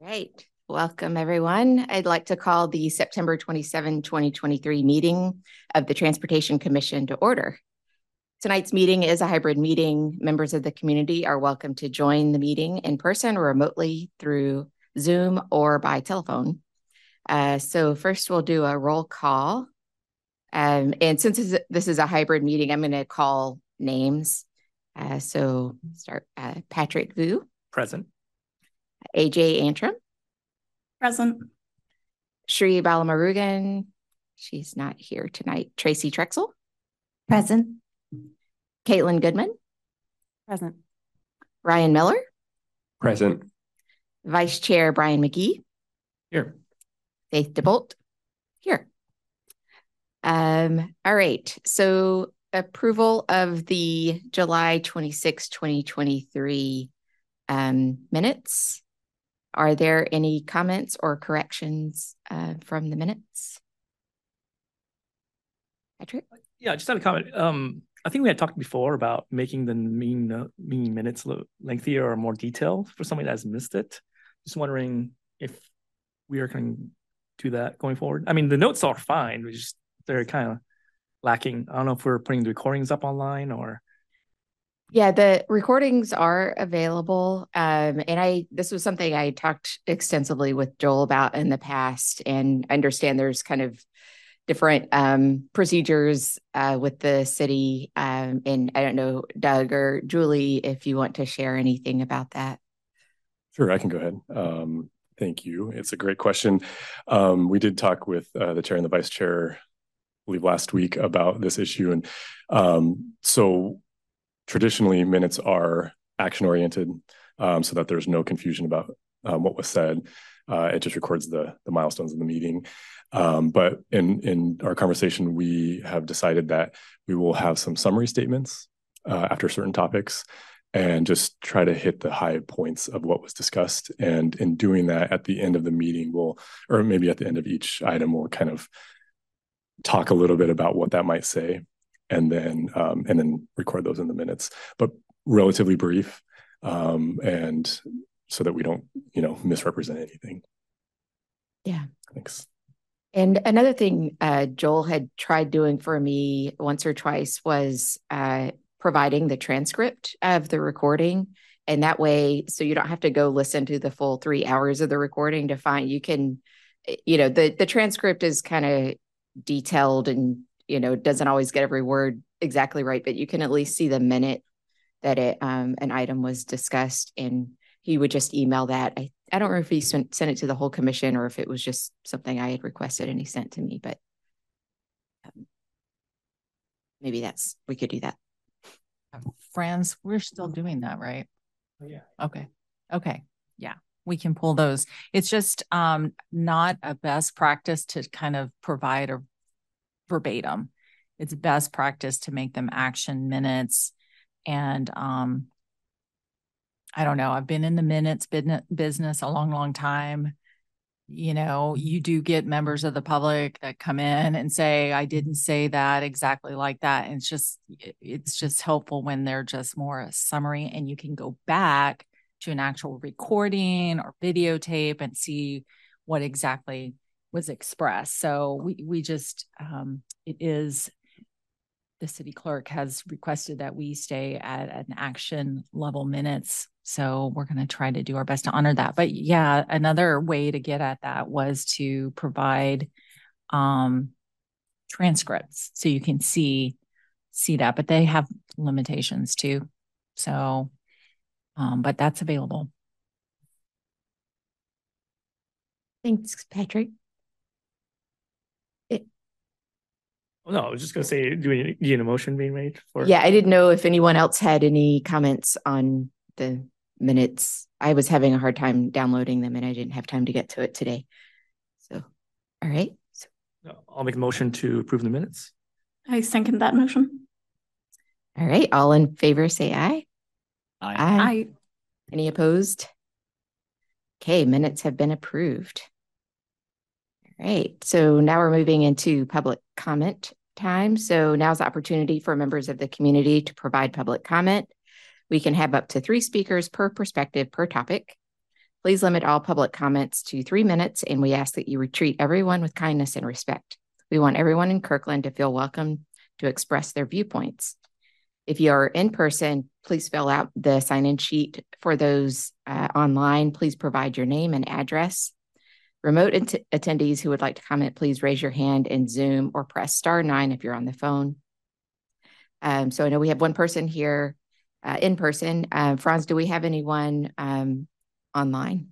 Right. Welcome, everyone. I'd like to call the September 27, 2023 meeting of the Transportation Commission to order. Tonight's meeting is a hybrid meeting. Members of the community are welcome to join the meeting in person or remotely through Zoom or by telephone. So first we'll do a roll call. And since this is a hybrid meeting, I'm going to call names. So start Patrick Vu. Present. A.J. Antrim. Present. Sri Balamarugan. She's not here tonight. Tracy Trexel. Present. Caitlin Goodman. Present. Ryan Miller. Present. Vice Chair Brian McGee. Here. Faith DeBolt. Here. All right. So approval of the July 26, 2023 minutes. Are there any comments or corrections from the minutes? Patrick? Yeah, I just had a comment. I think we had talked before about making the mean minutes lengthier or more detailed for somebody that has missed it. Just wondering if we are going to do that going forward. I mean, the notes are fine. We just, they're kind of lacking. I don't know if we're putting the recordings up online or... Yeah, the recordings are available. And this was something I talked extensively with Joel about in the past, and I understand there's kind of different procedures with the city. And I don't know, Doug or Julie, if you want to share anything about that. Sure, I can go ahead. Thank you. It's a great question. We did talk with the chair and the vice chair, I believe, last week about this issue. And so traditionally, minutes are action-oriented so that there's no confusion about what was said. It just records the milestones of the meeting. But in our conversation, we have decided that we will have some summary statements after certain topics and just try to hit the high points of what was discussed. And in doing that, at the end of the meeting, or maybe at the end of each item, we'll kind of talk a little bit about what that might say. And then record those in the minutes, but relatively brief, and so that we don't, misrepresent anything. Yeah. Thanks. And another thing Joel had tried doing for me once or twice was providing the transcript of the recording, and that way, so you don't have to go listen to the full 3 hours of the recording to find. You can, the transcript is kind of detailed and. Doesn't always get every word exactly right, but you can at least see the minute that an item was discussed, and he would just email that. I don't know if he sent it to the whole commission or if it was just something I had requested and he sent to me, but maybe we could do that. Franz, we're still doing that, right? Yeah. Okay. Yeah. We can pull those. It's just not a best practice to kind of provide a verbatim. It's best practice to make them action minutes. And I don't know, I've been in the minutes business a long time. You do get members of the public that come in and say, I didn't say that exactly like that. And it's just helpful when they're just more a summary, and you can go back to an actual recording or videotape and see what exactly was expressed. So we just, the city clerk has requested that we stay at an action level minutes. So we're going to try to do our best to honor that. But yeah, another way to get at that was to provide transcripts so you can see that, but they have limitations too. So, but that's available. Thanks, Patrick. No, I was just going to say, do you need a motion being made? Yeah, I didn't know if anyone else had any comments on the minutes. I was having a hard time downloading them, and I didn't have time to get to it today. So, all right. I'll make a motion to approve the minutes. I second that motion. All right. All in favor, say aye. Aye. Any opposed? Okay, minutes have been approved. All right. So now we're moving into public comment time. So now's the opportunity for members of the community to provide public comment. We can have up to 3 speakers per perspective per topic. Please limit all public comments to 3 minutes, and we ask that you treat everyone with kindness and respect. We want everyone in Kirkland to feel welcome to express their viewpoints. If you are in person, please fill out the sign-in sheet. For those online, please provide your name and address. Remote attendees who would like to comment, please raise your hand in Zoom or press *9 if you're on the phone. So I know we have one person here in person. Franz, do we have anyone online?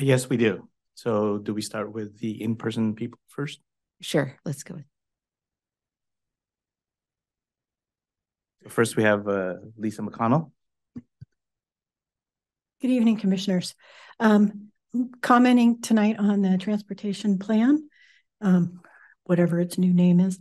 Yes, we do. So do we start with the in-person people first? Sure, let's go. First, we have Lisa McConnell. Good evening, commissioners. Commenting tonight on the transportation plan, whatever its new name is.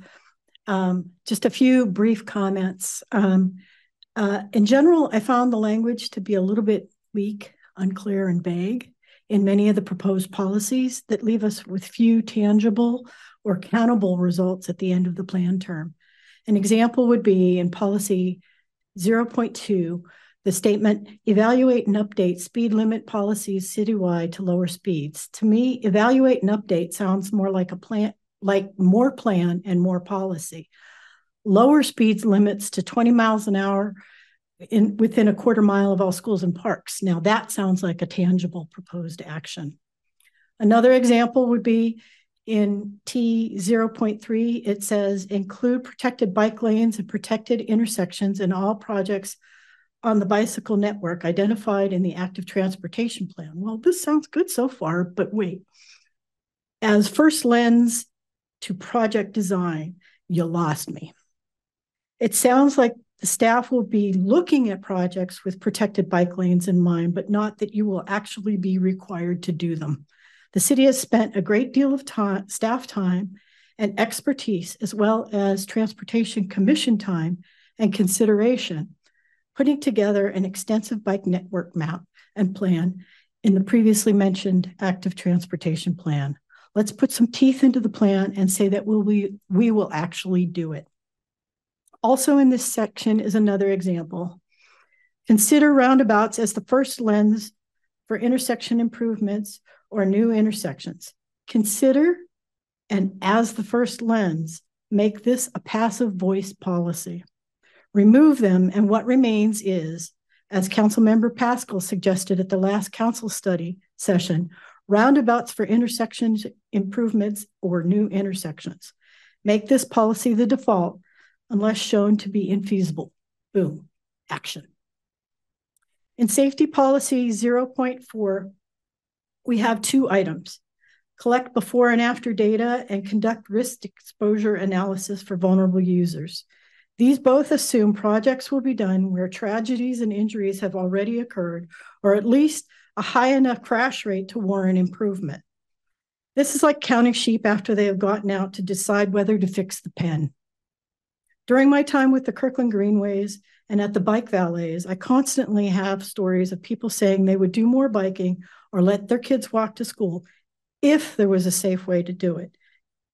Just a few brief comments. In general, I found the language to be a little bit weak, unclear, and vague in many of the proposed policies that leave us with few tangible or countable results at the end of the plan term. An example would be in policy 0.2, the statement, evaluate and update speed limit policies citywide to lower speeds. To me, evaluate and update sounds more like a plan, like more plan and more policy. Lower speeds limits to 20 miles an hour within a quarter mile of all schools and parks. Now that sounds like a tangible proposed action. Another example would be in T 0.3, it says include protected bike lanes and protected intersections in all projects on the bicycle network identified in the active transportation plan. Well, this sounds good so far, but wait. As first lens to project design, you lost me. It sounds like the staff will be looking at projects with protected bike lanes in mind, but not that you will actually be required to do them. The city has spent a great deal of time, staff time and expertise, as well as Transportation Commission time and consideration, putting together an extensive bike network map and plan in the previously mentioned active transportation plan. Let's put some teeth into the plan and say that we will actually do it. Also in this section is another example. Consider roundabouts as the first lens for intersection improvements or new intersections. Consider, and as the first lens, make this a passive voice policy. Remove them, and what remains is, as Councilmember Pascal suggested at the last council study session, roundabouts for intersections improvements or new intersections. Make this policy the default unless shown to be infeasible. Boom, action. In safety policy 0.4, we have two items, collect before and after data and conduct risk exposure analysis for vulnerable users. These both assume projects will be done where tragedies and injuries have already occurred, or at least a high enough crash rate to warrant improvement. This is like counting sheep after they have gotten out to decide whether to fix the pen. During my time with the Kirkland Greenways and at the bike valets, I constantly have stories of people saying they would do more biking or let their kids walk to school if there was a safe way to do it,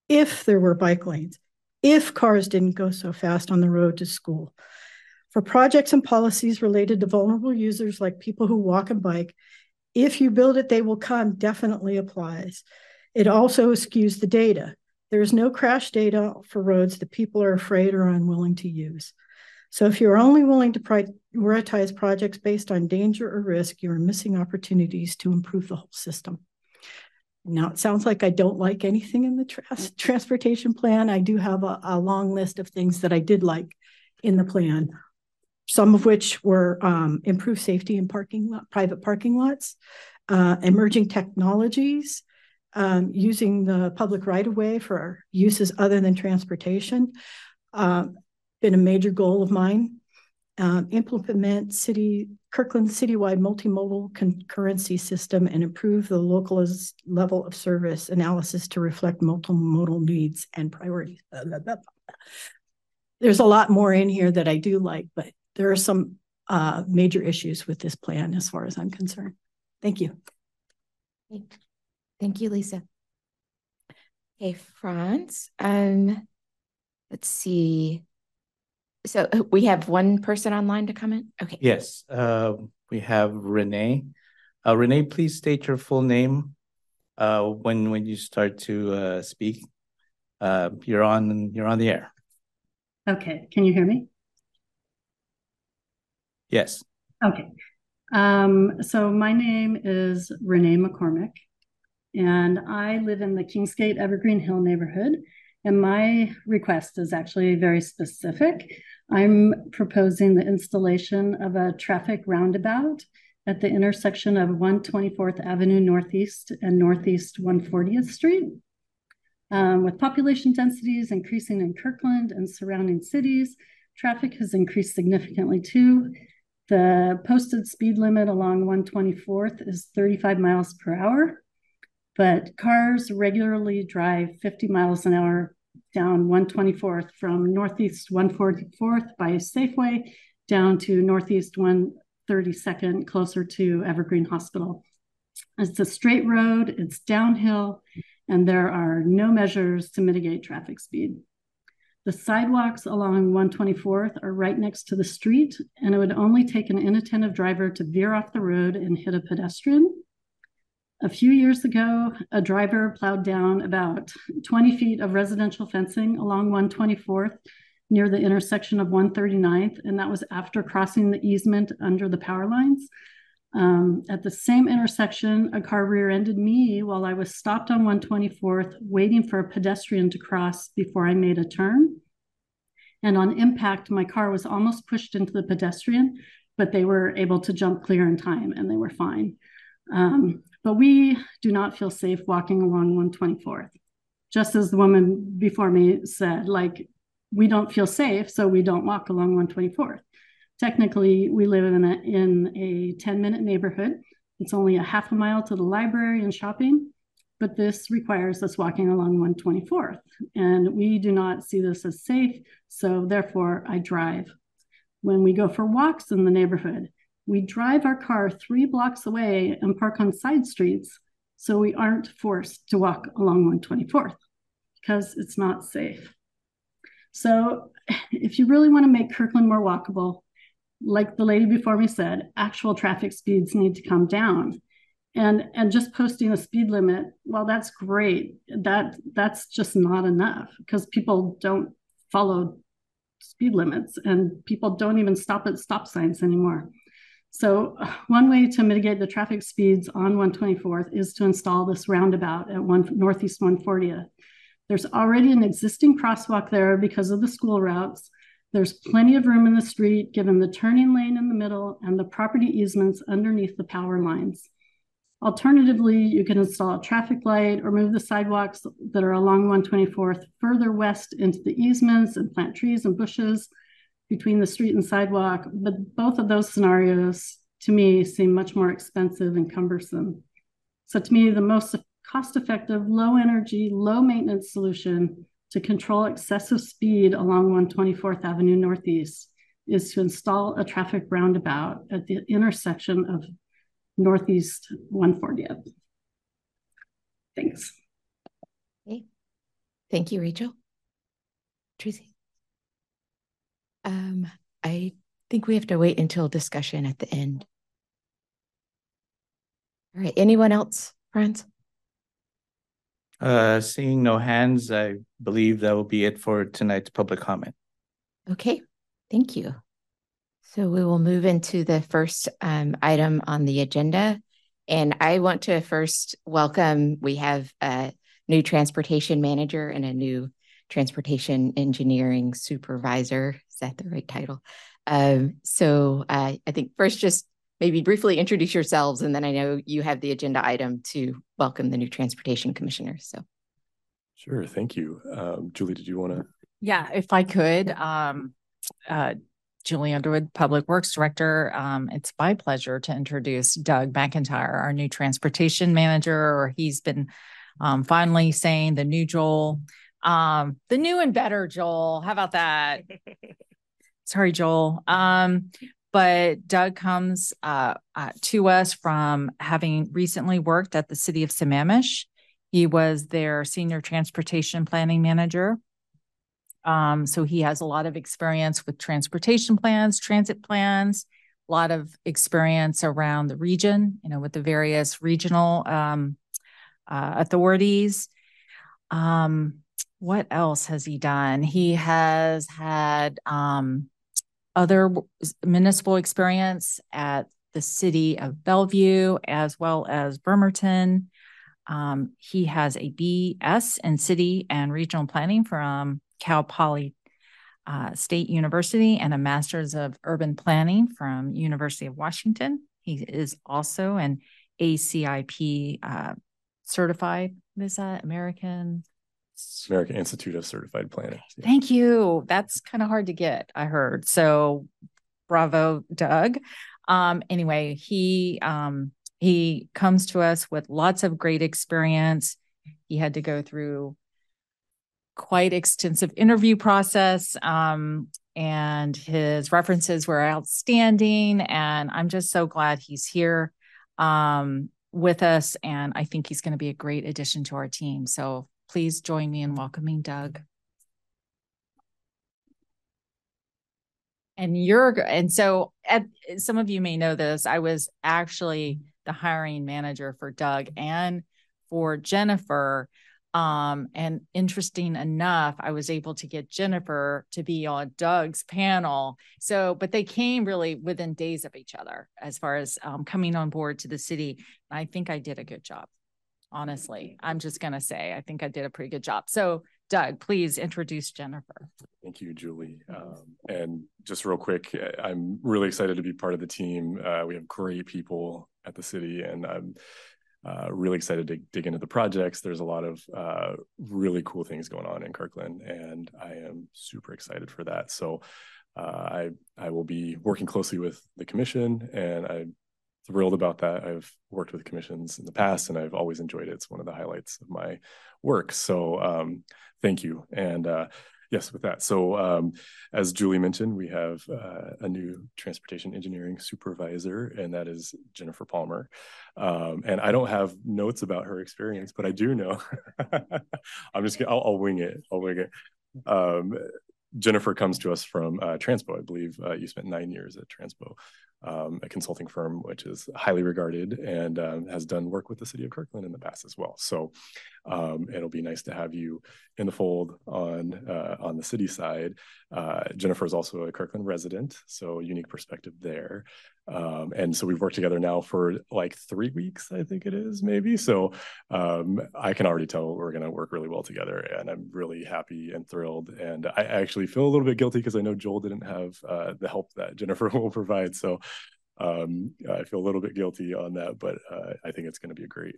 if there were bike lanes, if cars didn't go so fast on the road to school. For projects and policies related to vulnerable users like people who walk and bike, if you build it, they will come definitely applies. It also skews the data. There is no crash data for roads that people are afraid or unwilling to use. So if you're only willing to prioritize projects based on danger or risk, you're missing opportunities to improve the whole system. Now, it sounds like I don't like anything in the transportation plan. I do have a long list of things that I did like in the plan, some of which were improved safety in private parking lots, emerging technologies, using the public right-of-way for uses other than transportation. Been a major goal of mine. Implement Kirkland citywide multimodal concurrency system and improve the local level of service analysis to reflect multimodal needs and priorities. There's a lot more in here that I do like, but there are some major issues with this plan as far as I'm concerned. Thank you. Thank you, Lisa. Okay, Franz, let's see. So we have one person online to comment? Okay. Yes, we have Renee Renee, please state your full name when you start to speak. You're on the air. Okay, can you hear me? Yes. Okay. So my name is Renee McCormick, and I live in the Kingsgate Evergreen Hill neighborhood. And my request is actually very specific. I'm proposing the installation of a traffic roundabout at the intersection of 124th Avenue Northeast and Northeast 140th Street. With population densities increasing in Kirkland and surrounding cities, traffic has increased significantly too. The posted speed limit along 124th is 35 miles per hour, but cars regularly drive 50 miles an hour down 124th from Northeast 144th by Safeway down to Northeast 132nd, closer to Evergreen Hospital. It's a straight road, it's downhill, and there are no measures to mitigate traffic speed. The sidewalks along 124th are right next to the street, and it would only take an inattentive driver to veer off the road and hit a pedestrian. A few years ago, a driver plowed down about 20 feet of residential fencing along 124th near the intersection of 139th, and that was after crossing the easement under the power lines. At the same intersection, a car rear-ended me while I was stopped on 124th, waiting for a pedestrian to cross before I made a turn. And on impact, my car was almost pushed into the pedestrian, but they were able to jump clear in time and they were fine. But we do not feel safe walking along 124th. Just as the woman before me said, like, we don't feel safe, so we don't walk along 124th. Technically, we live in a 10-minute neighborhood. It's only a half a mile to the library and shopping, but this requires us walking along 124th. And we do not see this as safe, so therefore I drive. When we go for walks in the neighborhood, we drive our car 3 blocks away and park on side streets, so we aren't forced to walk along 124th because it's not safe. So if you really want to make Kirkland more walkable, like the lady before me said, actual traffic speeds need to come down. And just posting a speed limit, well, that's great. That's just not enough because people don't follow speed limits and people don't even stop at stop signs anymore. So one way to mitigate the traffic speeds on 124th is to install this roundabout at Northeast 140th. There's already an existing crosswalk there because of the school routes. There's plenty of room in the street, given the turning lane in the middle and the property easements underneath the power lines. Alternatively, you can install a traffic light or move the sidewalks that are along 124th further west into the easements and plant trees and bushes between the street and sidewalk. But both of those scenarios, to me, seem much more expensive and cumbersome. So to me, the most cost-effective, low-energy, low-maintenance solution to control excessive speed along 124th Avenue Northeast is to install a traffic roundabout at the intersection of Northeast 140th. Thanks. Okay. Thank you, Rachel. Tracy? I think we have to wait until discussion at the end. All right, anyone else, friends? Seeing no hands, I believe that will be it for tonight's public comment. Okay, thank you. So we will move into the first item on the agenda. And I want to first welcome, we have a new transportation manager and a new transportation engineering supervisor. Is that the right title? So I think first just maybe briefly introduce yourselves, and then I know you have the agenda item to welcome the new transportation commissioner. So, sure, thank you. Julie, did you want to? Yeah, if I could. Julie Underwood, Public Works Director. It's my pleasure to introduce Doug McIntyre, our new transportation manager, or he's been finally saying the new Joel, the new and better Joel. How about that? Sorry, Joel. But Doug comes to us from having recently worked at the city of Sammamish. He was their senior transportation planning manager. So he has a lot of experience with transportation plans, transit plans, lot of experience around the region, you know, with the various regional authorities. What else has he done? He has had other municipal experience at the city of Bellevue, as well as Bremerton. He has a BS in city and regional planning from Cal Poly State University and a master's of urban planning from University of Washington. He is also an ACIP certified. What is that? American Institute of Certified Planners. Yeah. Thank you. That's kind of hard to get, I heard. So bravo, Doug. Anyway, he comes to us with lots of great experience. He had to go through quite extensive interview process, and his references were outstanding. And I'm just so glad he's here with us. And I think he's going to be a great addition to our team. So please join me in welcoming Doug. Some of you may know this, I was actually the hiring manager for Doug and for Jennifer. And interesting enough, I was able to get Jennifer to be on Doug's panel. So, but they came really within days of each other as far as coming on board to the city. And I think I did a good job. Honestly, I'm just going to say, I think I did a pretty good job. So Doug, please introduce Jennifer. Thank you, Julie. And just real quick, I'm really excited to be part of the team. We have great people at the city, and I'm really excited to dig into the projects. There's a lot of really cool things going on in Kirkland, and I am super excited for that. So I will be working closely with the commission, and I'm thrilled about that. I've worked with commissions in the past, and I've always enjoyed it. It's one of the highlights of my work. So thank you. And yes, with that. So as Julie mentioned, we have a new transportation engineering supervisor, and that is Jennifer Palmer. And I don't have notes about her experience, but I do know. I'm just kidding. I'll wing it. I'll wing it. Jennifer comes to us from Transpo. I believe you spent 9 years at Transpo, a consulting firm which is highly regarded and has done work with the city of Kirkland in the past as well. So it'll be nice to have you in the fold on the city side. Jennifer is also a Kirkland resident, so unique perspective there. And so we've worked together now for like 3 weeks, I think it is, maybe. So I can already tell we're going to work really well together, and I'm really happy and thrilled. And I actually feel a little bit guilty because I know Joel didn't have the help that Jennifer will provide. So I feel a little bit guilty on that, but I think it's going to be a great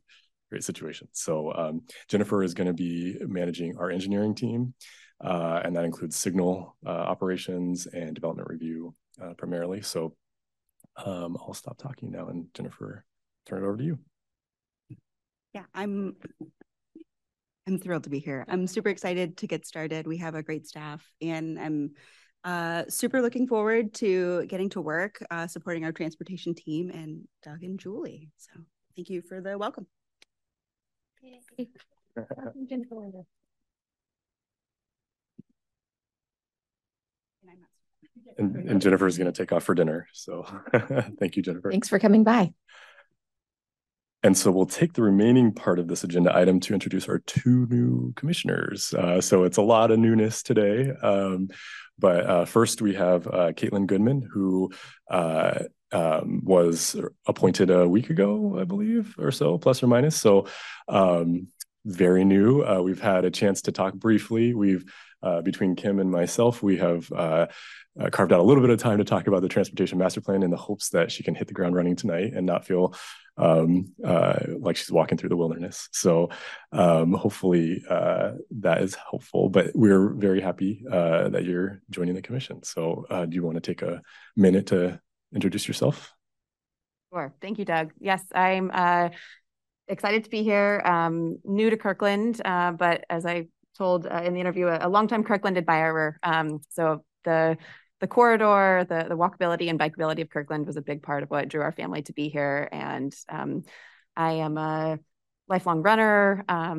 situation. So Jennifer is going to be managing our engineering team, and that includes signal operations and development review primarily. So I'll stop talking now, and Jennifer, turn it over to you. Yeah, I'm thrilled to be here. I'm super excited to get started. We have a great staff, and I'm super looking forward to getting to work, supporting our transportation team and Doug and Julie. So thank you for the welcome. And Jennifer is going to take off for dinner. So thank you, Jennifer. Thanks for coming by. And so we'll take the remaining part of this agenda item to introduce our two new commissioners. So it's a lot of newness today. But first we have Caitlin Goodman, who was appointed a week ago, I believe, or so, plus or minus. So very new. We've had a chance to talk briefly. We've between Kim and myself, we have carved out a little bit of time to talk about the transportation master plan in the hopes that she can hit the ground running tonight and not feel like she's walking through the wilderness. So hopefully that is helpful, but we're very happy that you're joining the commission. So do you want to take a minute to introduce yourself? Sure. Thank you, Doug. Yes, I'm excited to be here, new to Kirkland, but as I told in the interview, a longtime Kirkland admirer. So the corridor, the walkability and bikeability of Kirkland was a big part of what drew our family to be here. And I am a lifelong runner. I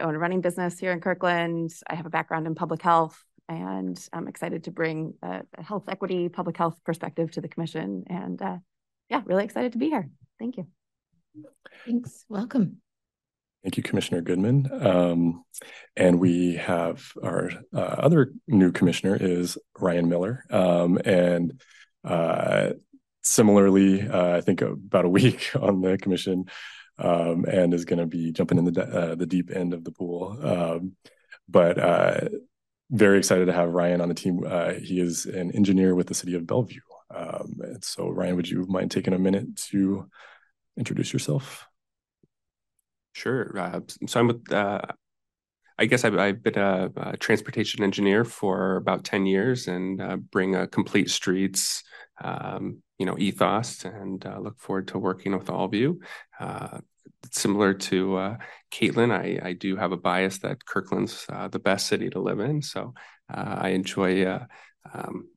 own a running business here in Kirkland. I have a background in public health. and I'm excited to bring a health equity, public health perspective to the commission. And yeah, really excited to be here. Thank you. Thanks. Welcome. Thank you, Commissioner Goodman. And we have our other new commissioner is Ryan Miller. And similarly, I think about a week on the commission and is going to be jumping in the deep end of the pool. But very excited to have Ryan on the team. He is an engineer with the city of Bellevue. And so Ryan, would you mind taking a minute to introduce yourself? Sure. So I'm with, I guess I've been a transportation engineer for about 10 years and bring a complete streets, ethos, and look forward to working with all of you. Similar to Caitlin, I do have a bias that Kirkland's the best city to live in. So I enjoy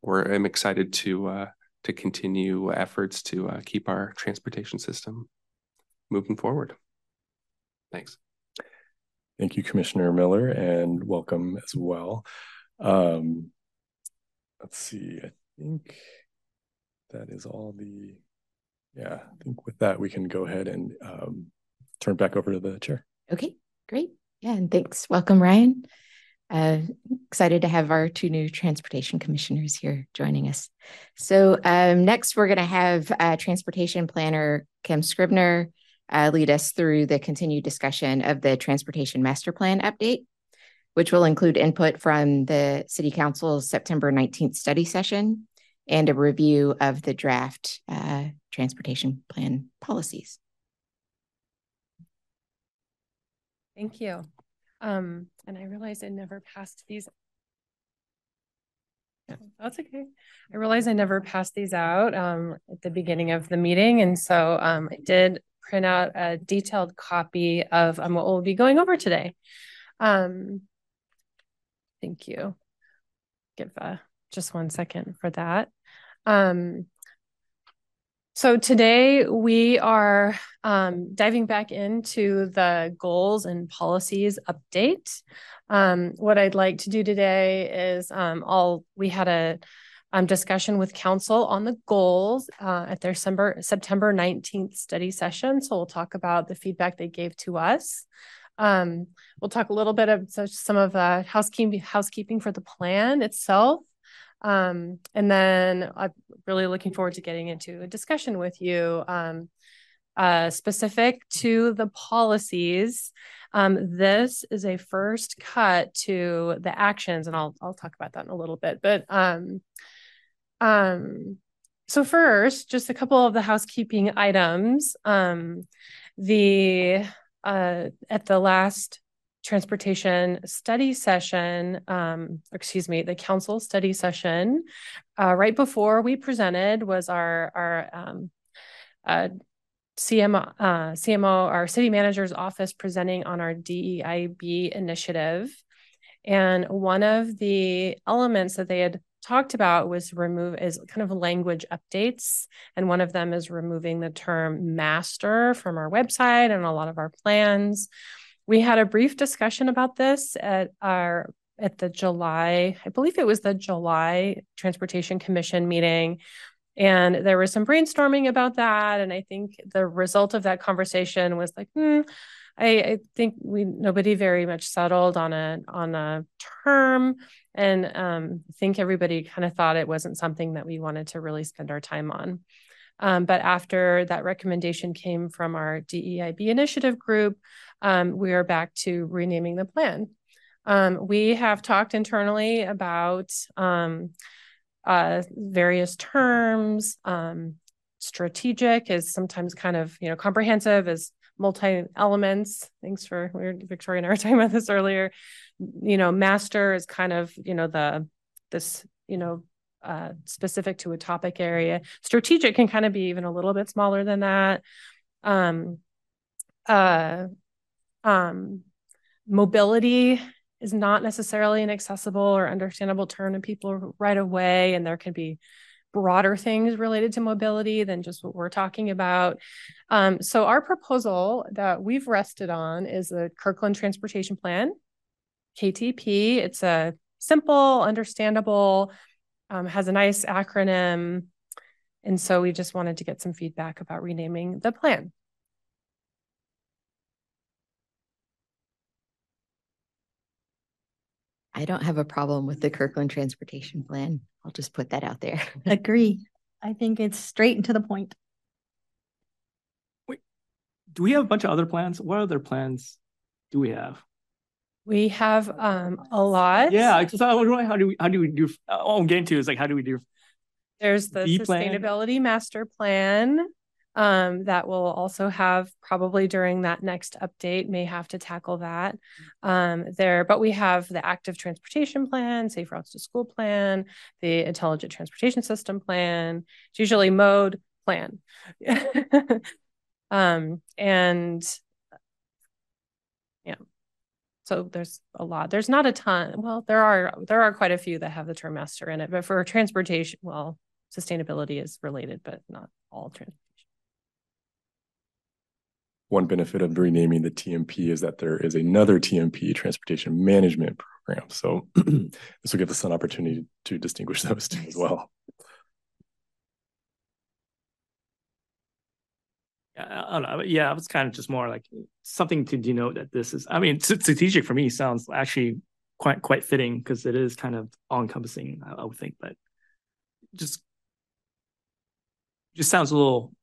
or I'm excited to continue efforts to keep our transportation system moving forward. Thanks. Thank you, Commissioner Miller, and welcome as well. Let's see, I think that is all the, yeah, I think with that, we can go ahead and turn back over to the chair. Okay, great. Yeah, and thanks. Welcome, Ryan. Excited to have our two new transportation commissioners here joining us. So next, we're going to have transportation planner Kim Scribner lead us through the continued discussion of the Transportation Master Plan update, which will include input from the City Council's September 19th study session and a review of the draft transportation plan policies. Thank you. And I realized I never passed these. That's okay. I realized I never passed these out at the beginning of the meeting. And so I did print out a detailed copy of what we'll be going over today. Thank you. Give just one second for that. So today we are diving back into the goals and policies update. What I'd like to do today is we had a discussion with council on the goals at their September 19th study session. So we'll talk about the feedback they gave to us. We'll talk a little bit of some of the housekeeping for the plan itself. And then I'm really looking forward to getting into a discussion with you specific to the policies. This is a first cut to the actions, and I'll talk about that in a little bit. But so first, just a couple of the housekeeping items. At the last transportation study session, the council study session, right before we presented was our CMO, our city manager's office, presenting on our DEIB initiative. And one of the elements that they had talked about was language updates, and one of them is removing the term master from our website and a lot of our plans. We had a brief discussion about this at the July, I believe it was the July Transportation Commission meeting, and there was some brainstorming about that. And I think the result of that conversation was like, I think nobody very much settled on a term, and I think everybody kind of thought it wasn't something that we wanted to really spend our time on. But after that recommendation came from our DEIB initiative group, we are back to renaming the plan. We have talked internally about various terms. Strategic is sometimes kind of, comprehensive is multi-elements. Thanks for, Victoria and I were talking about this earlier. Master is kind of, specific to a topic area. Strategic can kind of be even a little bit smaller than that. Mobility is not necessarily an accessible or understandable term to people right away, and there can be broader things related to mobility than just what we're talking about. So our proposal that we've rested on is the Kirkland Transportation Plan, KTP. It's a simple, understandable, has a nice acronym. And so we just wanted to get some feedback about renaming the plan. I don't have a problem with the Kirkland Transportation Plan. I'll just put that out there. Agree. I think it's straight and to the point. Wait, do we have a bunch of other plans? What other plans do we have? We have a lot. Yeah, because I was wondering how do we do? All I'm getting to is like, how do we do? There's the sustainability master plan that will also have probably during that next update may have to tackle that there. But we have the active transportation plan, safe routes to school plan, the intelligent transportation system plan. It's usually mode plan, and yeah. So there's a lot. There's not a ton. Well, there are quite a few that have the term master in it, but for transportation, well, sustainability is related, but not all transportation. One benefit of renaming the TMP is that there is another TMP, Transportation Management Program. So this will give us an opportunity to distinguish those two as well. I don't know. Yeah, it was kind of just more like something to denote that this is, I mean, strategic for me sounds actually quite fitting because it is kind of all encompassing, I would think, but just sounds a little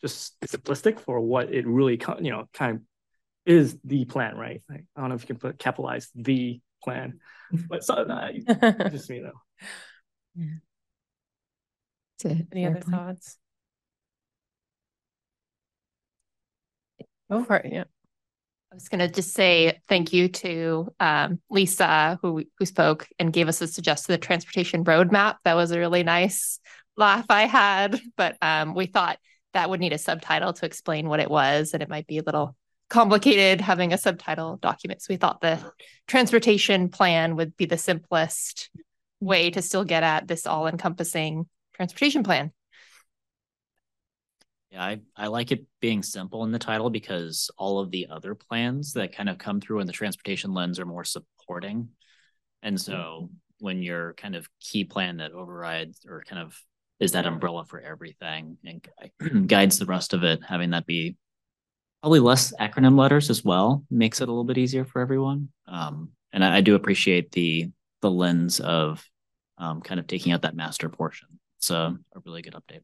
just simplistic for what it really, you know, kind of is the plan, right? Like, I don't know if you can put capitalize the plan, but so, just me though. Yeah. Any other thoughts? Go for it, yeah. I was going to just say thank you to Lisa, who spoke and gave us a suggestion of the transportation roadmap. That was a really nice laugh I had, but we thought that would need a subtitle to explain what it was, and it might be a little complicated having a subtitle document. So we thought the transportation plan would be the simplest way to still get at this all-encompassing transportation plan. Yeah, I like it being simple in the title because all of the other plans that kind of come through in the transportation lens are more supporting. And so when your kind of key plan that overrides or kind of is that umbrella for everything and guides the rest of it, having that be probably less acronym letters as well makes it a little bit easier for everyone. And I do appreciate the lens of kind of taking out that master portion. It's a really good update.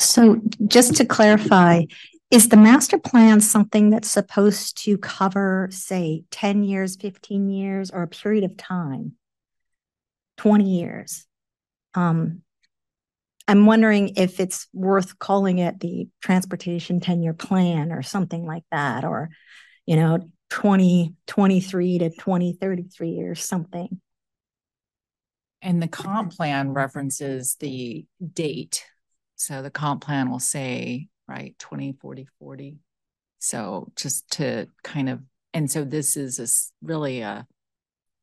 So just to clarify, is the master plan something that's supposed to cover, say, 10 years, 15 years, or a period of time, 20 years? I'm wondering if it's worth calling it the transportation 10-year plan or something like that, or, you know, 2023 to 2033 or something. And the comp plan references the date. So the comp plan will say, right, 2040. So just to kind of, and so this is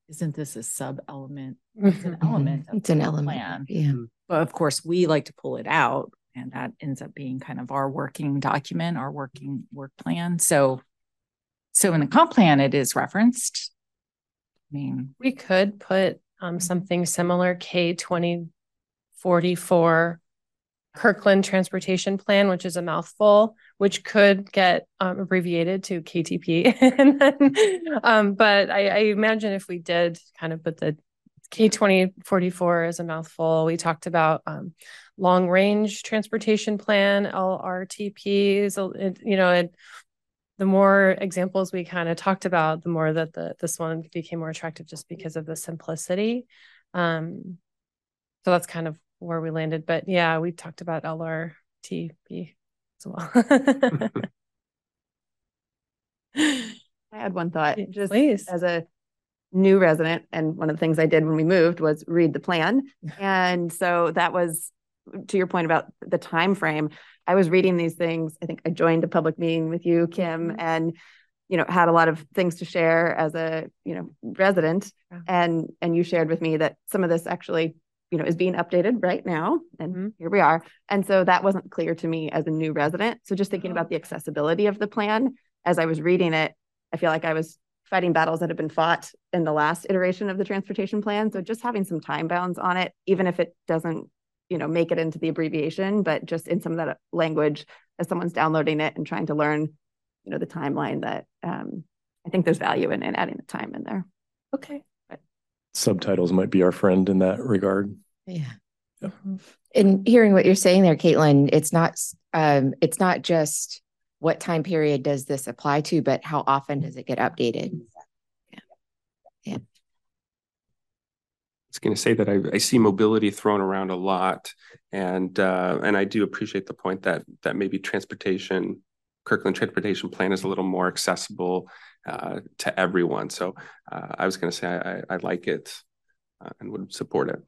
isn't this a sub element? It's an element. It's an element. Plan. Yeah. But of course, we like to pull it out, and that ends up being kind of our working document, our working work plan. So in the comp plan, it is referenced. I mean, we could put something similar, K2044. Kirkland Transportation Plan, which is a mouthful, which could get abbreviated to KTP. And then, but I imagine if we did kind of put the K2044 as a mouthful, we talked about long range transportation plan, LRTPs, you know, and the more examples we kind of talked about, the more that this one became more attractive just because of the simplicity. So that's kind of where we landed, but yeah, we talked about LRTP as well. I had one thought, just please. As a new resident, and one of the things I did when we moved was read the plan, and so that was to your point about the time frame. I was reading these things. I think I joined a public meeting with you, Kim, and you know had a lot of things to share as a resident, and you shared with me that some of this actually, you know, is being updated right now. And here we are. And so that wasn't clear to me as a new resident. So just thinking about the accessibility of the plan, as I was reading it, I feel like I was fighting battles that have been fought in the last iteration of the transportation plan. So just having some time bounds on it, even if it doesn't, you know, make it into the abbreviation, but just in some of that language as someone's downloading it and trying to learn, you know, the timeline, that I think there's value in adding the time in there. Okay. Subtitles might be our friend in that regard. Yeah. Yeah. And hearing what you're saying there, Caitlin, it's not just what time period does this apply to, but how often does it get updated? Yeah. Yeah. I was going to say that I see mobility thrown around a lot, and I do appreciate the point that maybe Kirkland Transportation Plan is a little more accessible to everyone. So I was going to say I like it and would support it.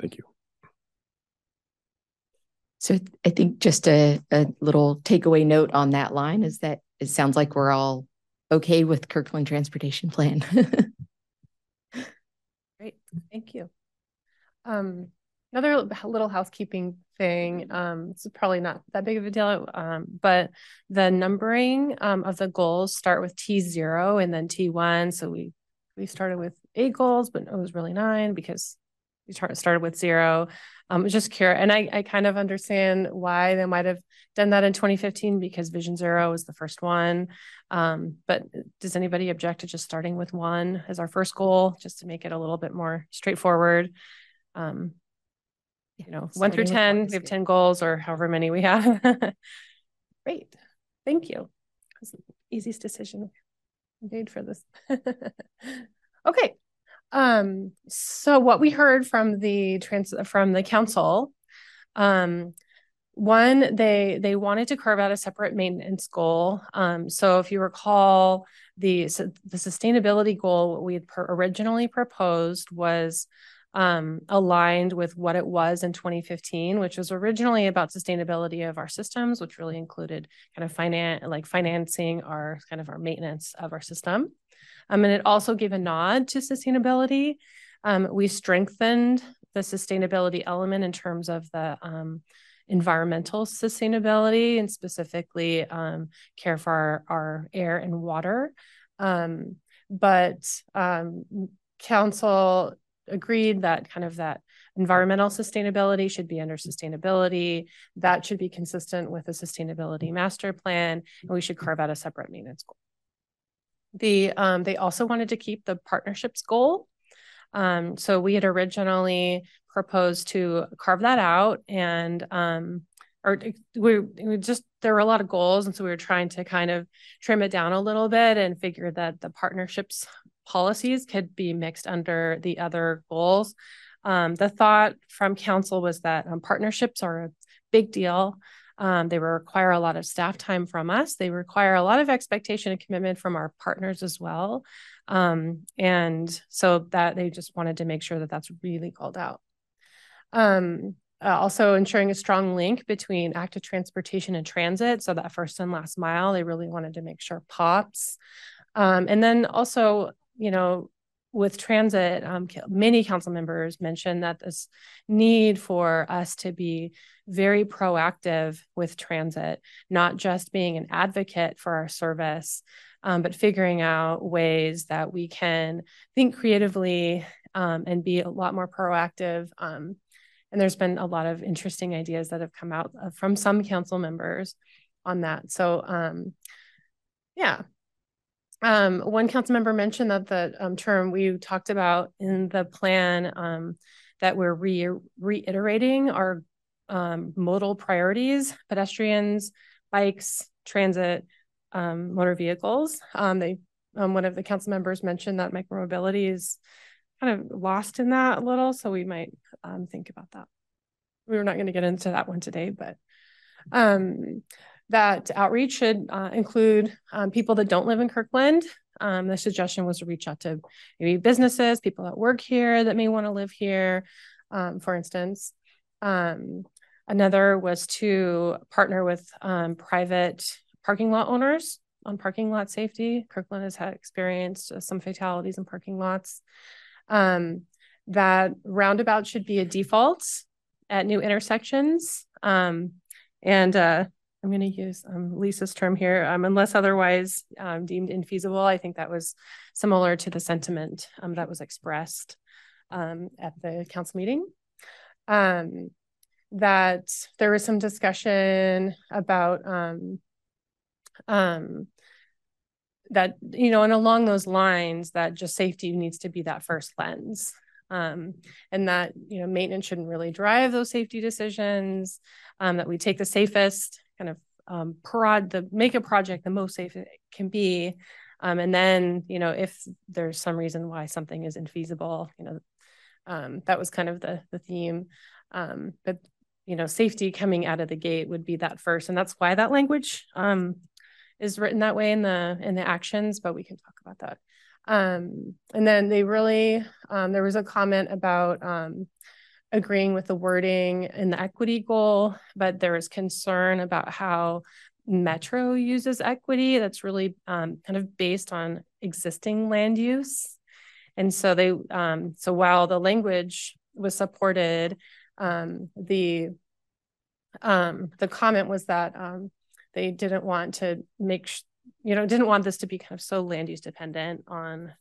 Thank you. So I think just a little takeaway note on that line is that it sounds like we're all okay with Kirkland Transportation Plan. Great, thank you. Another little housekeeping thing, it's probably not that big of a deal, but the numbering of the goals start with T0 and then T1. So we started with 8 goals, but it was really 9 because we started with 0. I was just curious, and I kind of understand why they might have done that in 2015 because Vision Zero was the first one. But does anybody object to just starting with 1 as our first goal, just to make it a little bit more straightforward? You know, 1 through 10, we have 10 goals or however many we have. Great, thank you. It was the easiest decision made for this. Okay. So what we heard from the council, one, they wanted to carve out a separate maintenance goal. So if you recall, the sustainability goal, what we had originally proposed was aligned with what it was in 2015, which was originally about sustainability of our systems, which really included kind of financing our maintenance of our system. And it also gave a nod to sustainability. We strengthened the sustainability element in terms of the environmental sustainability and specifically care for our air and water. But council agreed that kind of that environmental sustainability should be under sustainability. That should be consistent with the sustainability master plan, and we should carve out a separate maintenance goal. They also wanted to keep the partnerships goal. So we had originally proposed to carve that out, and there were a lot of goals, and so we were trying to kind of trim it down a little bit and figure that the partnerships policies could be mixed under the other goals. The thought from council was that partnerships are a big deal. They require a lot of staff time from us. They require a lot of expectation and commitment from our partners as well. And so that they just wanted to make sure that that's really called out. Also ensuring a strong link between active transportation and transit. So that first and last mile, they really wanted to make sure pops. And then also, you know, with transit, many council members mentioned that this need for us to be very proactive with transit, not just being an advocate for our service, but figuring out ways that we can think creatively and be a lot more proactive. And there's been a lot of interesting ideas that have come out from some council members on that. So, yeah. One council member mentioned that the term we talked about in the plan that we're reiterating our modal priorities, pedestrians, bikes, transit, motor vehicles. One of the council members mentioned that micromobility is kind of lost in that a little, so we might think about that. We were not going to get into that one today, but that outreach should include people that don't live in Kirkland. The suggestion was to reach out to maybe businesses, people that work here that may want to live here, for instance. Another was to partner with private parking lot owners on parking lot safety. Kirkland has had experienced some fatalities in parking lots. That roundabout should be a default at new intersections. And I'm going to use Lisa's term here, unless otherwise deemed infeasible. I think that was similar to the sentiment that was expressed at the council meeting. That there was some discussion about that, you know, and along those lines, that just safety needs to be that first lens. And that, you know, maintenance shouldn't really drive those safety decisions, that we take the safest kind of make a project the most safe it can be. And then, you know, if there's some reason why something is infeasible, you know, that was kind of the theme. But, you know, safety coming out of the gate would be that first. And that's why that language is written that way in the actions, but we can talk about that. And then they really, there was a comment about agreeing with the wording in the equity goal, but there was concern about how Metro uses equity that's really kind of based on existing land use. And so they, so while the language was supported, the comment was that they didn't want to make sure, you know, didn't want this to be kind of so land use dependent on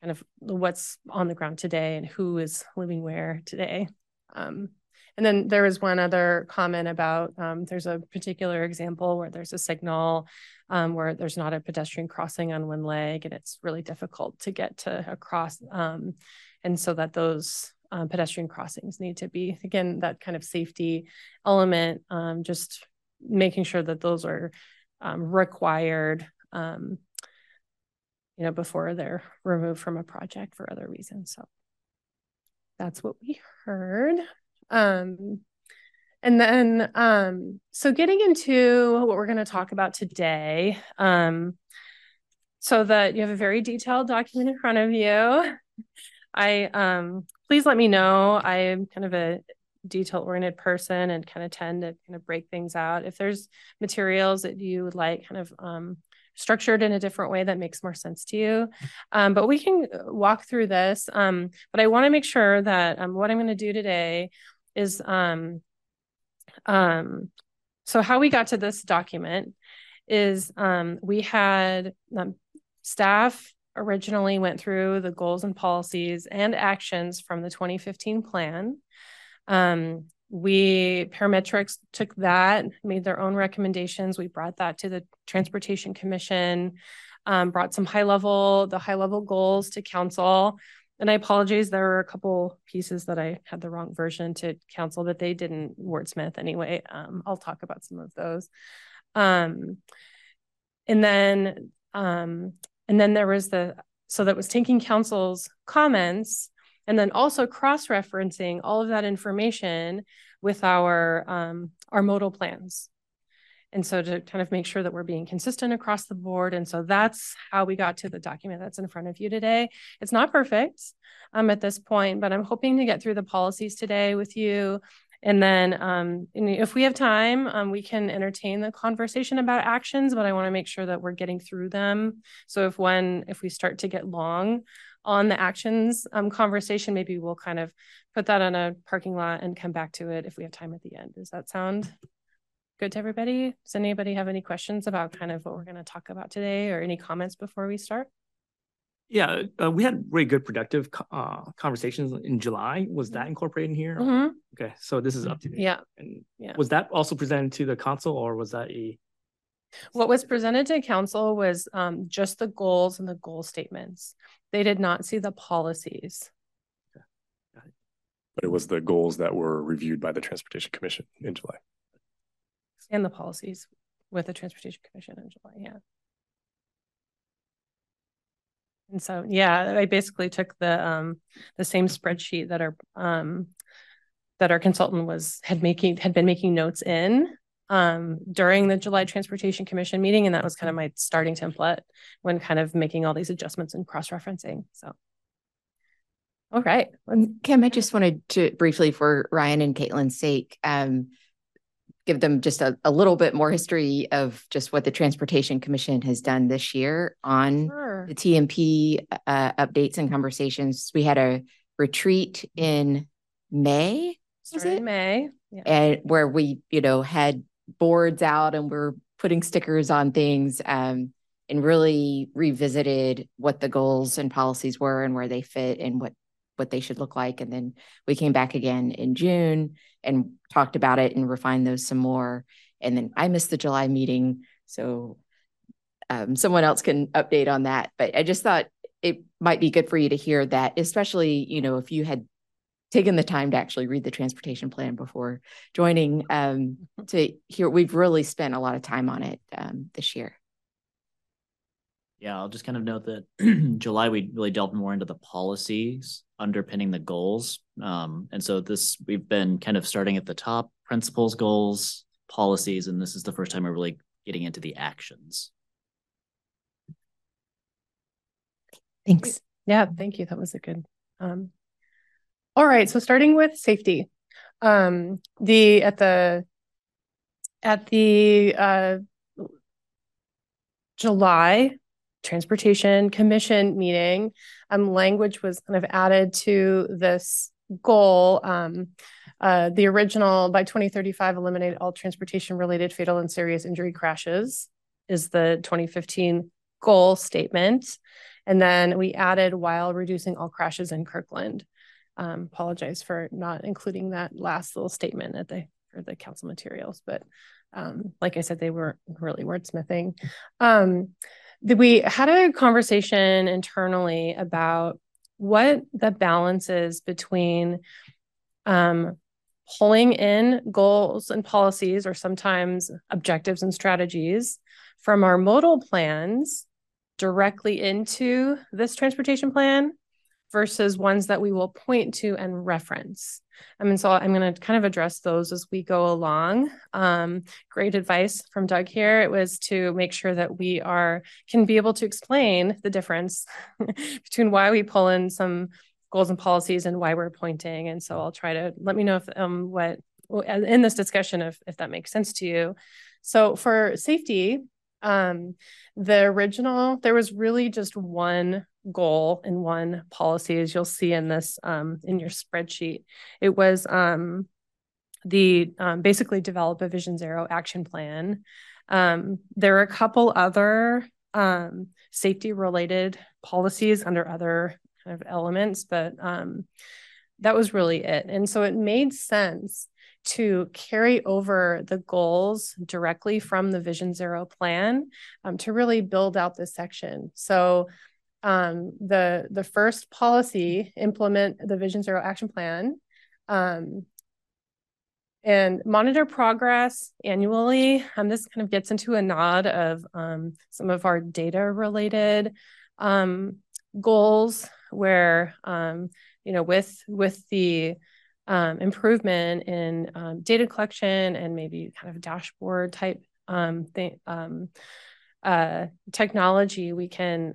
kind of what's on the ground today and who is living where today. And then there was one other comment about there's a particular example where there's a signal where there's not a pedestrian crossing on one leg and it's really difficult to get to across. And so that those pedestrian crossings need to be, again, that kind of safety element, just making sure that those are required, you know, before they're removed from a project for other reasons. So that's what we heard. And then, so getting into what we're going to talk about today, so that you have a very detailed document in front of you. Please let me know. I am kind of a detail-oriented person and kind of tend to kind of break things out. If there's materials that you would like kind of structured in a different way that makes more sense to you, but we can walk through this. But I want to make sure that what I'm going to do today is, so how we got to this document is we had staff originally went through the goals and policies and actions from the 2015 plan. Parametrics took that, made their own recommendations. We brought that to the Transportation Commission, brought some high level goals to council. And I apologize, there were a couple pieces that I had the wrong version to council, but they didn't wordsmith anyway. I'll talk about some of those. And then there was so that was taking council's comments and then also cross-referencing all of that information with our modal plans. And so to kind of make sure that we're being consistent across the board. And so that's how we got to the document that's in front of you today. It's not perfect at this point, but I'm hoping to get through the policies today with you. And then and if we have time, we can entertain the conversation about actions, but I want to make sure that we're getting through them. So if we start to get long on the actions conversation, maybe we'll kind of put that on a parking lot and come back to it if we have time at the end. Does that sound good to everybody? Does anybody have any questions about kind of what we're going to talk about today or any comments before we start? Yeah, we had really good productive conversations in July. Was that incorporated in here? Mm-hmm. Okay, so this is up to date. Yeah. And yeah. Was that also presented to the council or was that a... What was presented to council was just the goals and the goal statements. They did not see the policies. Okay. Got it. But it was the goals that were reviewed by the Transportation Commission in July. And the policies with the Transportation Commission in July, yeah. And so, yeah, I basically took the same spreadsheet that our consultant had been making notes in. During the July Transportation Commission meeting, and that was kind of my starting template when kind of making all these adjustments and cross-referencing. So, all right. Kim, I just wanted to briefly, for Ryan and Caitlin's sake, give them just a little bit more history of just what the Transportation Commission has done this year on the TMP updates and conversations. We had a retreat in May. Yeah. And where we, you know, had boards out and we're putting stickers on things and really revisited what the goals and policies were and where they fit and what they should look like. And then we came back again in June and talked about it and refined those some more. And then I missed the July meeting, so someone else can update on that. But I just thought it might be good for you to hear that, especially, you know, if you had taken the time to actually read the transportation plan before joining, to hear, we've really spent a lot of time on it this year. Yeah, I'll just kind of note that July, we really delved more into the policies underpinning the goals. And so this, we've been kind of starting at the top, principles, goals, policies, and this is the first time we're really getting into the actions. Thanks. Yeah, thank you. That was a good. All right. So starting with safety, at the July Transportation Commission meeting, language was kind of added to this goal. The original, by 2035, eliminate all transportation-related fatal and serious injury crashes, is the 2015 goal statement. And then we added while reducing all crashes in Kirkland. Apologize for not including that last little statement at the for the council materials, but like I said, they were really wordsmithing. We had a conversation internally about what the balance is between pulling in goals and policies, or sometimes objectives and strategies, from our modal plans directly into this transportation plan versus ones that we will point to and reference. I mean, so I'm going to kind of address those as we go along. Great advice from Doug here. It was to make sure that we can be able to explain the difference between why we pull in some goals and policies and why we're pointing. And so I'll try to let me know if in this discussion, if that makes sense to you. So for safety, there was really just one goal and one policy, as you'll see in this, in your spreadsheet. It was basically develop a Vision Zero action plan. There are a couple other safety related policies under other kind of elements, but that was really it. And so it made sense to carry over the goals directly from the Vision Zero plan to really build out this section. So the first policy, implement the Vision Zero action plan, and monitor progress annually. This kind of gets into a nod of some of our data related goals, where with the improvement in data collection and maybe kind of dashboard type technology, we can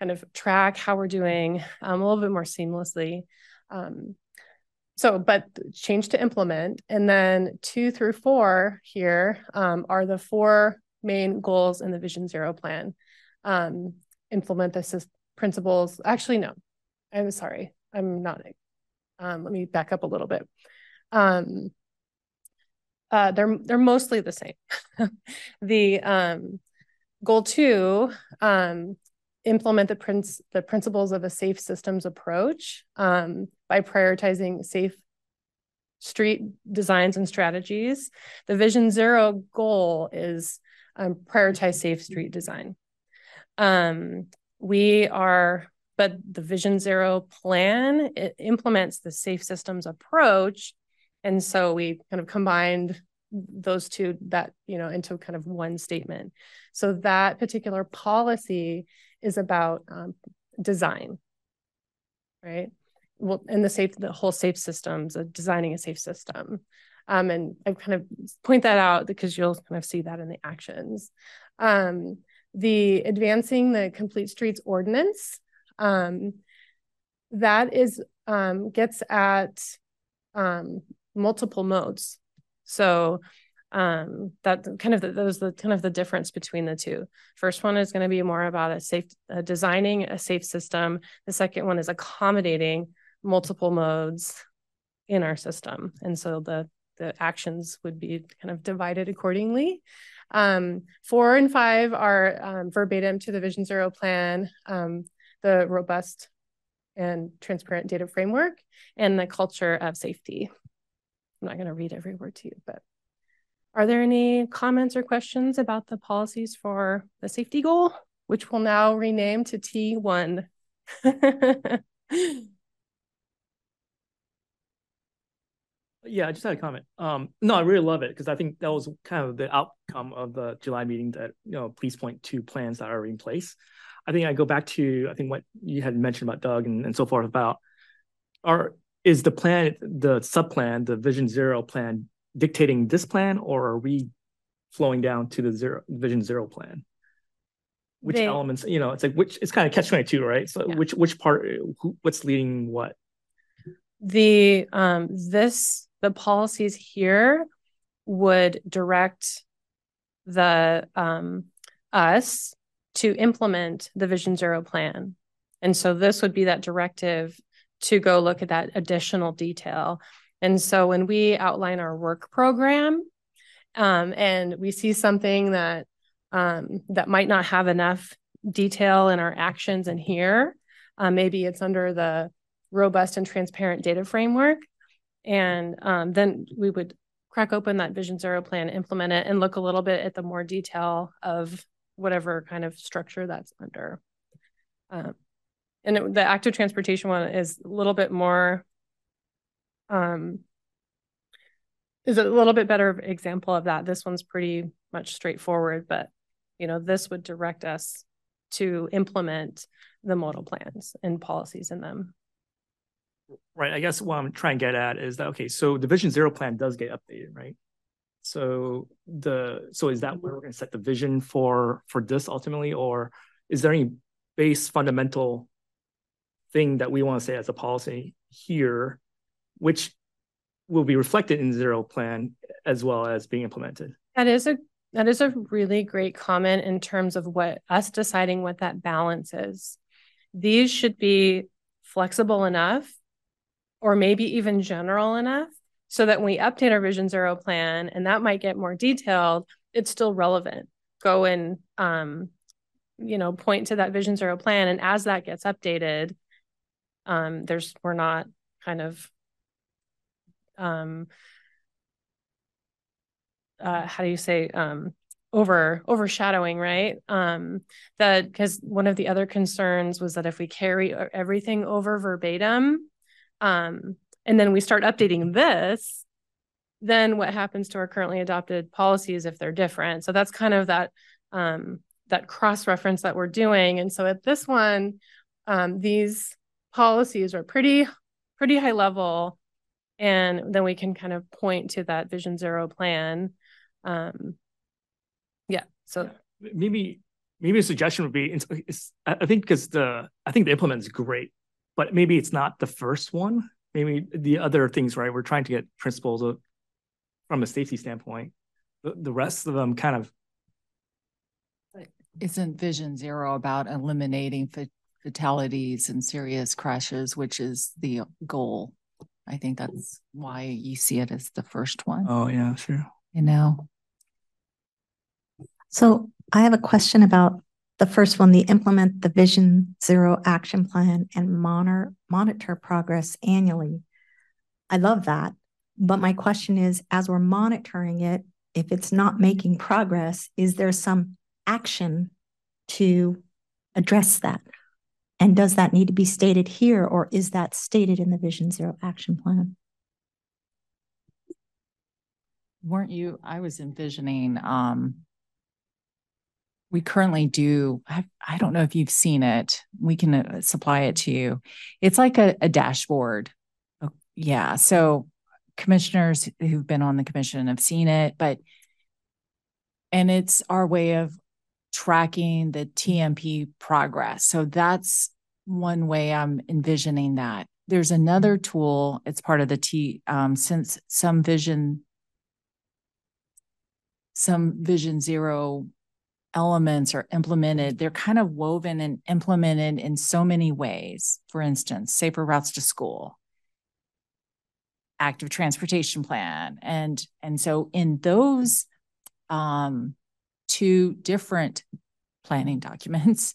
kind of track how we're doing a little bit more seamlessly. But change to implement. And then 2 through 4 here are the 4 main goals in the Vision Zero plan. Implement the principles. Actually, no, I'm sorry. I'm not. Let me back up a little bit. They're mostly the same. The goal 2, implement the principles of a safe systems approach by prioritizing safe street designs and strategies. The Vision Zero goal is prioritize safe street design. But the Vision Zero plan, it implements the safe systems approach. And so we kind of combined those two into kind of one statement. So that particular policy is about design, right? Well, and the whole safe systems, designing a safe system. And I kind of point that out because you'll kind of see that in the actions. The advancing the Complete Streets Ordinance, that is gets at multiple modes. So that kind of the difference between the two. First one is going to be more about designing a safe system. The second one is accommodating multiple modes in our system. And so the the actions would be kind of divided accordingly. 4 and 5 are verbatim to the Vision Zero plan, the robust and transparent data framework, and the culture of safety. I'm not going to read every word to you, but are there any comments or questions about the policies for the safety goal, which we'll now rename to T1? Yeah, I just had a comment. No, I really love it because I think that was kind of the outcome of the July meeting, that, you know, please point to plans that are already in place. I think I go back to, I think what you had mentioned about Doug and so forth about, is the plan, the sub-plan, the Vision Zero plan dictating this plan, or are we flowing down to the Vision Zero plan? Which elements, you know, it's like, which, it's kind of catch-22, right? So yeah. Which part, what's leading what? The the policies here would direct the us to implement the Vision Zero plan, and so this would be that directive to go look at that additional detail. And so when we outline our work program and we see something that that might not have enough detail in our actions in here, maybe it's under the robust and transparent data framework. And then we would crack open that Vision Zero plan, implement it, and look a little bit at the more detail of whatever kind of structure that's under. And the active transportation one is a little bit more, is a little bit better example of that. This one's pretty much straightforward, but, you know, this would direct us to implement the modal plans and policies in them. Right. I guess what I'm trying to get at is that, okay, so the Vision Zero plan does get updated, right? So so is that where we're going to set the vision for this ultimately, or is there any base fundamental thing that we want to say as a policy here, which will be reflected in the Zero plan as well as being implemented? That is a really great comment in terms of what us deciding what that balance is. These should be flexible enough, or maybe even general enough, so that when we update our Vision Zero plan, and that might get more detailed, it's still relevant. Go and, you know, point to that Vision Zero plan, and as that gets updated, we're not kind of, overshadowing, right? That, because one of the other concerns was that if we carry everything over verbatim, and then we start updating this, then what happens to our currently adopted policies if they're different? So that's kind of that that cross-reference that we're doing. And so at this one, these policies are pretty high level, and then we can kind of point to that Vision Zero plan. Yeah. So maybe a suggestion would be, I think the implement is great, but maybe it's not the first one. Maybe the other things, right? We're trying to get principles of, from a safety standpoint. The rest of them kind of. Isn't Vision Zero about eliminating fatalities and serious crashes, which is the goal? I think that's why you see it as the first one. Oh, yeah, sure. You know? So I have a question about the first one, the implement the Vision Zero action plan and monitor progress annually. I love that. But my question is, as we're monitoring it, if it's not making progress, is there some action to address that? And does that need to be stated here, or is that stated in the Vision Zero action plan? I was envisioning, we currently do, I don't know if you've seen it. We can supply it to you. It's like a dashboard. Oh, yeah. So commissioners who've been on the commission have seen it, and it's our way of tracking the TMP progress. So that's one way I'm envisioning that. There's another tool. It's part of the since some Vision Zero elements are implemented, they're kind of woven and implemented in so many ways. For instance, safer routes to school. active transportation plan. And so in those two different planning documents,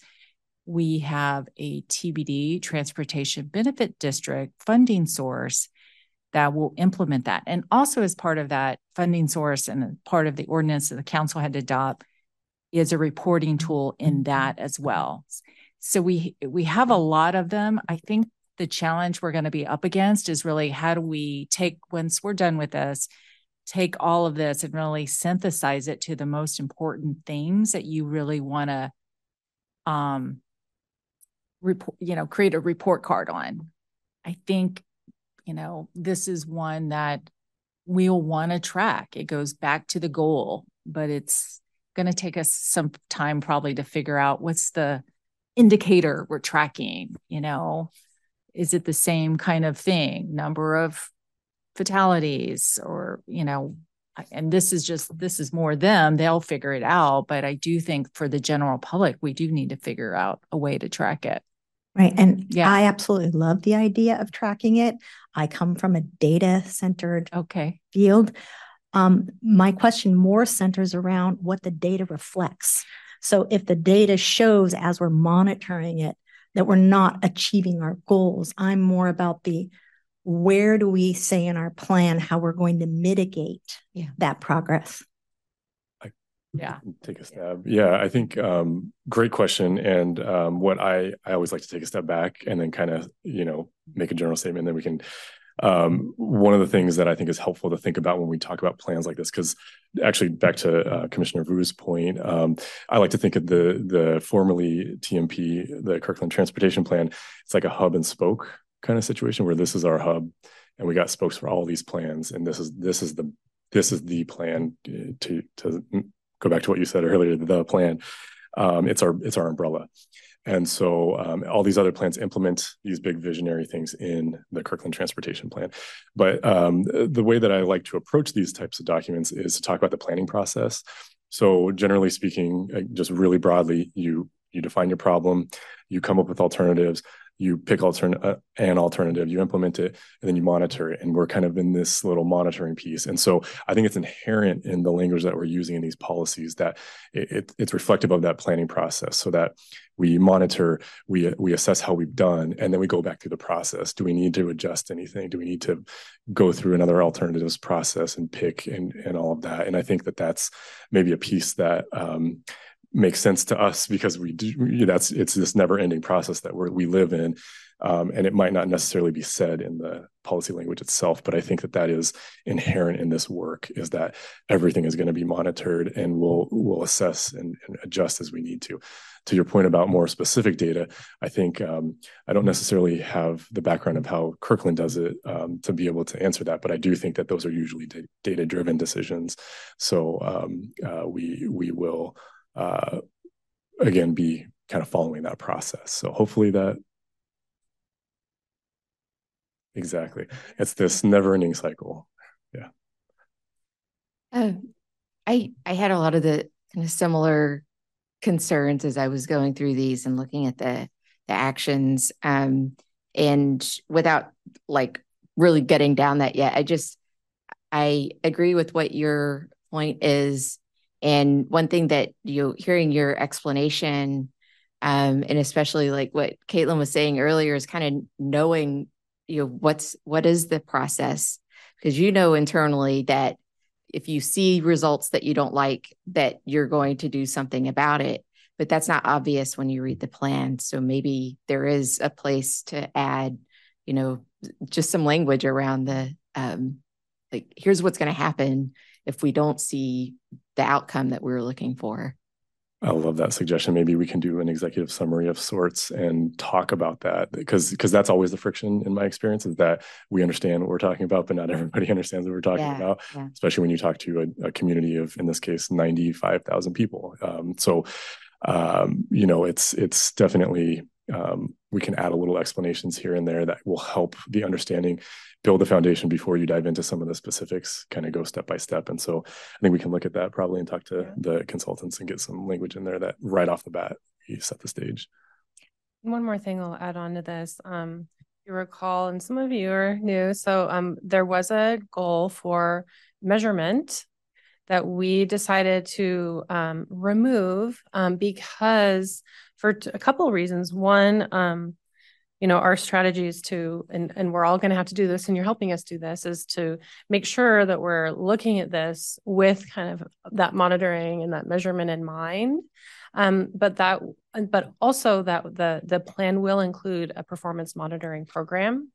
we have a TBD transportation benefit district funding source that will implement that. And also as part of that funding source and part of the ordinance that the council had to adopt is a reporting tool in that as well. So we have a lot of them. I think the challenge we're going to be up against is really how do we take, once we're done with this, take all of this and really synthesize it to the most important things that you really want to report, create a report card on. I think this is one that we'll want to track. It goes back to the goal, but it's going to take us some time probably to figure out what's the indicator we're tracking. Is it the same kind of thing? Number of fatalities or, and this is more them. They'll figure it out. But I do think for the general public, we do need to figure out a way to track it. Right. And yeah. I absolutely love the idea of tracking it. I come from a data-centered field. My question more centers around what the data reflects. So if the data shows as we're monitoring it that we're not achieving our goals, I'm more about where do we say in our plan how we're going to mitigate that progress? Take a stab. I think great question. And what I always like to take a step back and then kind of, make a general statement. And then we can, one of the things that I think is helpful to think about when we talk about plans like this, because actually back to Commissioner Vu's point, I like to think of the formerly TMP, the Kirkland Transportation Plan, it's like a hub and spoke kind of situation where this is our hub and we got spokes for all these plans. And this is the plan to go back to what you said earlier, the plan. It's our umbrella. And so all these other plans implement these big visionary things in the Kirkland Transportation Plan. But the way that I like to approach these types of documents is to talk about the planning process. So generally speaking, just really broadly, you define your problem, you come up with alternatives, you pick an alternative, you implement it, and then you monitor it. And we're kind of in this little monitoring piece. And so I think it's inherent in the language that we're using in these policies that it's reflective of that planning process so that we monitor, we assess how we've done, and then we go back through the process. Do we need to adjust anything? Do we need to go through another alternatives process and pick and all of that? And I think that that's maybe a piece that makes sense to us because we do. It's this never-ending process that we live in, and it might not necessarily be said in the policy language itself. But I think that is inherent in this work: is that everything is going to be monitored, and we'll assess and adjust as we need to. To your point about more specific data, I think I don't necessarily have the background of how Kirkland does it to be able to answer that, but I do think that those are usually data-driven decisions. So we will. Again, be kind of following that process. So hopefully that. Exactly. It's this never ending cycle. Yeah. I had a lot of the kind of similar concerns as I was going through these and looking at the actions and without like really getting down that yet. I agree with what your point is. And one thing that hearing your explanation, and especially like what Caitlin was saying earlier, is kind of knowing, what is the process? Because internally that if you see results that you don't like, that you're going to do something about it, but that's not obvious when you read the plan. So maybe there is a place to add, just some language around the like here's what's going to happen if we don't see the outcome that we were looking for. I love that suggestion. Maybe we can do an executive summary of sorts and talk about that because that's always the friction in my experience is that we understand what we're talking about, but not everybody understands what we're talking about, especially when you talk to a community of, in this case, 95,000 people. It's definitely, we can add a little explanations here and there that will help the understanding, build the foundation before you dive into some of the specifics, kind of go step by step. And so I think we can look at that probably and talk to the consultants and get some language in there that right off the bat, you set the stage. One more thing I'll add on to this. you recall, and some of you are new, so there was a goal for measurement that we decided to remove because for a couple of reasons. One, you know, our strategy is to, and we're all going to have to do this, and you're helping us do this, is to make sure that we're looking at this with kind of that monitoring and that measurement in mind. But also that the plan will include a performance monitoring program.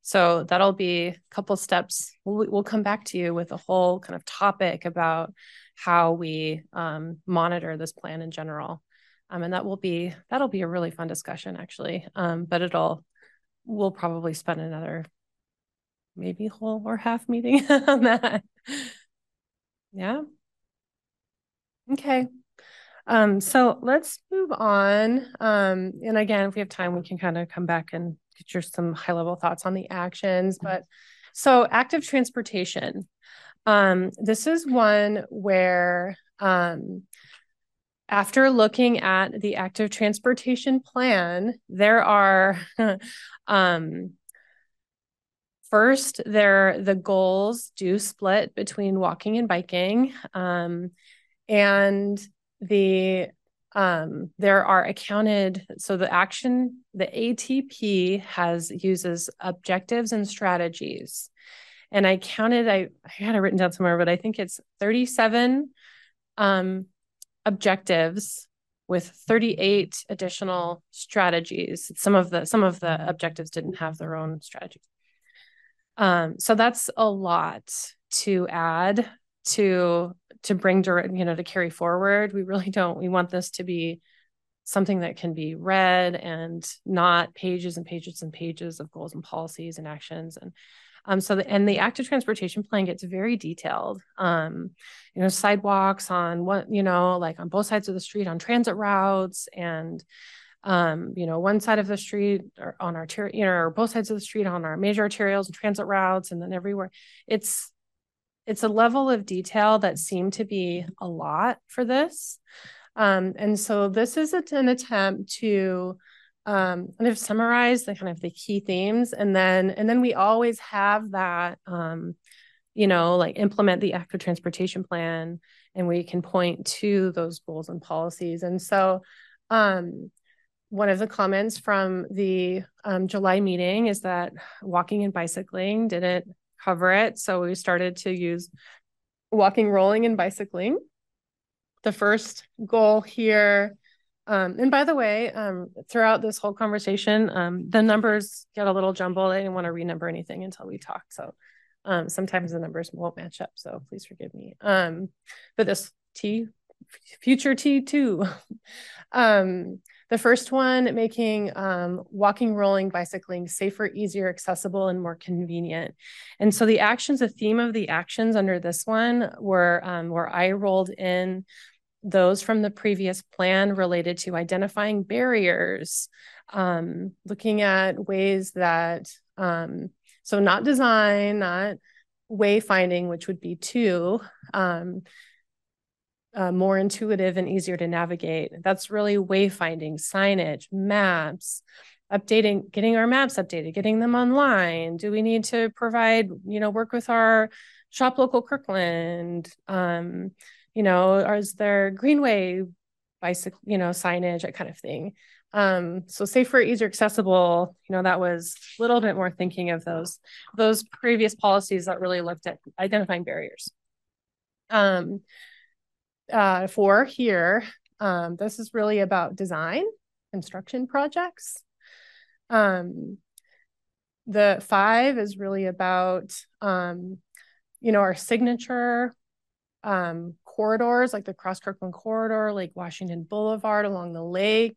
So that'll be a couple steps. We'll come back to you with a whole kind of topic about how we monitor this plan in general. And that'll be a really fun discussion, actually. But we'll probably spend another maybe whole or half meeting on that. Yeah. Okay. So let's move on. And again, if we have time, we can kind of come back and get your some high level thoughts on the actions. But so active transportation. This is one where after looking at the active transportation plan, there are first, the goals do split between walking and biking, and there are accounted. So the action, the ATP uses objectives and strategies, and I counted. I had it written down somewhere, but I think it's 37. Objectives with 38 additional strategies. Some of the objectives didn't have their own strategies. So that's a lot to add to bring direct, you know, to carry forward. We want this to be something that can be read and not pages and pages and pages of goals and policies and actions. And the active transportation plan gets very detailed, you know, sidewalks on what, you know, like on both sides of the street, on transit routes, and, you know, one side of the street or on our, you know, or both sides of the street on our major arterials and transit routes, and then everywhere. It's a level of detail that seemed to be a lot for this. And so this is an attempt to kind of summarize the kind of the key themes, and then we always have that, you know, like implement the active transportation plan, and we can point to those goals and policies. And so one of the comments from the July meeting is that walking and bicycling didn't cover it. So we started to use walking, rolling, and bicycling. The first goal here, and by the way, throughout this whole conversation, the numbers get a little jumbled. I didn't want to renumber anything until we talked. So sometimes the numbers won't match up. So please forgive me. But this future T2. The first one, making walking, rolling, bicycling safer, easier, accessible, and more convenient. And so the actions, the theme of the actions under this one were where I rolled in those from the previous plan related to identifying barriers, looking at ways that, so not design, not wayfinding, which would be two, more intuitive and easier to navigate. That's really wayfinding, signage, maps, updating, getting our maps updated, getting them online. Do we need to provide, you know, work with our Shop Local Kirkland, you know, is there greenway bicycle, you know, signage, that kind of thing. So safer, easier, accessible, you know, that was a little bit more thinking of those previous policies that really looked at identifying barriers. For here, this is really about design, construction projects. The five is really about, you know, our signature corridors, like the Cross Kirkland corridor, Lake Washington Boulevard, along the lake.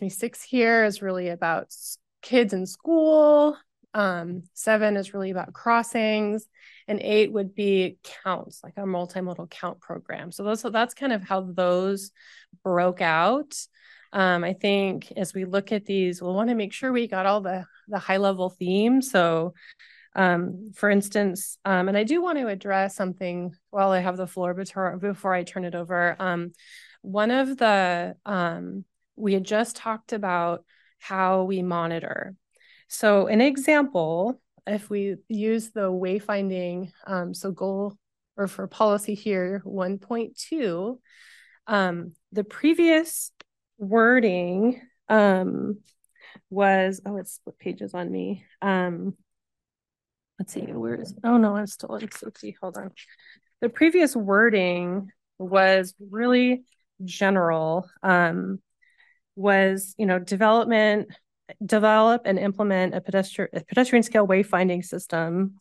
Six here is really about kids in school. Seven is really about crossings, and eight would be counts, like our multimodal count program. So that's kind of how those broke out. I think as we look at these, we'll want to make sure we got all the high level themes. So for instance, and I do want to address something while I have the floor before I turn it over. One of the we had just talked about how we monitor. So an example, if we use the wayfinding, so goal or for policy here, 1.2, the previous wording was, oh, it's split pages on me. Let's see, where is, oh no, I'm still in 60, hold on. The previous wording was really general, was, you know, develop and implement a pedestrian scale wayfinding system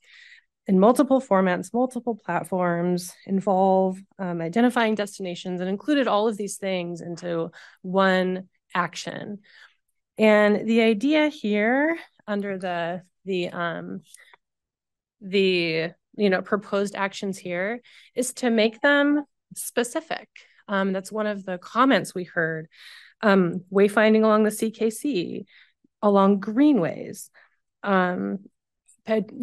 in multiple formats, multiple platforms, involve identifying destinations, and included all of these things into one action. And the idea here under the you know, proposed actions here is to make them specific. That's one of the comments we heard. Wayfinding along the CKC, along greenways, you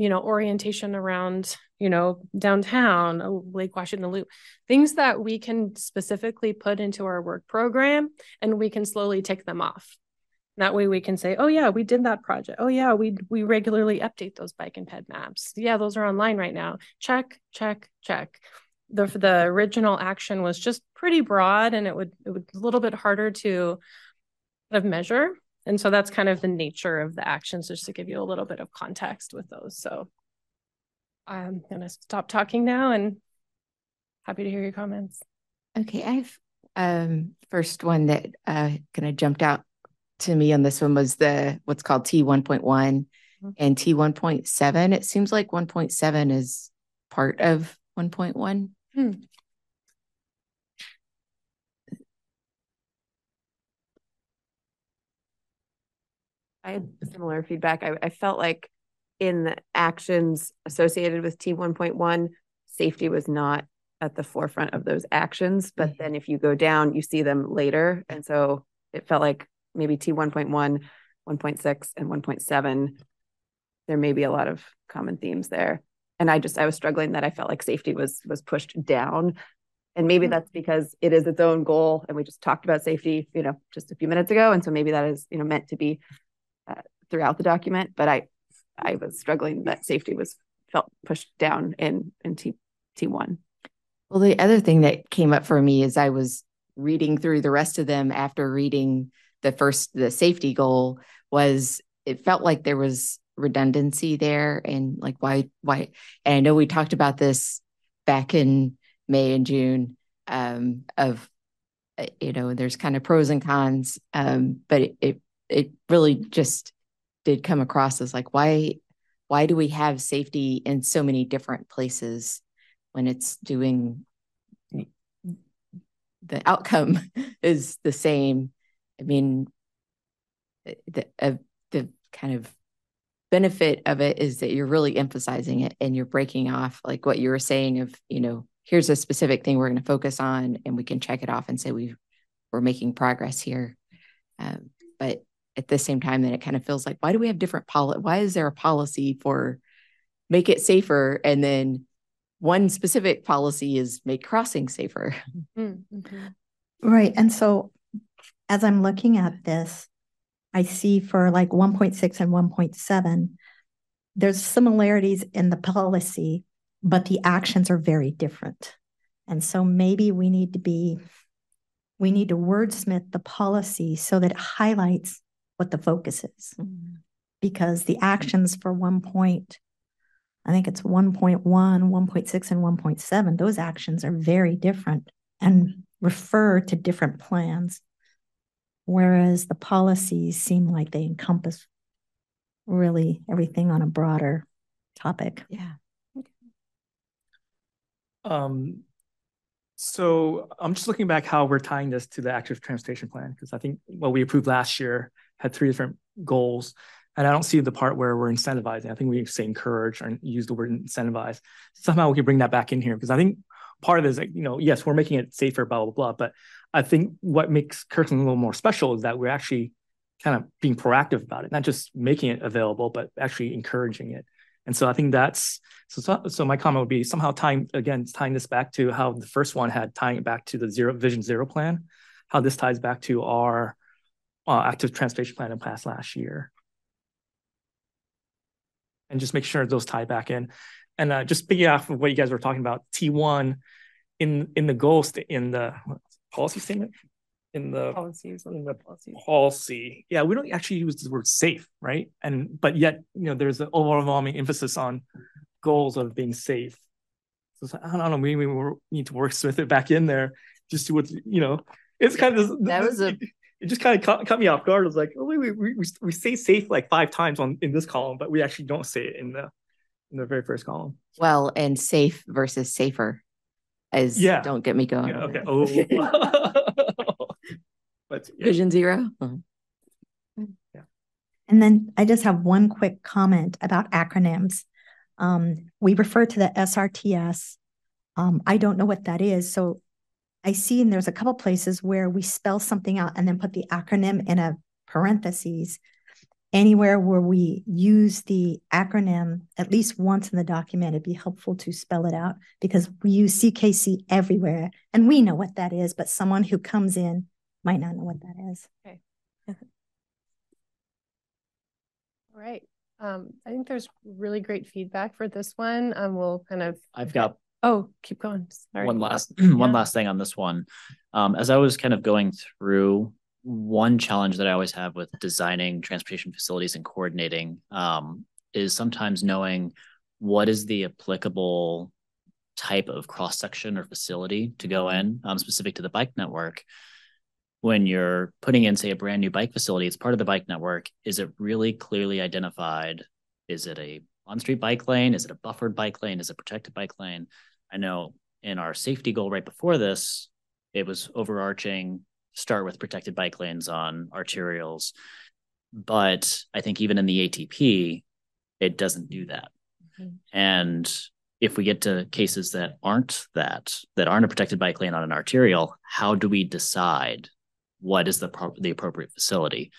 know, orientation around, you know, downtown, Lake Washington Loop, things that we can specifically put into our work program, and we can slowly tick them off. That way we can say, oh yeah, we did that project. Oh yeah, we regularly update those bike and ped maps. Yeah, those are online right now. Check, check, check. The original action was just pretty broad, and it would a little bit harder to kind of measure. And so that's kind of the nature of the actions, just to give you a little bit of context with those. So I'm going to stop talking now and happy to hear your comments. Okay, I've first one that kind of jumped out to me on this one was the what's called T1.1 mm-hmm. and T1.7. It seems like 1.7 is part of 1.1. I had similar feedback. I felt like in the actions associated with T1.1, safety was not at the forefront of those actions. But then if you go down, you see them later. And so it felt like maybe T1.1, 1.6, and 1.7, there may be a lot of common themes there. And I was struggling that I felt like safety was pushed down. And maybe that's because it is its own goal. And we just talked about safety, you know, just a few minutes ago. And so maybe that is, you know, meant to be throughout the document. But I was struggling that safety felt pushed down in T1. Well, the other thing that came up for me is I was reading through the rest of them after reading the safety goal was, it felt like there was redundancy there, and like why, and I know we talked about this back in May and June of, you know, there's kind of pros and cons, but it really just did come across as like, why do we have safety in so many different places when it's doing the outcome is the same? I mean, the kind of benefit of it is that you're really emphasizing it, and you're breaking off like what you were saying of, you know, here's a specific thing we're going to focus on, and we can check it off and say we're making progress here. But at the same time, then it kind of feels like, why do we have different policy? Why is there a policy for make it safer? And then one specific policy is make crossing safer. Mm-hmm. Right. And so as I'm looking at this, I see for like 1.6 and 1.7, there's similarities in the policy, but the actions are very different. And so maybe we need to wordsmith the policy so that it highlights what the focus is. Mm-hmm. Because the actions for 1.1, 1.6, and 1.7, those actions are very different and refer to different plans. Whereas the policies seem like they encompass really everything on a broader topic. Yeah. So I'm just looking back how we're tying this to the active transportation plan, because I think what we approved last year had 3 different goals. And I don't see the part where we're incentivizing. I think we say encourage or use the word incentivize. Somehow we can bring that back in here, because I think part of it is like, you know, yes, we're making it safer, blah, blah, blah. But I think what makes Kirkland a little more special is that we're actually kind of being proactive about it, not just making it available, but actually encouraging it. And so I think that's, so my comment would be somehow tying this back to how the first one had, tying it back to the Vision Zero plan, how this ties back to our active transportation plan in place last year. And just make sure those tie back in. And just piggy off of what you guys were talking about, T1 in the goals, in the policy statement, in the policies, policy. Yeah, we don't actually use the word safe, right? And but yet, you know, there's an overwhelming emphasis on goals of being safe. So it's like, I don't know, maybe we need to wordsmith it back in there, just to what, you know, it's kind of that was a. It just kind of caught me off guard. I was like, oh, we say safe like 5 times in this column, but we actually don't say it in the very first column. Well, and safe versus safer, as yeah. Don't get me going. Yeah, okay. Oh. But, yeah. Vision Zero. Mm-hmm. Yeah. And then I just have one quick comment about acronyms. We refer to the SRTS. I don't know what that is, so. I see, and there's a couple places where we spell something out and then put the acronym in a parentheses. Anywhere where we use the acronym at least once in the document, it'd be helpful to spell it out, because we use CKC everywhere and we know what that is, but someone who comes in might not know what that is. Okay. All right. I think there's really great feedback for this one. We'll kind of. I've got. Oh, keep going. Sorry. One last thing on this one. As I was kind of going through, one challenge that I always have with designing transportation facilities and coordinating is sometimes knowing what is the applicable type of cross-section or facility to go in, specific to the bike network. When you're putting in, say, a brand new bike facility, it's part of the bike network. Is it really clearly identified? Is it a on-street bike lane? Is it a buffered bike lane? Is it a protected bike lane? I know in our safety goal right before this, it was overarching, start with protected bike lanes on arterials. But I think even in the ATP, it doesn't do that. Mm-hmm. And if we get to cases that aren't a protected bike lane on an arterial, how do we decide what is the appropriate facility?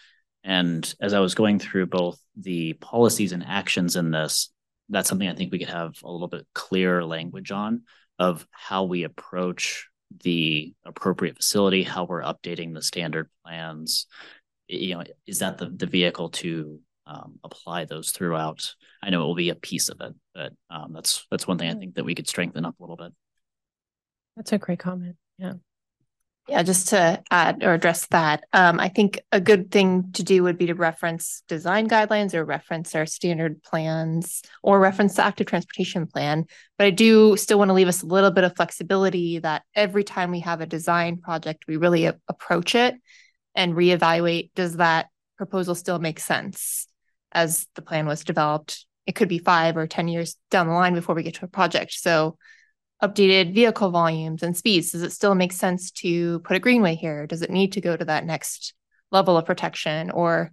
And as I was going through both the policies and actions in this, that's something I think we could have a little bit clearer language on, of how we approach the appropriate facility, how we're updating the standard plans. You know, is that the vehicle to apply those throughout? I know it will be a piece of it, but that's one thing I think that we could strengthen up a little bit. That's a great comment. Yeah. Yeah, just to add or address that, I think a good thing to do would be to reference design guidelines or reference our standard plans or reference the active transportation plan. But I do still want to leave us a little bit of flexibility that every time we have a design project, we really approach it and reevaluate, does that proposal still make sense as the plan was developed? It could be 5 or 10 years down the line before we get to a project. So updated vehicle volumes and speeds. Does it still make sense to put a greenway here? Does it need to go to that next level of protection? Or,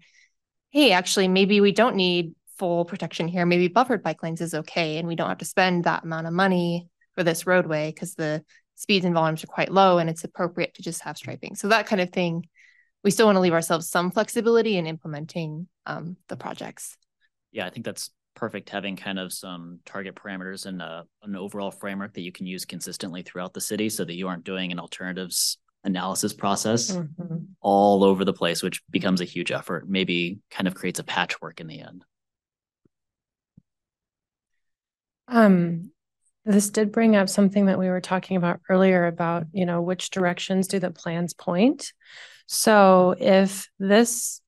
hey, actually, maybe we don't need full protection here. Maybe buffered bike lanes is okay, and we don't have to spend that amount of money for this roadway because the speeds and volumes are quite low and it's appropriate to just have striping. So that kind of thing, we still want to leave ourselves some flexibility in implementing the projects. Yeah, I think that's perfect, having kind of some target parameters and an overall framework that you can use consistently throughout the city, so that you aren't doing an alternatives analysis process mm-hmm. all over the place, which becomes a huge effort, maybe kind of creates a patchwork in the end. This did bring up something that we were talking about earlier about, you know, which directions do the plans point? So if this,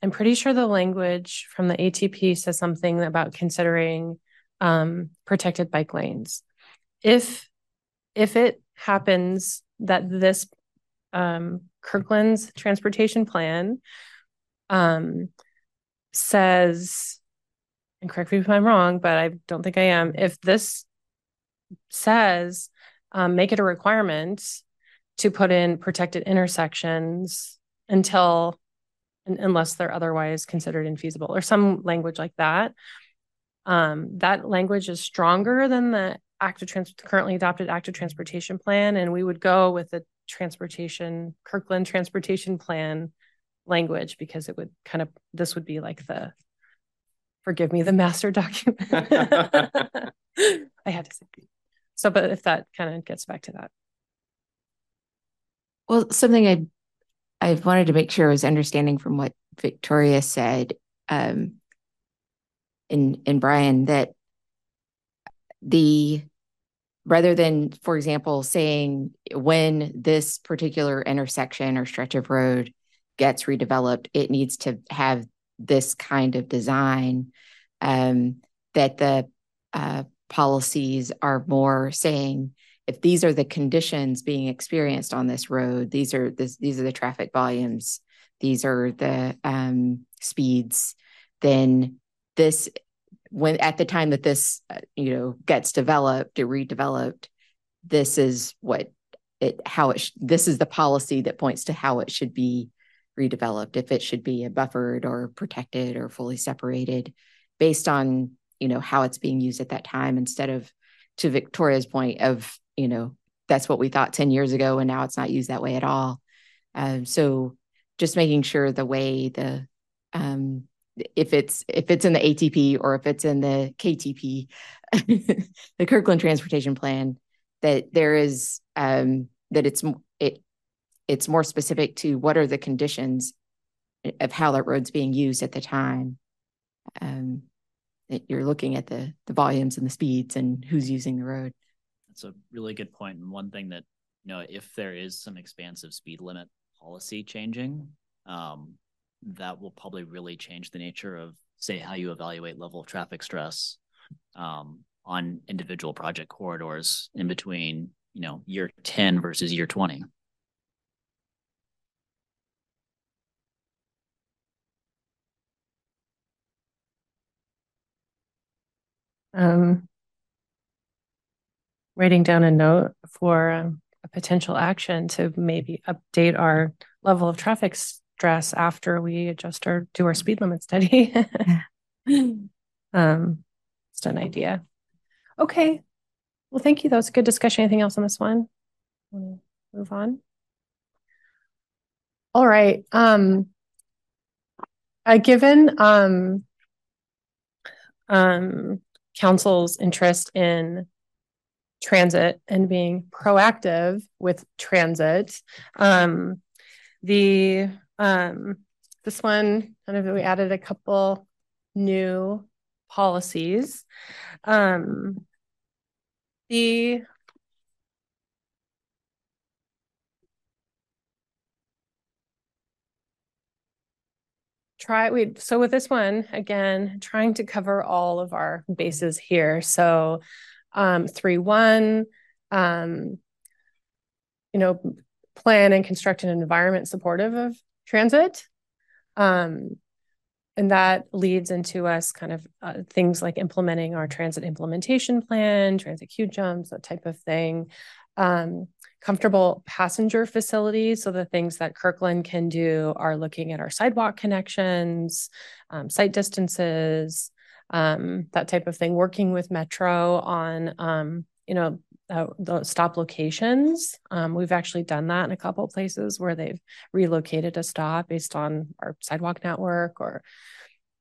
I'm pretty sure the language from the ATP says something about considering protected bike lanes. If it happens that this Kirkland's transportation plan says, and correct me if I'm wrong, but I don't think I am, if this says make it a requirement to put in protected intersections unless they're otherwise considered infeasible, or some language like that. That language is stronger than the currently adopted active transportation plan, and we would go with the Kirkland transportation plan language, because it would kind of, this would be like the, forgive me, the master document. I had to say. So, but if that kind of gets back to that. Well, something I I wanted to make sure I was understanding from what Victoria said and Brian, that the rather than, for example, saying when this particular intersection or stretch of road gets redeveloped, it needs to have this kind of design, that the policies are more saying, if these are the conditions being experienced on this road, these are the traffic volumes, these are the speeds, then this, when at the time that this gets developed or redeveloped, this is what it this is the policy that points to how it should be redeveloped, if it should be a buffered or protected or fully separated based on how it's being used at that time, instead of, to Victoria's point of, that's what we thought 10 years ago, and now it's not used that way at all. So just making sure the way the, if it's in the ATP or if it's in the KTP, the Kirkland Transportation Plan, that there is, that it's more specific to what are the conditions of how that road's being used at the time. You're looking at the volumes and the speeds and who's using the road. That's a really good point. And one thing that, if there is some expansive speed limit policy changing, that will probably really change the nature of, say, how you evaluate level of traffic stress on individual project corridors in between, year 10 versus year 20. Writing down a note for a potential action to maybe update our level of traffic stress after we do our speed limit study. Just an idea. Okay. Well, thank you. That was a good discussion. Anything else on this one? Want to move on? All right. Given council's interest in transit and being proactive with transit. This one, we added a couple new policies. So with this one, again, trying to cover all of our bases here. So 3.1, plan and construct an environment supportive of transit. And that leads into us things like implementing our transit implementation plan, transit queue jumps, that type of thing. Comfortable passenger facilities. So the things that Kirkland can do are looking at our sidewalk connections, site distances, that type of thing, working with Metro on, the stop locations. We've actually done that in a couple of places where they've relocated a stop based on our sidewalk network or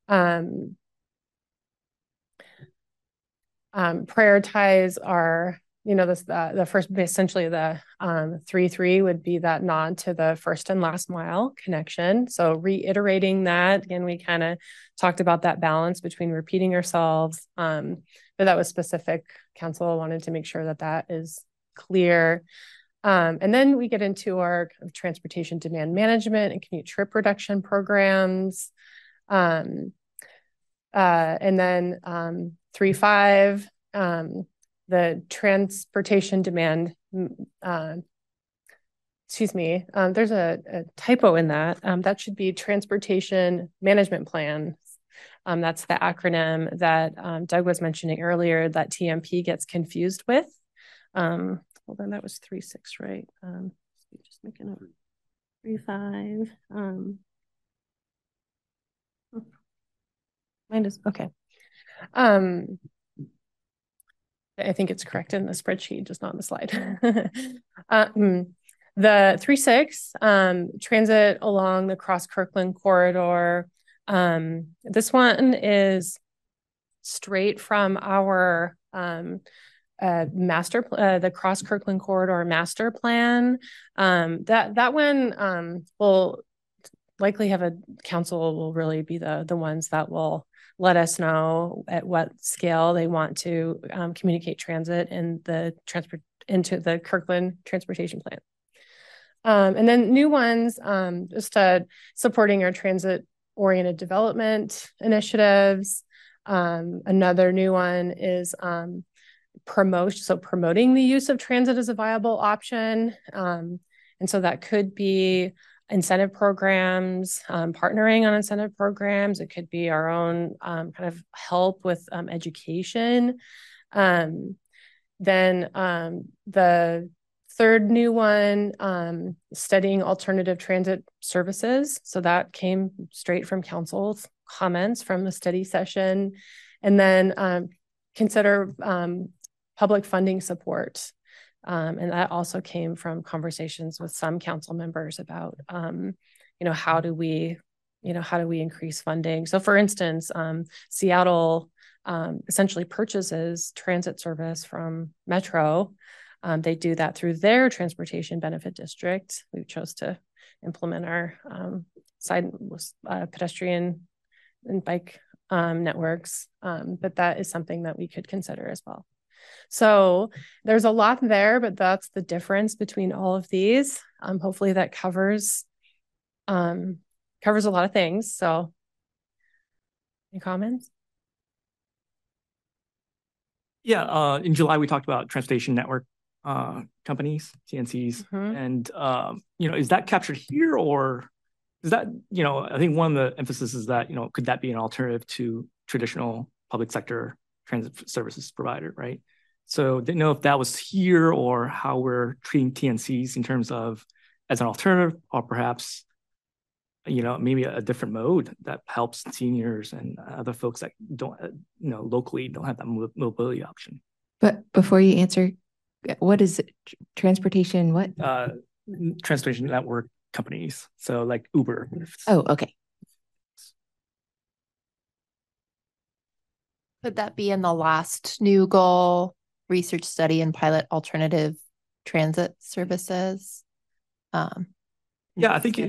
prioritize our the first, essentially the 3.3 would be that nod to the first and last mile connection. So reiterating that, again, we kind of talked about that balance between repeating ourselves, but that was specific. Council wanted to make sure that that is clear. And then we get into our transportation demand management and commute trip reduction programs. And then 3.5, the transportation demand, there's a typo in that. That should be transportation management plan. That's the acronym that Doug was mentioning earlier that TMP gets confused with. Hold on, that was 3.6, right? Just making up 3.5. Mine is okay. I think it's correct in the spreadsheet, just not on the slide. The 3.6, transit along the Cross Kirkland corridor. This one is straight from our the Cross Kirkland Corridor Master Plan. That one will likely have a council will really be the ones that will let us know at what scale they want to communicate transit in the into the Kirkland transportation plan. And then new ones, just supporting our transit-oriented development initiatives. Another new one is promoting the use of transit as a viable option. And so that could be incentive programs, partnering on incentive programs. It could be our own kind of help with education. The third new one, studying alternative transit services. So that came straight from council's comments from the study session. And then consider public funding support. And that also came from conversations with some council members about, how do we increase funding? So for instance, Seattle essentially purchases transit service from Metro. They do that through their transportation benefit district. We chose to implement our pedestrian and bike networks, but that is something that we could consider as well. So there's a lot there, but that's the difference between all of these. Hopefully that covers a lot of things. So any comments? Yeah, in July, we talked about transportation network companies, TNCs. Mm-hmm. And, is that captured here, or is that, I think one of the emphasis is that, could that be an alternative to traditional public sector transit services provider, right? So didn't know if that was here or how we're treating TNCs in terms of as an alternative, or perhaps, maybe a different mode that helps seniors and other folks that don't, locally don't have that mobility option. But before you answer, what is it? Transportation? What? Transportation network companies. So like Uber. Oh, okay. Could that be in the last new goal, research, study, and pilot alternative transit services? Yeah, I think,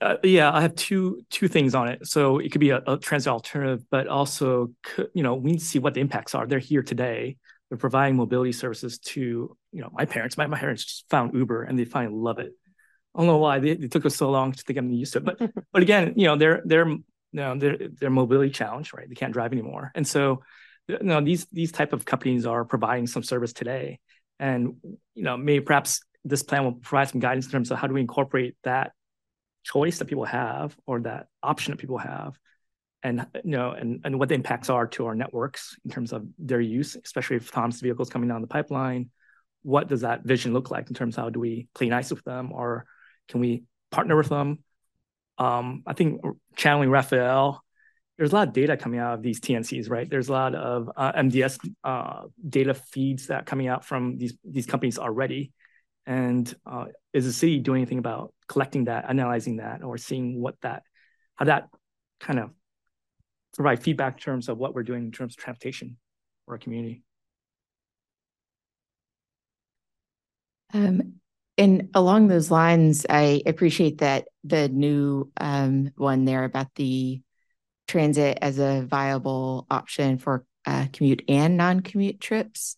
I have two things on it. So it could be a transit alternative, but also, we need to see what the impacts are. They're here today. They're providing mobility services to, my parents. My parents just found Uber and they finally love it. I don't know why they took us so long to think I'm used to it. But again, their mobility challenge, right? They can't drive anymore. And so, these type of companies are providing some service today. And, maybe perhaps this plan will provide some guidance in terms of how do we incorporate that choice that people have, or that option that people have, and and what the impacts are to our networks in terms of their use, especially if autonomous vehicles coming down the pipeline. What does that vision look like in terms of how do we play nice with them, or can we partner with them? I think channeling Raphael, there's a lot of data coming out of these TNCs, right? There's a lot of MDS data feeds that are coming out from these companies already. And is the city doing anything about collecting that, analyzing that, or seeing how that kind of provide feedback in terms of what we're doing in terms of transportation for our community? And along those lines, I appreciate that the new one there about the transit as a viable option for commute and non-commute trips.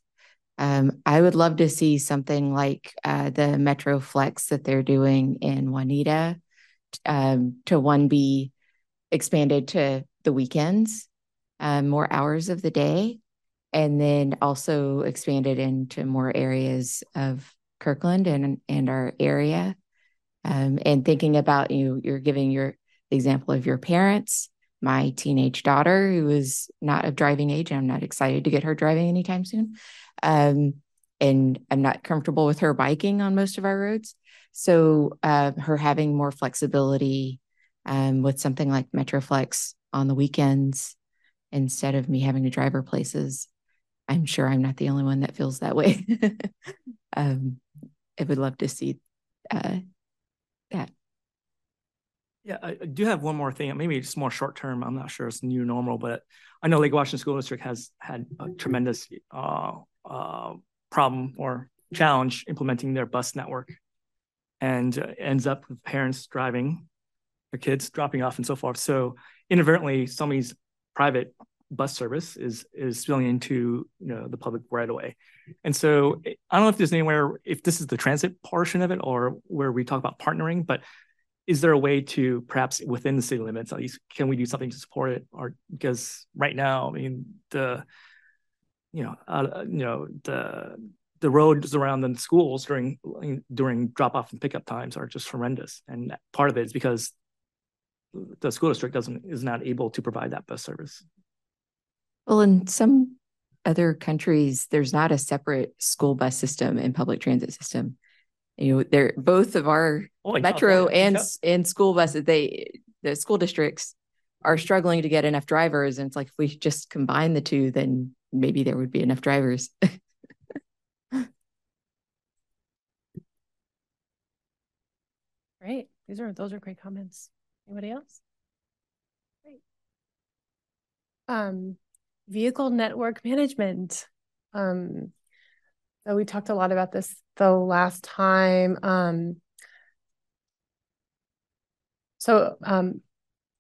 I would love to see something like the Metro Flex that they're doing in Juanita to one be expanded to the weekends, more hours of the day, and then also expanded into more areas of Kirkland and our area. And thinking about, you're giving the example of your parents, my teenage daughter, who is not of driving age, and I'm not excited to get her driving anytime soon. And I'm not comfortable with her biking on most of our roads. So her having more flexibility with something like Metroflex on the weekends, instead of me having to drive her places. I'm sure I'm not the only one that feels that way. I would love to see that. Yeah, I do have one more thing. Maybe it's more short term. I'm not sure it's new normal, but I know Lake Washington School District has had a tremendous problem or challenge implementing their bus network, and ends up with parents driving, their kids dropping off, and so forth. So inadvertently, somebody's private bus service is spilling into, you know, the public right away. And so I don't know if there's anywhere, if this is the transit portion of it or where we talk about partnering, but is there a way to perhaps within the city limits, at least, can we do something to support it? Or because right now, I mean, the roads around the schools during drop off and pickup times are just horrendous. And part of it is because the school district is not able to provide that bus service. Well, in some other countries, there's not a separate school bus system and public transit system. You know, they're both of our metro and school buses. The school districts are struggling to get enough drivers, and it's like if we just combine the two, then maybe there would be enough drivers. Great. Those are great comments. Anybody else? Great. Vehicle network management. So we talked a lot about this the last time.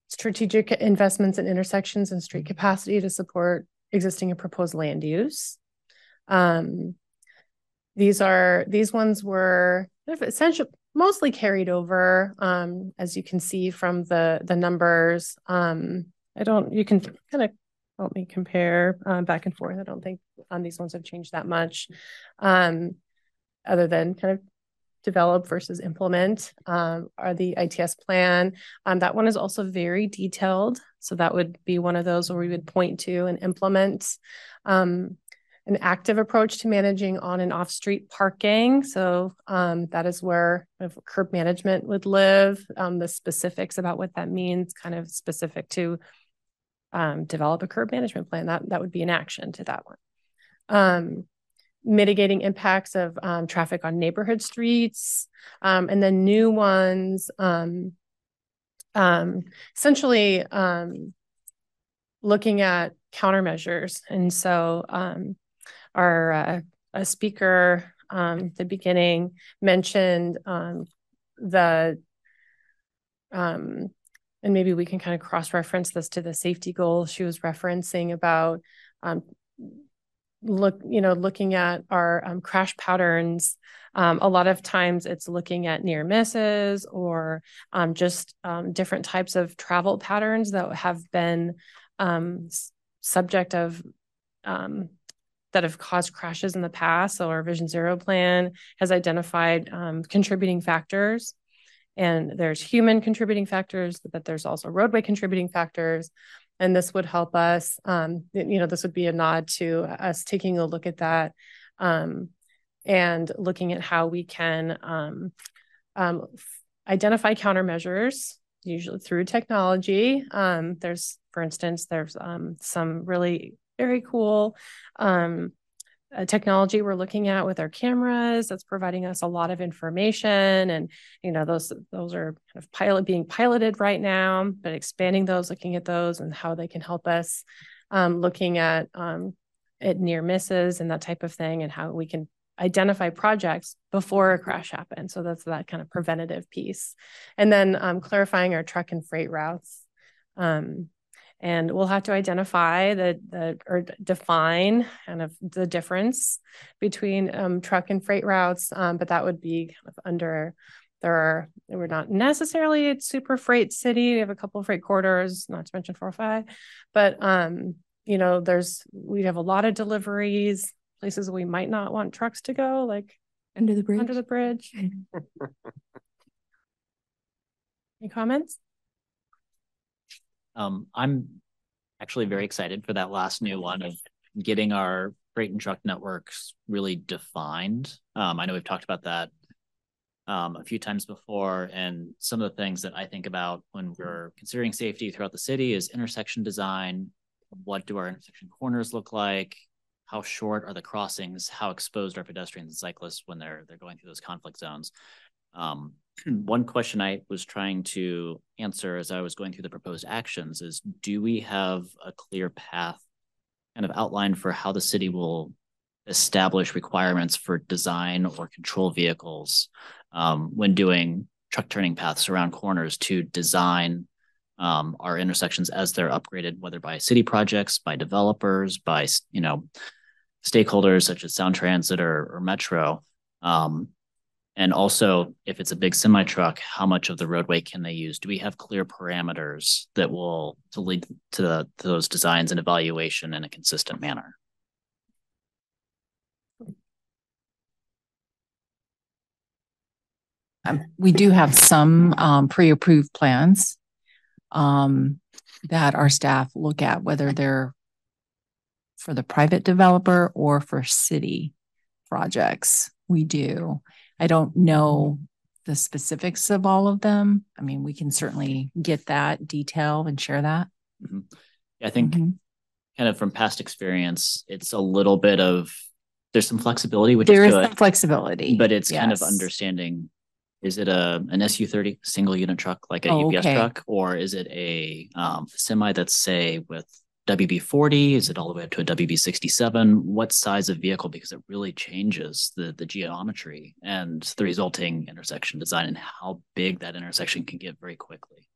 Strategic investments in intersections and street capacity to support existing and proposed land use. These ones were essentially mostly carried over, as you can see from the numbers. You can kind of help me compare back and forth. I don't think these ones have changed that much, other than kind of develop versus implement, are the ITS plan. That one is also very detailed. So that would be one of those where we would point to and implement an active approach to managing on and off street parking. So that is where kind of curb management would live. The specifics about what that means, kind of specific to develop a curb management plan. That would be an action to that one. Mitigating impacts of traffic on neighborhood streets, and then new ones, essentially looking at countermeasures. And so our a speaker at the beginning mentioned and maybe we can kind of cross-reference this to the safety goal she was referencing about looking at our crash patterns. A lot of times it's looking at near misses or different types of travel patterns that have been that have caused crashes in the past. So our Vision Zero plan has identified contributing factors. And there's human contributing factors, but there's also roadway contributing factors. And this would help us, this would be a nod to us taking a look at that and looking at how we can identify countermeasures, usually through technology. There's some really very cool technology we're looking at with our cameras that's providing us a lot of information, and those are kind of being piloted right now, but expanding those, looking at those and how they can help us, looking at near misses and that type of thing, and how we can identify projects before a crash happens. So that's that kind of preventative piece, and then clarifying our truck and freight routes. And we'll have to identify define kind of the difference between truck and freight routes, but that would be kind of we're not necessarily a super freight city. We have a couple of freight corridors, not to mention 405, but we have a lot of deliveries, places we might not want trucks to go, like under the bridge. Any comments? I'm actually very excited for that last new one of getting our freight and truck networks really defined. I know we've talked about that a few times before, and some of the things that I think about when we're considering safety throughout the city is intersection design. What do our intersection corners look like? How short are the crossings? How exposed are pedestrians and cyclists when they're going through those conflict zones? one question I was trying to answer as I was going through the proposed actions is, do we have a clear path kind of outlined for how the city will establish requirements for design or control vehicles when doing truck turning paths around corners to design our intersections as they're upgraded, whether by city projects, by developers, by, you know, stakeholders such as Sound Transit or Metro. And also, if it's a big semi truck, how much of the roadway can they use? Do we have clear parameters that will lead to those designs and evaluation in a consistent manner? We do have some pre-approved plans that our staff look at, whether they're for the private developer or for city projects. We do. I don't know the specifics of all of them. I mean, we can certainly get that detail and share that. Mm-hmm. I think kind of from past experience, it's a little bit of, there's some flexibility, which there is some flexibility, but it's kind of understanding, is it an SU-30 single unit truck, like a UPS truck, or is it a semi that's, say, with WB40? Is it all the way up to a WB67? What size of vehicle? Because it really changes the geometry and the resulting intersection design and how big that intersection can get very quickly.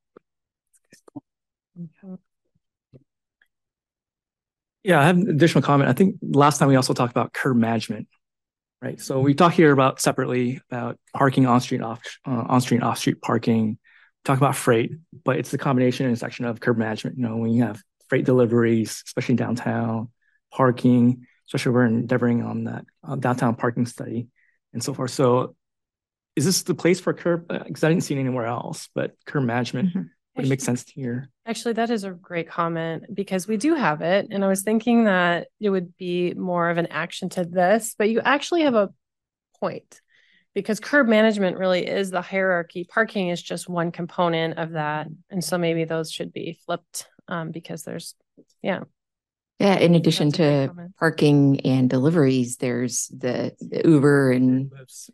Yeah, I have an additional comment. I think last time we also talked about curb management, right? So we talk here about separately about parking on-street and off-street parking, talk about freight, but it's the combination and section of curb management. You know, when you have freight deliveries, especially downtown, parking, especially we're endeavoring on that downtown parking study and so forth. So is this the place for curb? Because I didn't see it anywhere else, but curb management would make sense here. Actually, that is a great comment because we do have it. And I was thinking that it would be more of an action to this, but you actually have a point because curb management really is the hierarchy. Parking is just one component of that. And so maybe those should be flipped. Because there's, in addition to parking and deliveries, there's the Uber and Lyfts,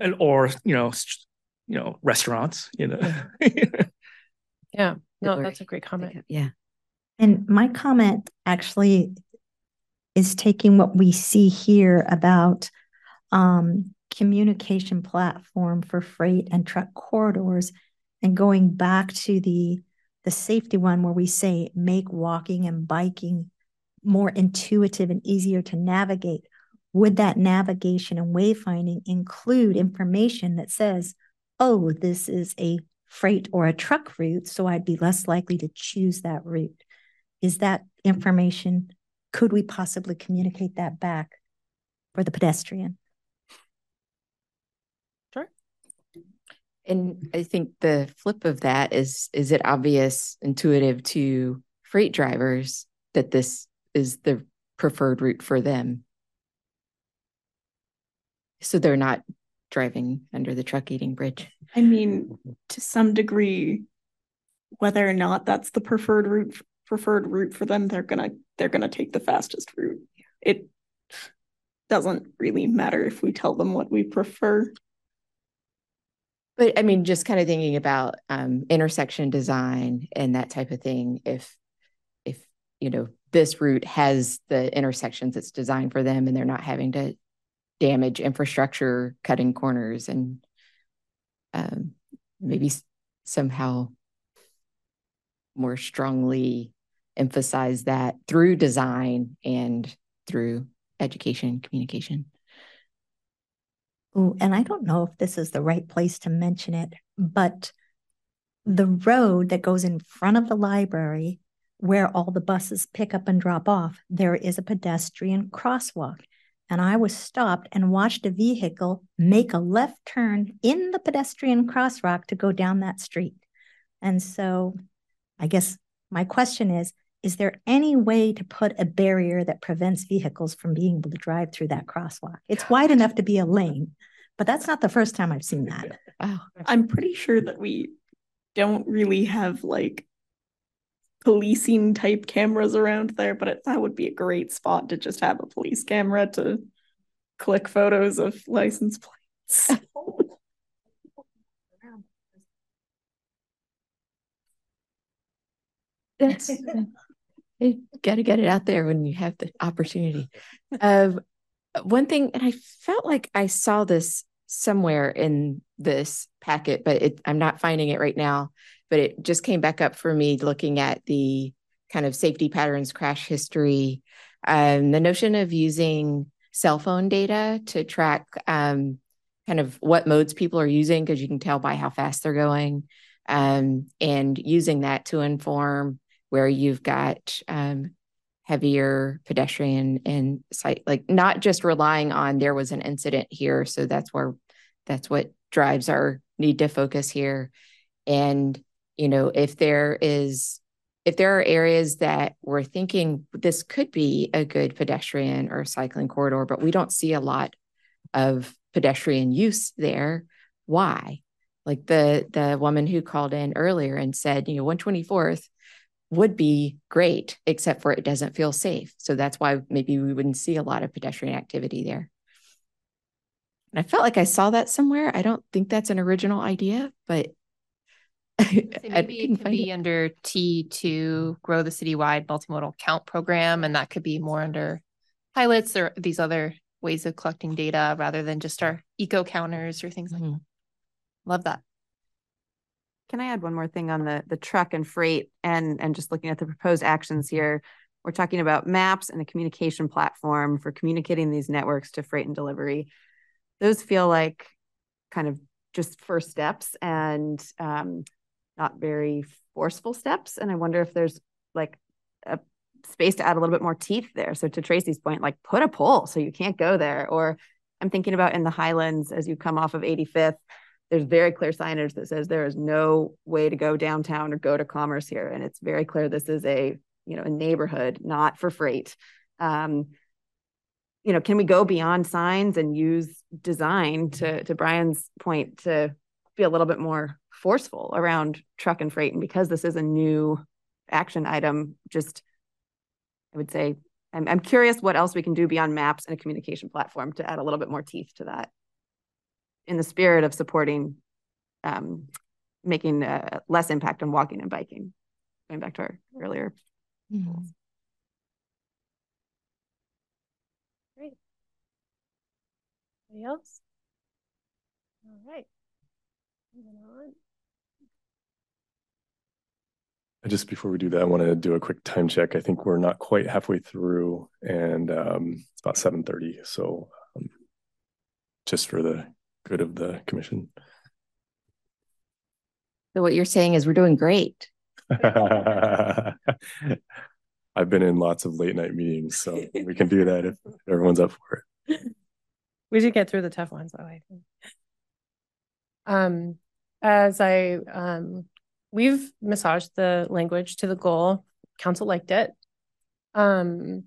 and or you know restaurants, No, that's a great comment. Yeah, and my comment actually is taking what we see here about communication platform for freight and truck corridors, and going back to the safety one where we say make walking and biking more intuitive and easier to navigate. Would that navigation and wayfinding include information that says, oh, this is a freight or a truck route, so I'd be less likely to choose that route? Is that information, could we possibly communicate that back for the pedestrian? And I think the flip of that is it obvious, intuitive to freight drivers that this is the preferred route for them? So they're not driving under the truck eating bridge. I mean, to some degree, whether or not that's the preferred route for them, they're gonna take the fastest route. It doesn't really matter if we tell them what we prefer. But I mean, just kind of thinking about intersection design and that type of thing. If this route has the intersections that's designed for them, and they're not having to damage infrastructure, cutting corners, and maybe somehow more strongly emphasize that through design and through education, communication. Ooh, and I don't know if this is the right place to mention it, but the road that goes in front of the library where all the buses pick up and drop off, there is a pedestrian crosswalk. And I was stopped and watched a vehicle make a left turn in the pedestrian crosswalk to go down that street. And so I guess my question is there any way to put a barrier that prevents vehicles from being able to drive through that crosswalk? It's wide enough to be a lane, but that's not the first time I've seen that. Wow. I'm pretty sure that we don't really have like policing type cameras around there, but that would be a great spot to just have a police camera to click photos of license plates. That's you got to get it out there when you have the opportunity. One thing, and I felt like I saw this somewhere in this packet, but I'm not finding it right now, but it just came back up for me looking at the kind of safety patterns, crash history, the notion of using cell phone data to track kind of what modes people are using, because you can tell by how fast they're going, and using that to inform where you've got heavier pedestrian and site, like not just relying on there was an incident here, so that's what drives our need to focus here. And, you know, if there are areas that we're thinking this could be a good pedestrian or cycling corridor, but we don't see a lot of pedestrian use there, why? Like the woman who called in earlier and said, you know, 124th would be great, except for it doesn't feel safe. So that's why maybe we wouldn't see a lot of pedestrian activity there. And I felt like I saw that somewhere. I don't think that's an original idea, but so maybe it could be under T2, grow the citywide multimodal count program, and that could be more under pilots or these other ways of collecting data rather than just our eco counters or things like that. Love that. Can I add one more thing on the truck and freight and just looking at the proposed actions here? We're talking about maps and a communication platform for communicating these networks to freight and delivery. Those feel like kind of just first steps and not very forceful steps. And I wonder if there's like a space to add a little bit more teeth there. So to Tracy's point, like put a pole so you can't go there. Or I'm thinking about in the Highlands, as you come off of 85th, there's very clear signage that says there is no way to go downtown or go to Commerce here. And it's very clear this is a, you know, a neighborhood, not for freight. You know, can we go beyond signs and use design to Brian's point to be a little bit more forceful around truck and freight? And because this is a new action item, just I would say I'm curious what else we can do beyond maps and a communication platform to add a little bit more teeth to that, in the spirit of supporting making less impact on walking and biking. Going back to our earlier goals. Anybody else? All right. Moving on. Just before we do that, I want to do a quick time check. I think we're not quite halfway through, and it's about 7:30. So just for the good of the commission. So what you're saying is we're doing great. I've been in lots of late night meetings, so we can do that if everyone's up for it. We did get through the tough ones, though, I think. We've massaged the language to the goal. Council liked it. The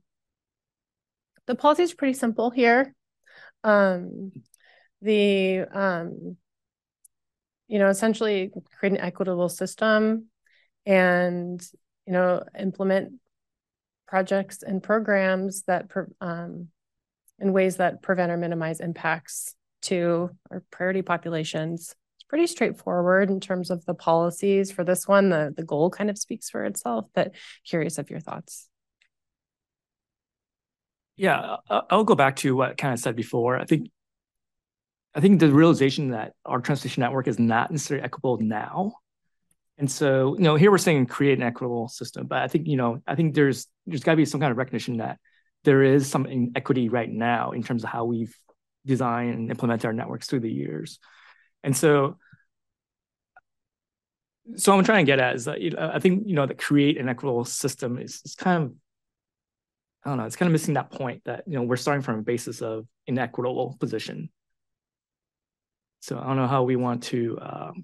policy is pretty simple here. You know, essentially create an equitable system and, you know, implement projects and programs that in ways that prevent or minimize impacts to our priority populations. It's pretty straightforward in terms of the policies for this one. The goal kind of speaks for itself, but curious of your thoughts. Yeah, I'll go back to what Ken said before. I think the realization that our transportation network is not necessarily equitable now. And so, you know, here we're saying create an equitable system, but I think, you know, I think there's gotta be some kind of recognition that there is some inequity right now in terms of how we've designed and implemented our networks through the years. And so what I'm trying to get at is that, you know, I think, you know, that create an equitable system is kind of, I don't know, it's kind of missing that point that, you know, we're starting from a basis of inequitable position. So I don't know how we want to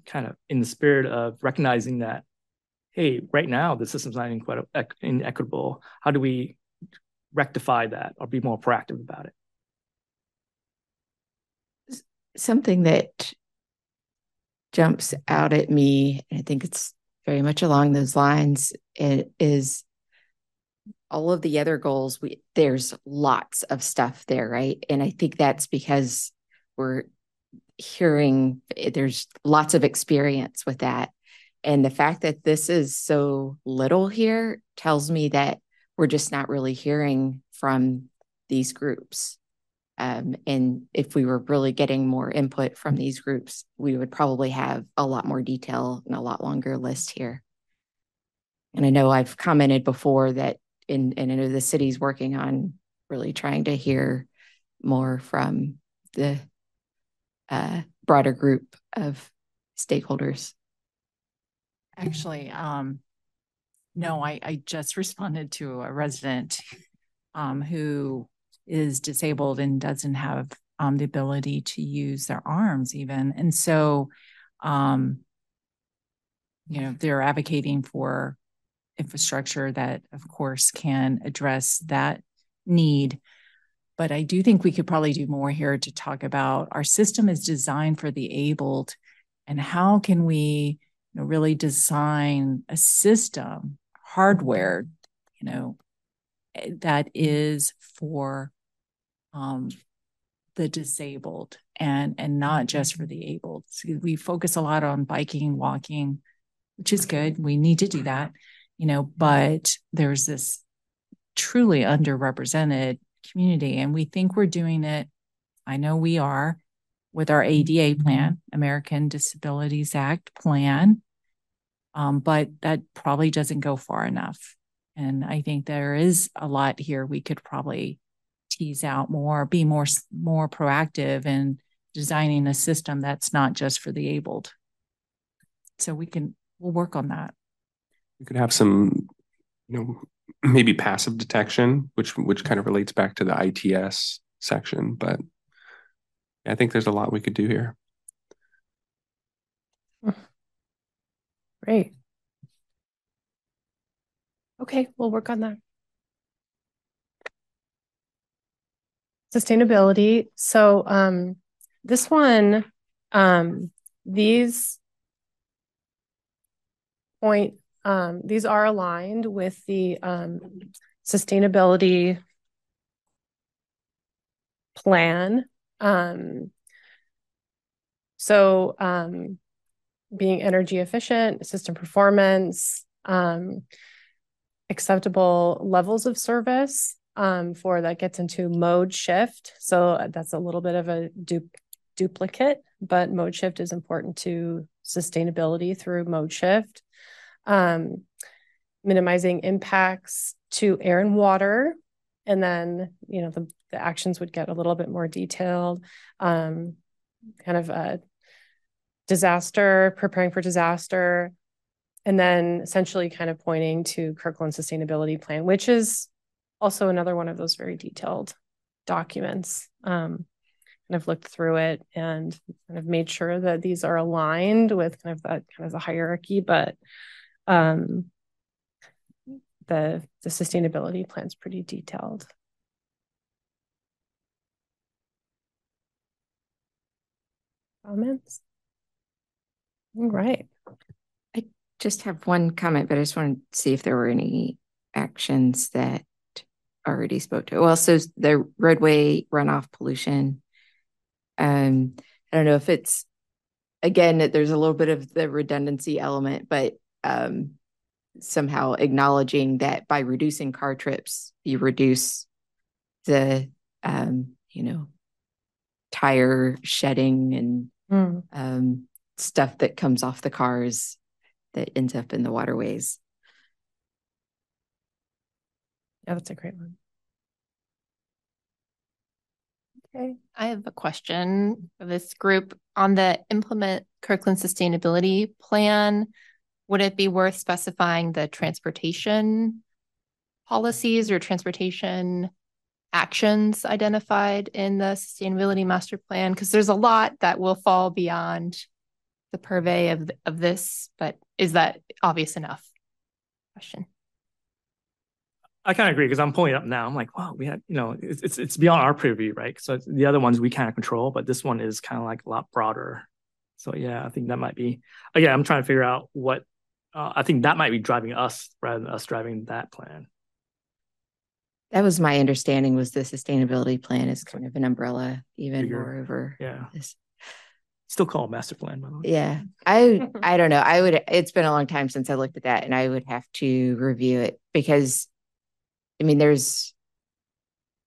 kind of, in the spirit of recognizing that, hey, right now the system's not inequitable. How do we rectify that or be more proactive about it? Something that jumps out at me, and I think it's very much along those lines, is all of the other goals. There's lots of stuff there, right? And I think that's because we're hearing there's lots of experience with that. And the fact that this is so little here tells me that we're just not really hearing from these groups. And if we were really getting more input from these groups, we would probably have a lot more detail and a lot longer list here. And I know I've commented before that, and I know the city's working on really trying to hear more from the broader group of stakeholders. Actually, I just responded to a resident who is disabled and doesn't have the ability to use their arms even. And so, they're advocating for infrastructure that, of course, can address that need. But I do think we could probably do more here to talk about our system is designed for the abled, and how can we really design a system, hardware, that is for the disabled and not just for the abled. So we focus a lot on biking and walking, which is good. We need to do that, but there's this truly underrepresented community, and we think we're doing it. I know we are with our ADA plan, American Disabilities Act plan, but that probably doesn't go far enough. And I think there is a lot here we could probably tease out more, be more proactive in designing a system that's not just for the abled. So we'll work on that. We could have some, maybe passive detection, which kind of relates back to the ITS section, but I think there's a lot we could do here. Great. Okay, we'll work on that. Sustainability. So this one, these are aligned with the sustainability plan. Being energy efficient, system performance, acceptable levels of service for that gets into mode shift. So that's a little bit of a duplicate, but mode shift is important to sustainability through mode shift. Minimizing impacts to air and water. And then, the actions would get a little bit more detailed, kind of a disaster, preparing for disaster, and then essentially kind of pointing to Kirkland Sustainability Plan, which is also another one of those very detailed documents. And I've looked through it and kind of made sure that these are aligned with kind of the hierarchy, but the sustainability plan is pretty detailed. Comments? All right. I just have one comment, but I just wanted to see if there were any actions that already spoke to it. Well, so the roadway runoff pollution. I don't know if it's, again, there's a little bit of the redundancy element, but somehow acknowledging that by reducing car trips, you reduce the, tire shedding and stuff that comes off the cars that ends up in the waterways. Yeah, that's a great one. Okay. I have a question for this group on the implement Kirkland Sustainability Plan. Would it be worth specifying the transportation policies or transportation actions identified in the Sustainability Master Plan? Because there's a lot that will fall beyond the purvey of this, but is that obvious enough? Question. I kind of agree, because I'm pulling it up now. I'm like, wow, we had, it's beyond our purview, right? So the other ones we kind of control, but this one is kind of like a lot broader. So yeah, I think that might be, again, I'm trying to figure out what, I think that might be driving us rather than us driving that plan. That was my understanding, was the sustainability plan is kind of an umbrella even more over this. Still call it master plan, by the way. Yeah. I don't know. It's been a long time since I looked at that, and I would have to review it, because I mean, there's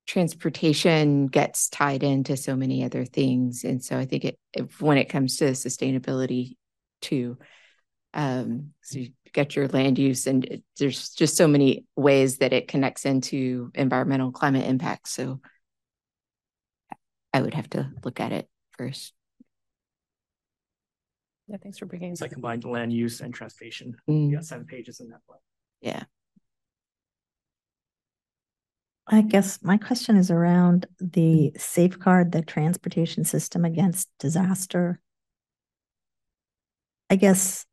transportation gets tied into so many other things. And so I think when it comes to sustainability too, so you get your land use, and there's just so many ways that it connects into environmental climate impacts. So I would have to look at it first. Yeah, thanks for bringing it. I combined land use and transportation. You got 7 pages in that one. Yeah. I guess my question is around the safeguard the transportation system against disaster. I guess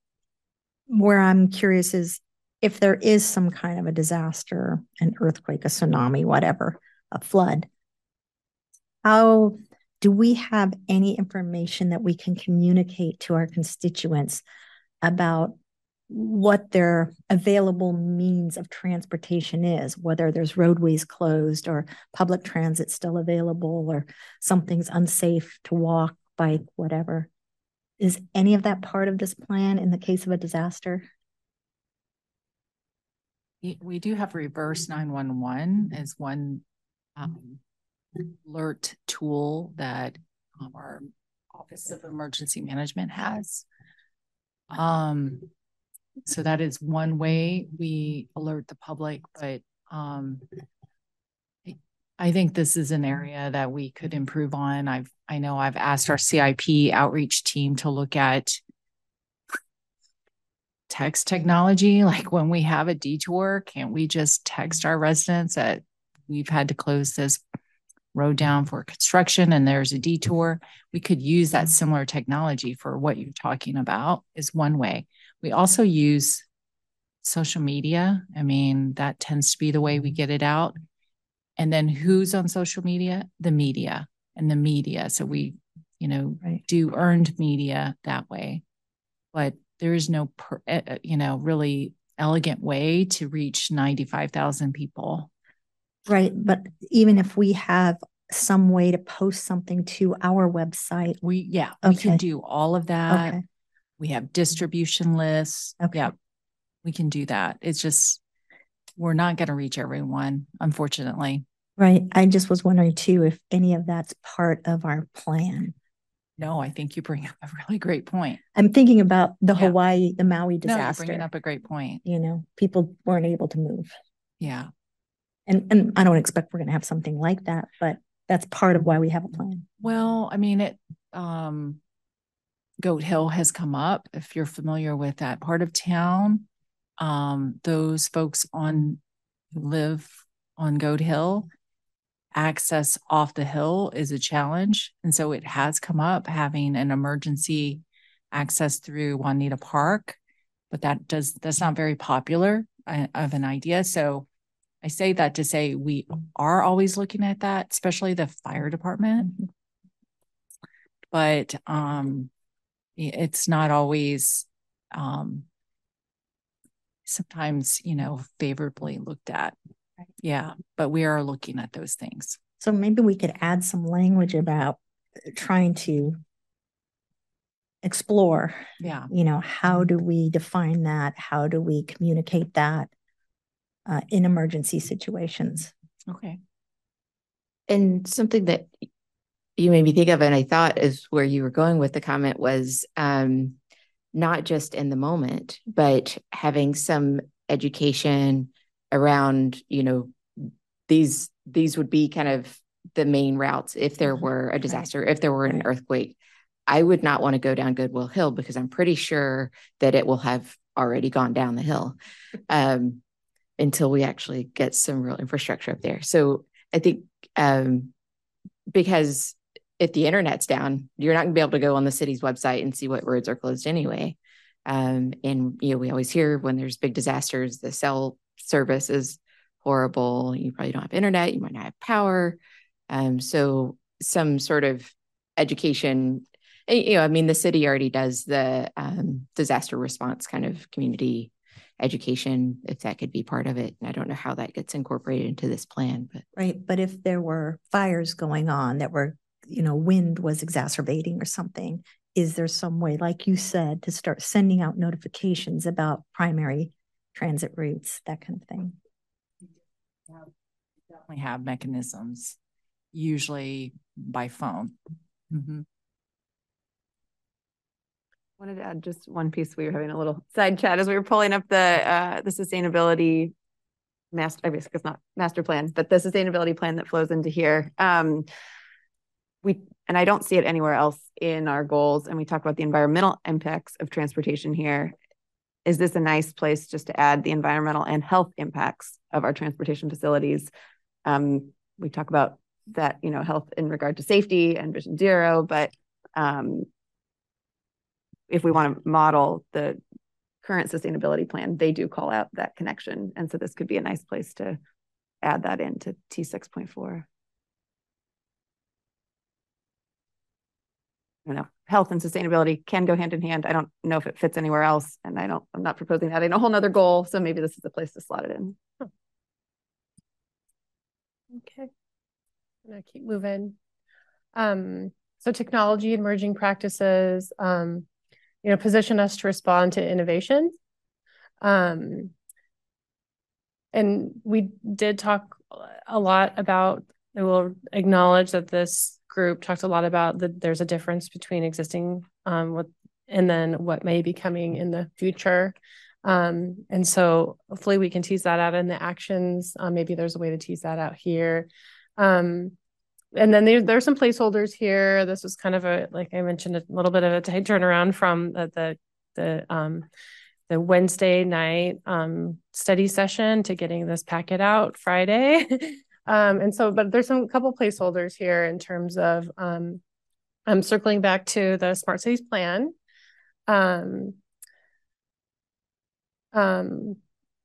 where I'm curious is if there is some kind of a disaster, an earthquake, a tsunami, whatever, a flood, how do we have any information that we can communicate to our constituents about what their available means of transportation is, whether there's roadways closed or public transit still available or something's unsafe to walk, bike, whatever? Is any of that part of this plan in the case of a disaster? We do have reverse 911 as one alert tool that our Office of Emergency Management has. So that is one way we alert the public, but I think this is an area that we could improve on. I know I've asked our CIP outreach team to look at text technology. Like when we have a detour, can't we just text our residents that we've had to close this road down for construction and there's a detour? We could use that similar technology for what you're talking about is one way. We also use social media. I mean, that tends to be the way we get it out. And then who's on social media? The media and the media. So we, do earned media that way. But there is no, really elegant way to reach 95,000 people. Right. But even if we have some way to post something to our website. We can do all of that. Okay. We have distribution lists. Okay. Yeah, we can do that. It's just, we're not going to reach everyone, unfortunately. Right. I just was wondering too, if any of that's part of our plan. No, I think you bring up a really great point. I'm thinking about the Maui disaster. No, you're bringing up a great point. People weren't able to move. Yeah. And I don't expect we're going to have something like that, but that's part of why we have a plan. Well, I mean, Goat Hill has come up. If you're familiar with that part of town, those folks who live on Goat Hill, access off the hill is a challenge. And so it has come up having an emergency access through Juanita Park, but that's not very popular of an idea. So I say that to say we are always looking at that, especially the fire department. But, it's not always sometimes, favorably looked at. Right. Yeah. But we are looking at those things. So maybe we could add some language about trying to explore, how do we define that? How do we communicate that in emergency situations? Okay. And something that you made me think of, and I thought is where you were going with the comment was not just in the moment, but having some education around, these would be kind of the main routes if there were a disaster, if there were an earthquake. I would not want to go down Goodwill Hill because I'm pretty sure that it will have already gone down the hill until we actually get some real infrastructure up there. So I think because if the internet's down, you're not going to be able to go on the city's website and see what roads are closed anyway. And we always hear when there's big disasters, the cell service is horrible. You probably don't have internet. You might not have power. So some sort of education, the city already does the disaster response kind of community education, if that could be part of it. And I don't know how that gets incorporated into this plan, but. Right. But if there were fires going on that were, wind was exacerbating or something, is there some way, like you said, to start sending out notifications about primary transit routes, that kind of thing? Yeah, we definitely have mechanisms, usually by phone. Mm-hmm. I wanted to add just one piece. We were having a little side chat as we were pulling up the sustainability master, I guess it's not master plan, but the sustainability plan that flows into here. And I don't see it anywhere else in our goals. And we talk about the environmental impacts of transportation here. Is this a nice place just to add the environmental and health impacts of our transportation facilities? We talk about that, you know, health in regard to safety and Vision Zero, but if we want to model the current sustainability plan, they do call out that connection. And so this could be a nice place to add that into T6.4. I don't know, health and sustainability can go hand in hand. I don't know if it fits anywhere else, and I'm not proposing adding a whole nother goal. So maybe this is the place to slot it in. Huh. Okay, I'm gonna keep moving. So technology and emerging practices, you know, position us to respond to innovation. And we did talk a lot about, I will acknowledge that this group talked a lot about that there's a difference between existing and then what may be coming in the future. And so hopefully we can tease that out in the actions. Maybe there's a way to tease that out here. And then there are some placeholders here. This was kind of a, like I mentioned, a little bit of a tight turnaround from the Wednesday night study session to getting this packet out Friday. And so, but there's some couple placeholders here in terms of, I'm circling back to the Smart Cities Plan.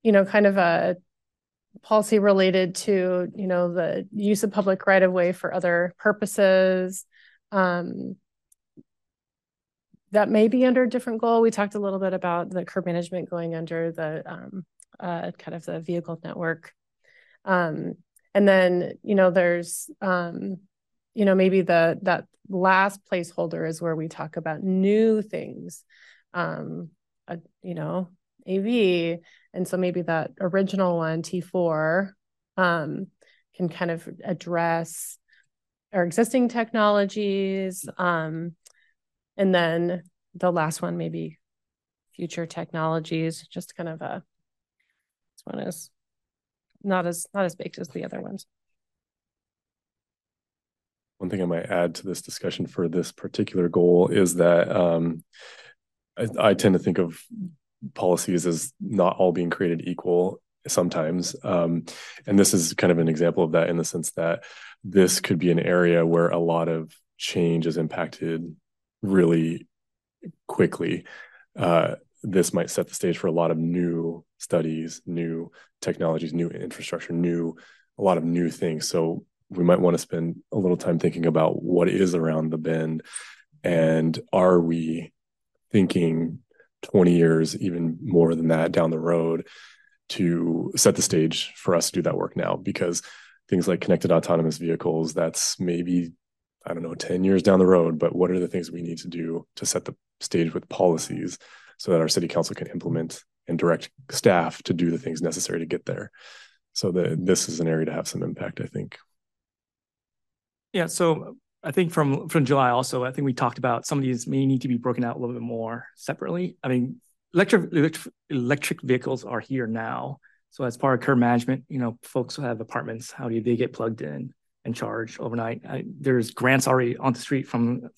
You know, kind of a policy related to, you know, the use of public right of way for other purposes. That may be under a different goal. We talked a little bit about the curb management going under the kind of the vehicle network. And then, you know, there's, you know, maybe that last placeholder is where we talk about new things, you know, AV. And so maybe that original one, T4, can kind of address our existing technologies. And then the last one, maybe future technologies, just kind of a, this one is not as baked as the other ones. One thing I might add to this discussion for this particular goal is that I tend to think of policies as not all being created equal sometimes. And this is kind of an example of that in the sense that this could be an area where a lot of change is impacted really quickly. This might set the stage for a lot of new studies, new technologies, new infrastructure, a lot of new things. So we might want to spend a little time thinking about what is around the bend, and are we thinking 20 years, even more than that down the road, to set the stage for us to do that work now? Because things like connected autonomous vehicles, that's maybe, I don't know, 10 years down the road, but what are the things we need to do to set the stage with policies so that our city council can implement and direct staff to do the things necessary to get there? So this is an area to have some impact, I think. Yeah, so I think from July also, I think we talked about some of these may need to be broken out a little bit more separately. I mean, electric vehicles are here now. So as part of curb management, you know, folks who have apartments, how do they get plugged in and charged overnight? There's grants already on the street from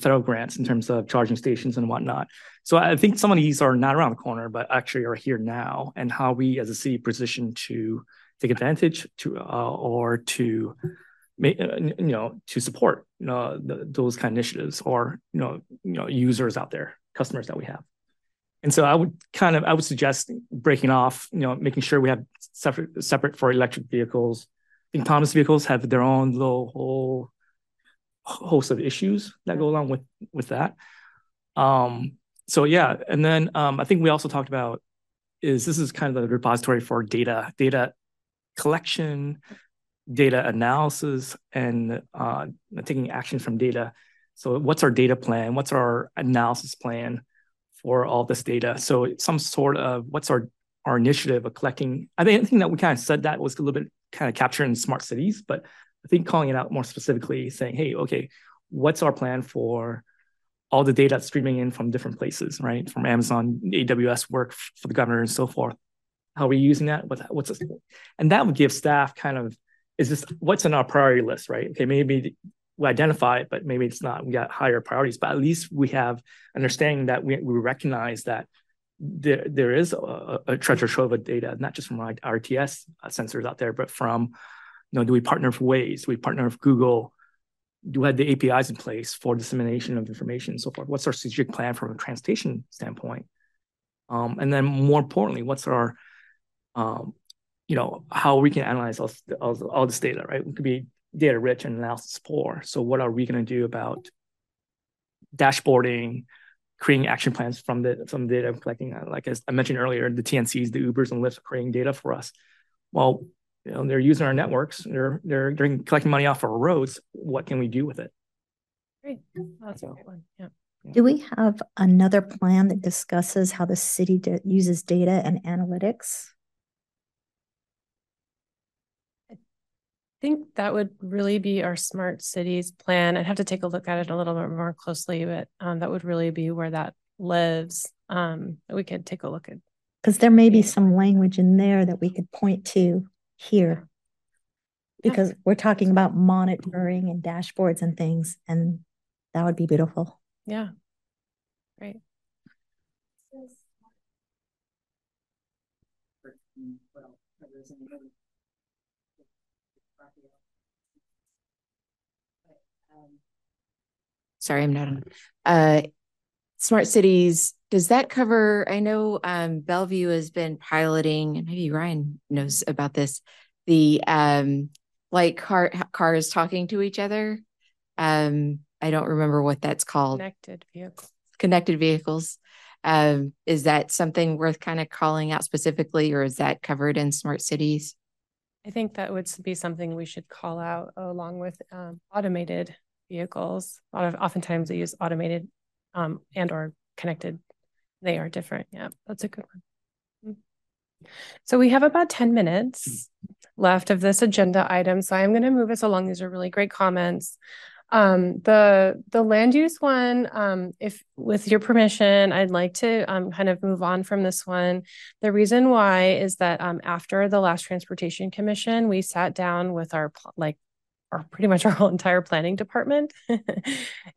federal grants in terms of charging stations and whatnot. So I think some of these are not around the corner, but actually are here now, and how we as a city position to take advantage to, or to make, you know, to support, you know, those kind of initiatives, or, you know, users out there, customers that we have. And so I would suggest breaking off, you know, making sure we have separate for electric vehicles. I think autonomous vehicles have their own little whole host of issues that go along with that. So yeah, and then I think we also talked about this is kind of the repository for data collection, data analysis, and taking action from data. So what's our data plan? What's our analysis plan for all this data? So it's some sort of, what's our initiative of collecting? I think that we kind of said that was a little bit kind of captured in smart cities, but I think calling it out more specifically, saying, hey, okay, what's our plan for all the data streaming in from different places, right? From Amazon, AWS work for the governor and so forth. How are we using that? What's this? And that would give staff kind of, is this what's on our priority list, right? Okay, maybe we identify it, but maybe it's not. We got higher priorities, but at least we have understanding that we recognize that there is a treasure trove of data, not just from our ITS sensors out there, but from, you know, do we partner with Waze? Do we partner with Google? Do we have the APIs in place for dissemination of information and so forth? What's our strategic plan from a transportation standpoint? And then more importantly, what's our, how we can analyze all this data, right? It could be data rich and analysis poor. So what are we going to do about dashboarding, creating action plans from the data I'm collecting? Like as I mentioned earlier, the TNCs, the Ubers and Lyfts are creating data for us. Well, you know, they're using our networks. They're collecting money off our roads. What can we do with it? Great. That's a great one. Yeah. Do we have another plan that discusses how the city uses data and analytics? I think that would really be our smart cities plan. I'd have to take a look at it a little bit more closely, but that would really be where that lives. We could take a look at. Because there may be some language in there that we could point to here, because we're talking about monitoring and dashboards and things, and that would be beautiful. Yeah, great. Sorry, I'm not on. Smart cities, does that cover, I know Bellevue has been piloting, and maybe Ryan knows about this, the like cars talking to each other. I don't remember what that's called. Connected vehicles. Connected vehicles. Is that something worth kind of calling out specifically, or is that covered in smart cities? I think that would be something we should call out along with automated vehicles. Oftentimes they use automated and or connected. They are different. Yeah, that's a good one. So we have about 10 minutes left of this agenda item. So I'm going to move us along. These are really great comments. The land use one, if with your permission, I'd like to kind of move on from this one. The reason why is that after the last Transportation Commission, we sat down with our pretty much our whole entire planning department,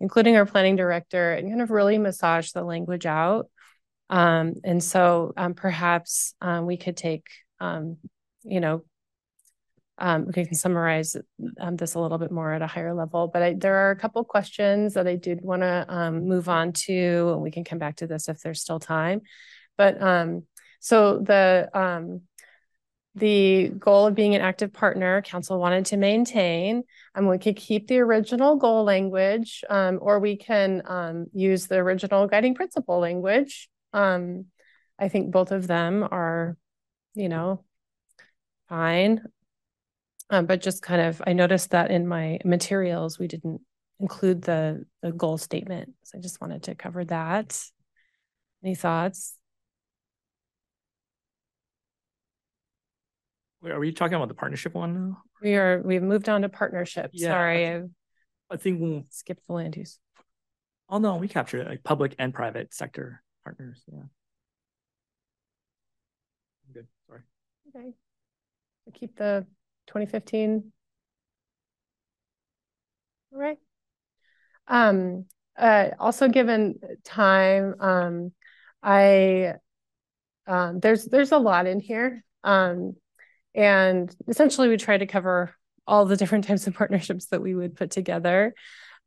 including our planning director, and kind of really massage the language out. And so perhaps we could take, we can summarize this a little bit more at a higher level, but there are a couple questions that I did want to move on to, and we can come back to this if there's still time. But so the goal of being an active partner, council wanted to maintain, and we could keep the original goal language, or we can use the original guiding principle language. I think both of them are, fine. But just kind of, I noticed that in my materials, we didn't include the goal statement. So I just wanted to cover that. Any thoughts? Wait, are we talking about the partnership one now? We've moved on to partnership. Yeah, sorry, I think we skipped the land use. Oh no, we captured it, like public and private sector partners. Yeah. I'm good. Sorry. Okay. We'll keep the 2015. All right. Also, given time, there's a lot in here. And essentially, we try to cover all the different types of partnerships that we would put together.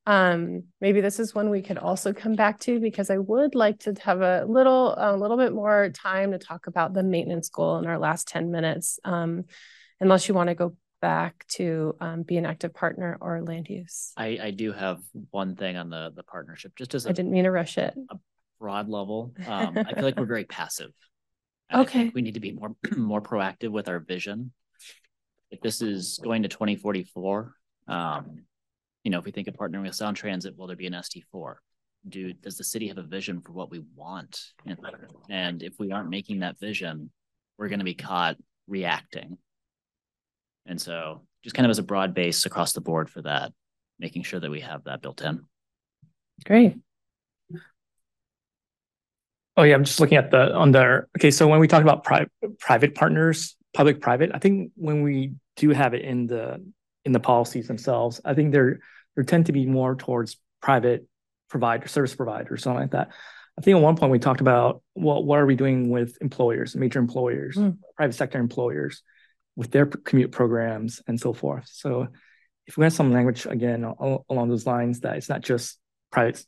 Maybe this is one we could also come back to, because I would like to have a little bit more time to talk about the maintenance goal in our last 10 minutes, unless you want to go back to be an active partner or land use. I do have one thing on the partnership, just as I didn't mean to rush it. A broad level. I feel like we're very passive. Okay. I think we need to be more proactive with our vision. If this is going to 2044, you know, if we think of partnering with Sound Transit, will there be an SD4? Does the city have a vision for what we want? And if we aren't making that vision, we're going to be caught reacting. And so just kind of as a broad base across the board for that, making sure that we have that built in. Great. Oh yeah, I'm just looking at okay, so when we talk about private partners, public-private, I think when we do have it in the policies themselves, I think there tend to be more towards private service providers, something like that. I think at one point we talked about what are we doing with employers, major employers, private sector employers, with their commute programs and so forth. So if we have some language again along those lines that it's not just private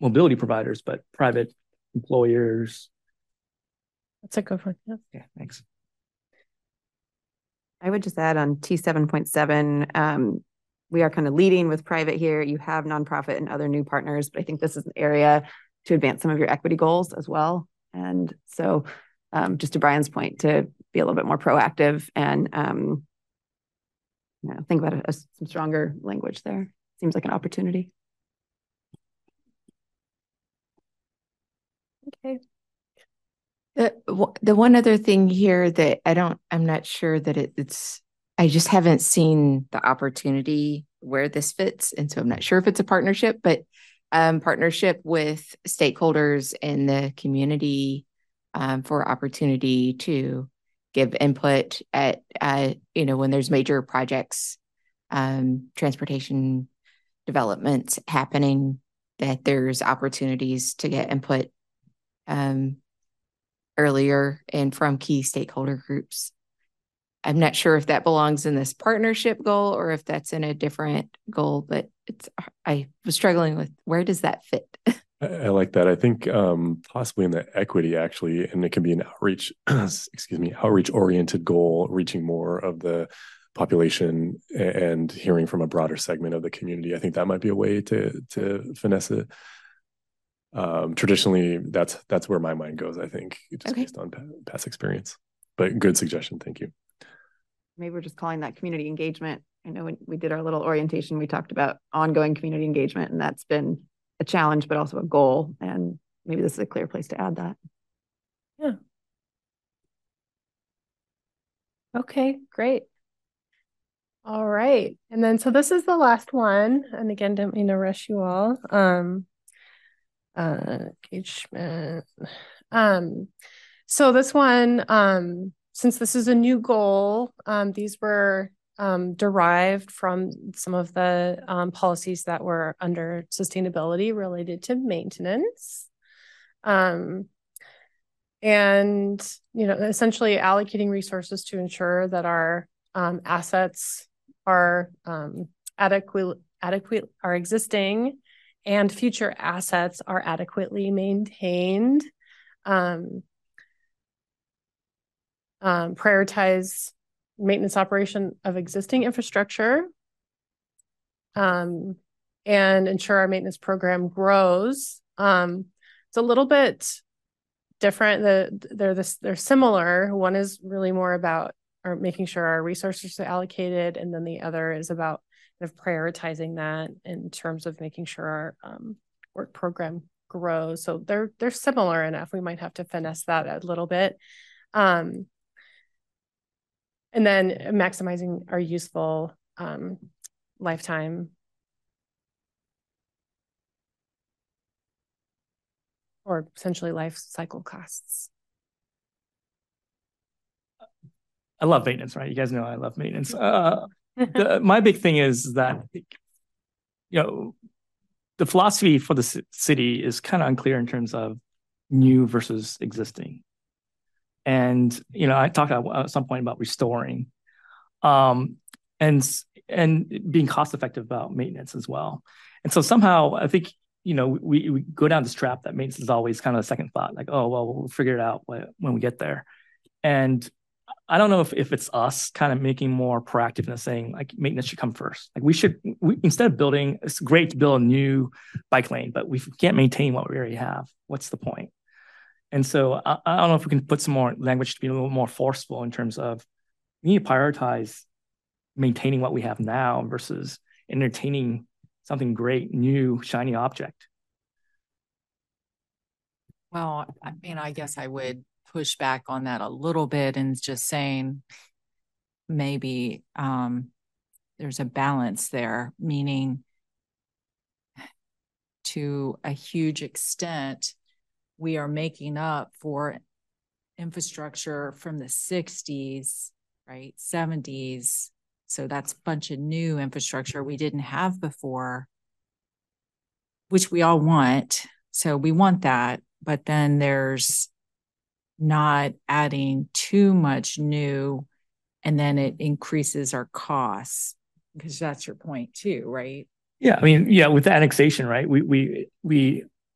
mobility providers, but private employers. That's a good one. Yeah, thanks. I would just add on T7.7, we are kind of leading with private here. You have nonprofit and other new partners, but I think this is an area to advance some of your equity goals as well. And so just to Brian's point, to be a little bit more proactive and you know, think about some stronger language there. Seems like an opportunity. Okay. The one other thing here that I'm not sure that it's, I just haven't seen the opportunity where this fits. And so I'm not sure if it's a partnership, but partnership with stakeholders in the community for opportunity to give input at, you know, when there's major projects, transportation developments happening, that there's opportunities to get input earlier and from key stakeholder groups. I'm not sure if that belongs in this partnership goal or if that's in a different goal, but I was struggling with where does that fit? I like that. I think possibly in the equity actually, and it can be an outreach, outreach oriented goal, reaching more of the population and hearing from a broader segment of the community. I think that might be a way to finesse it. Traditionally, that's where my mind goes, I think, just based on past experience. But good suggestion. Thank you. Maybe we're just calling that community engagement. I know when we did our little orientation, we talked about ongoing community engagement, and that's been a challenge, but also a goal. And maybe this is a clear place to add that. Yeah. Okay, great. All right. And then, so this is the last one. And again, don't mean to rush you all. Engagement. So this one, since this is a new goal, these were derived from some of the policies that were under sustainability related to maintenance. And, you know, essentially allocating resources to ensure that our assets are our existing and future assets are adequately maintained, prioritize maintenance operation of existing infrastructure, and ensure our maintenance program grows. It's a little bit different. They're similar. One is really more about making sure our resources are allocated, and then the other is about of prioritizing that in terms of making sure our work program grows. So they're similar enough. We might have to finesse that a little bit, and then maximizing our useful lifetime or essentially life cycle costs. I love maintenance, right? You guys know I love maintenance. My big thing is that, you know, the philosophy for the city is kind of unclear in terms of new versus existing. And, you know, I talked at some point about restoring and being cost effective about maintenance as well. And so somehow I think, you know, we go down this trap that maintenance is always kind of a second thought, like, oh, well, we'll figure it out when we get there. And I don't know if it's us kind of making more proactive and saying like maintenance should come first. Like we instead of building, it's great to build a new bike lane, but we can't maintain what we already have. What's the point? And so I don't know if we can put some more language to be a little more forceful in terms of we need to prioritize maintaining what we have now versus entertaining something great, new, shiny object. Well, I mean, I guess I would push back on that a little bit and just saying maybe there's a balance there, meaning to a huge extent, we are making up for infrastructure from the 60s, right, 70s. So that's a bunch of new infrastructure we didn't have before, which we all want. So we want that. But then there's not adding too much new, and then it increases our costs, because that's your point too, right? Yeah, I mean, yeah, with the annexation, right? We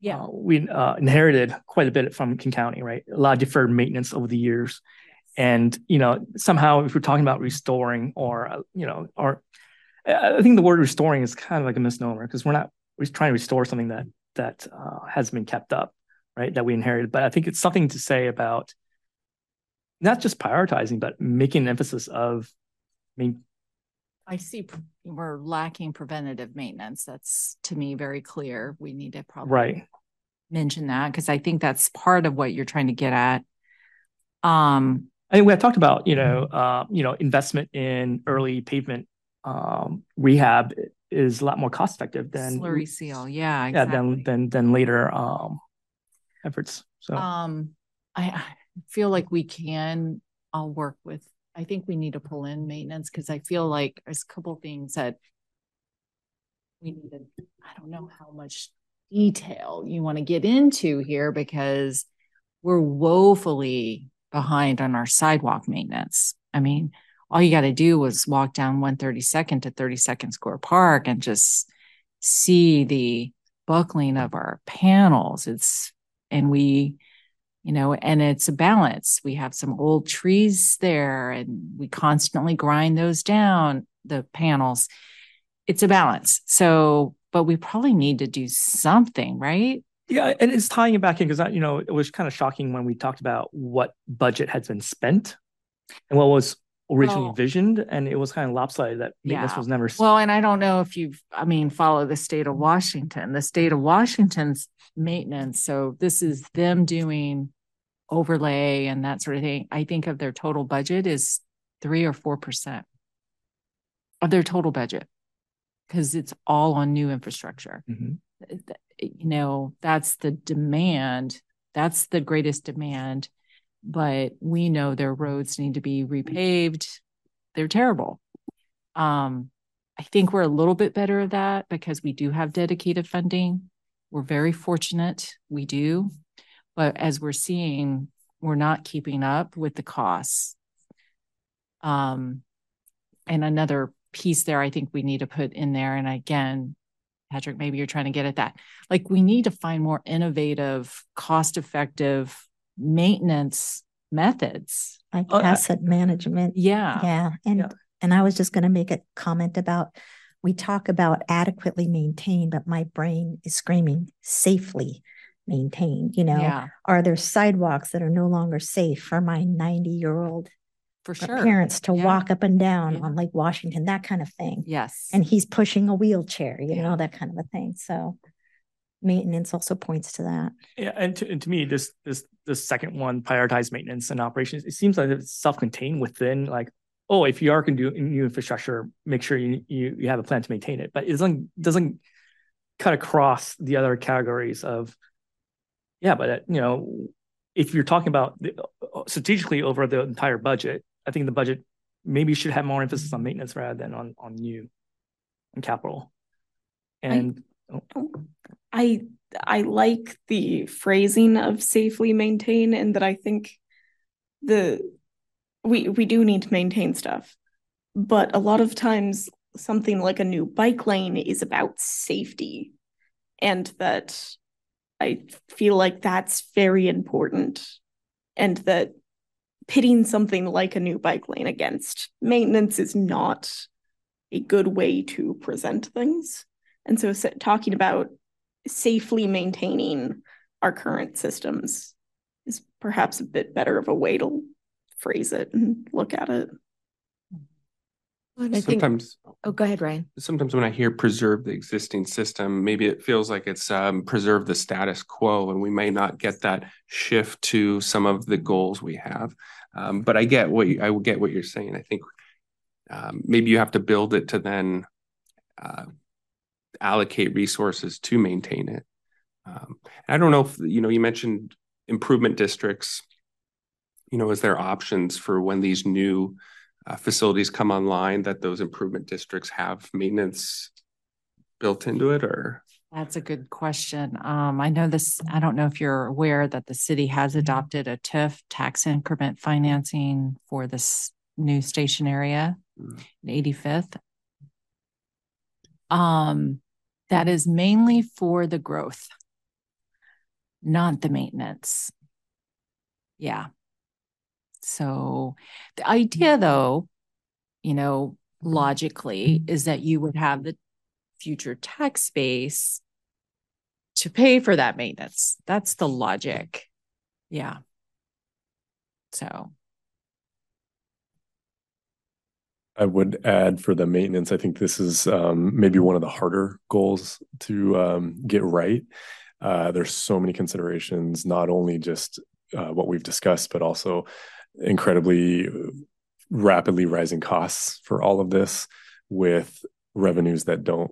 inherited quite a bit from King County, right? A lot of deferred maintenance over the years. And, you know, somehow if we're talking about restoring or, you know, or I think the word restoring is kind of like a misnomer, because we're trying to restore something that hasn't been kept up, right, that we inherited. But I think it's something to say about not just prioritizing, but making an emphasis of, I mean, I see we're lacking preventative maintenance. That's, to me, very clear. We need to probably mention that, because I think that's part of what you're trying to get at. I mean, we had talked about, investment in early pavement rehab is a lot more cost effective than slurry seal. Yeah, exactly. Yeah, than later efforts. So I feel like we can all work with. I think we need to pull in maintenance, because I feel like there's a couple things that we need to, I don't know how much detail you want to get into here, because we're woefully behind on our sidewalk maintenance. I mean, all you got to do was walk down 132nd to 32nd Square Park and just see the buckling of our panels. And it's a balance. We have some old trees there, and we constantly grind those down, the panels. It's a balance. So, but we probably need to do something, right? Yeah, and it's tying it back in, because, you know, it was kind of shocking when we talked about what budget had been spent and what was originally envisioned, and it was kind of lopsided that maintenance was never. Well, and I don't know if you've, follow the state of Washington. The state of Washington's maintenance, so this is them doing overlay and that sort of thing. I think of their total budget is 3 or 4% of their total budget, because it's all on new infrastructure. Mm-hmm. You know, that's the demand. That's the greatest demand. But we know their roads need to be repaved. They're terrible. I think we're a little bit better at that, because we do have dedicated funding. We're very fortunate. We do. But as we're seeing, we're not keeping up with the costs. And another piece there I think we need to put in there. And again, Patrick, maybe you're trying to get at that. Like, we need to find more innovative, cost-effective maintenance methods, like asset management. And I was just going to make a comment about, we talk about adequately maintained, but my brain is screaming safely maintained. Are there sidewalks that are no longer safe for my 90-year-old parents to walk up and down on Lake Washington, that kind of thing? Yes, and he's pushing a wheelchair, you know, that kind of a thing. So maintenance also points to that. Yeah, and to me, this second one, prioritize maintenance and operations, it seems like it's self-contained within, like, oh, if you are going to do new infrastructure, make sure you have a plan to maintain it. But it doesn't cut across the other categories of, if you're talking about strategically over the entire budget, I think the budget maybe should have more emphasis on maintenance rather than on new and capital. And I like the phrasing of safely maintain, and that I think we do need to maintain stuff, but a lot of times something like a new bike lane is about safety, and that I feel like that's very important, and that pitting something like a new bike lane against maintenance is not a good way to present things. And so talking about safely maintaining our current systems is perhaps a bit better of a way to phrase it and look at it. Sometimes, go ahead, Ryan. Sometimes when I hear preserve the existing system, maybe it feels like it's preserve the status quo, and we may not get that shift to some of the goals we have. But I get what you're saying. I think maybe you have to build it to then allocate resources to maintain it. I don't know if you mentioned improvement districts. Is there options for when these new facilities come online that those improvement districts have maintenance built into it? Or that's a good question. I know this, I don't know if you're aware that the city has adopted a TIF, tax increment financing, for this new station area in 85th. That is mainly for the growth, not the maintenance. Yeah. So the idea, though, logically, is that you would have the future tax base to pay for that maintenance. That's the logic. Yeah. So I would add, for the maintenance, I think this is maybe one of the harder goals to get right. There's so many considerations, not only just what we've discussed, but also incredibly rapidly rising costs for all of this, with revenues that don't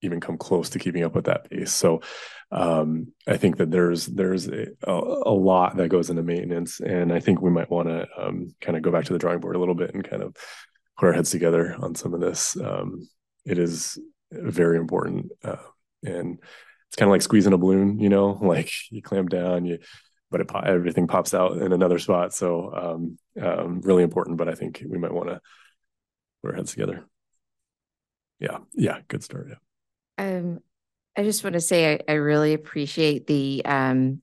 even come close to keeping up with that pace. So I think that there's a lot that goes into maintenance, and I think we might want to kind of go back to the drawing board a little bit and kind of put our heads together on some of this. It is very important, and it's kind of like squeezing a balloon. Like you clamp down, but everything pops out in another spot. So really important, but I think we might want to put our heads together. Yeah, good start. Yeah. I just want to say I really appreciate the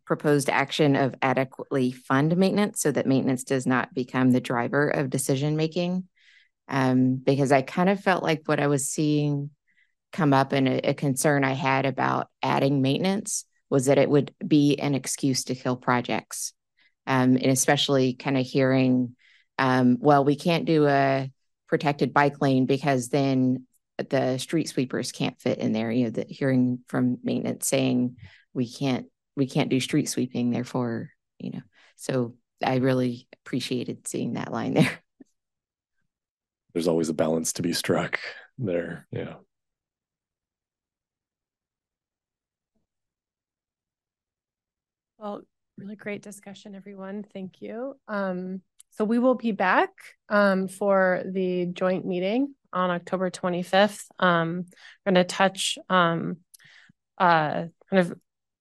proposed action of adequately fund maintenance, so that maintenance does not become the driver of decision-making, because I kind of felt like what I was seeing come up, and a concern I had about adding maintenance, was that it would be an excuse to kill projects. And especially kind of hearing, well, we can't do a protected bike lane because then the street sweepers can't fit in there. Hearing from maintenance saying we can't do street sweeping, therefore, so I really appreciated seeing that line there. There's always a balance to be struck there. Yeah. Well, really great discussion, everyone. Thank you. So we will be back for the joint meeting on October 25th. We're going to touch kind of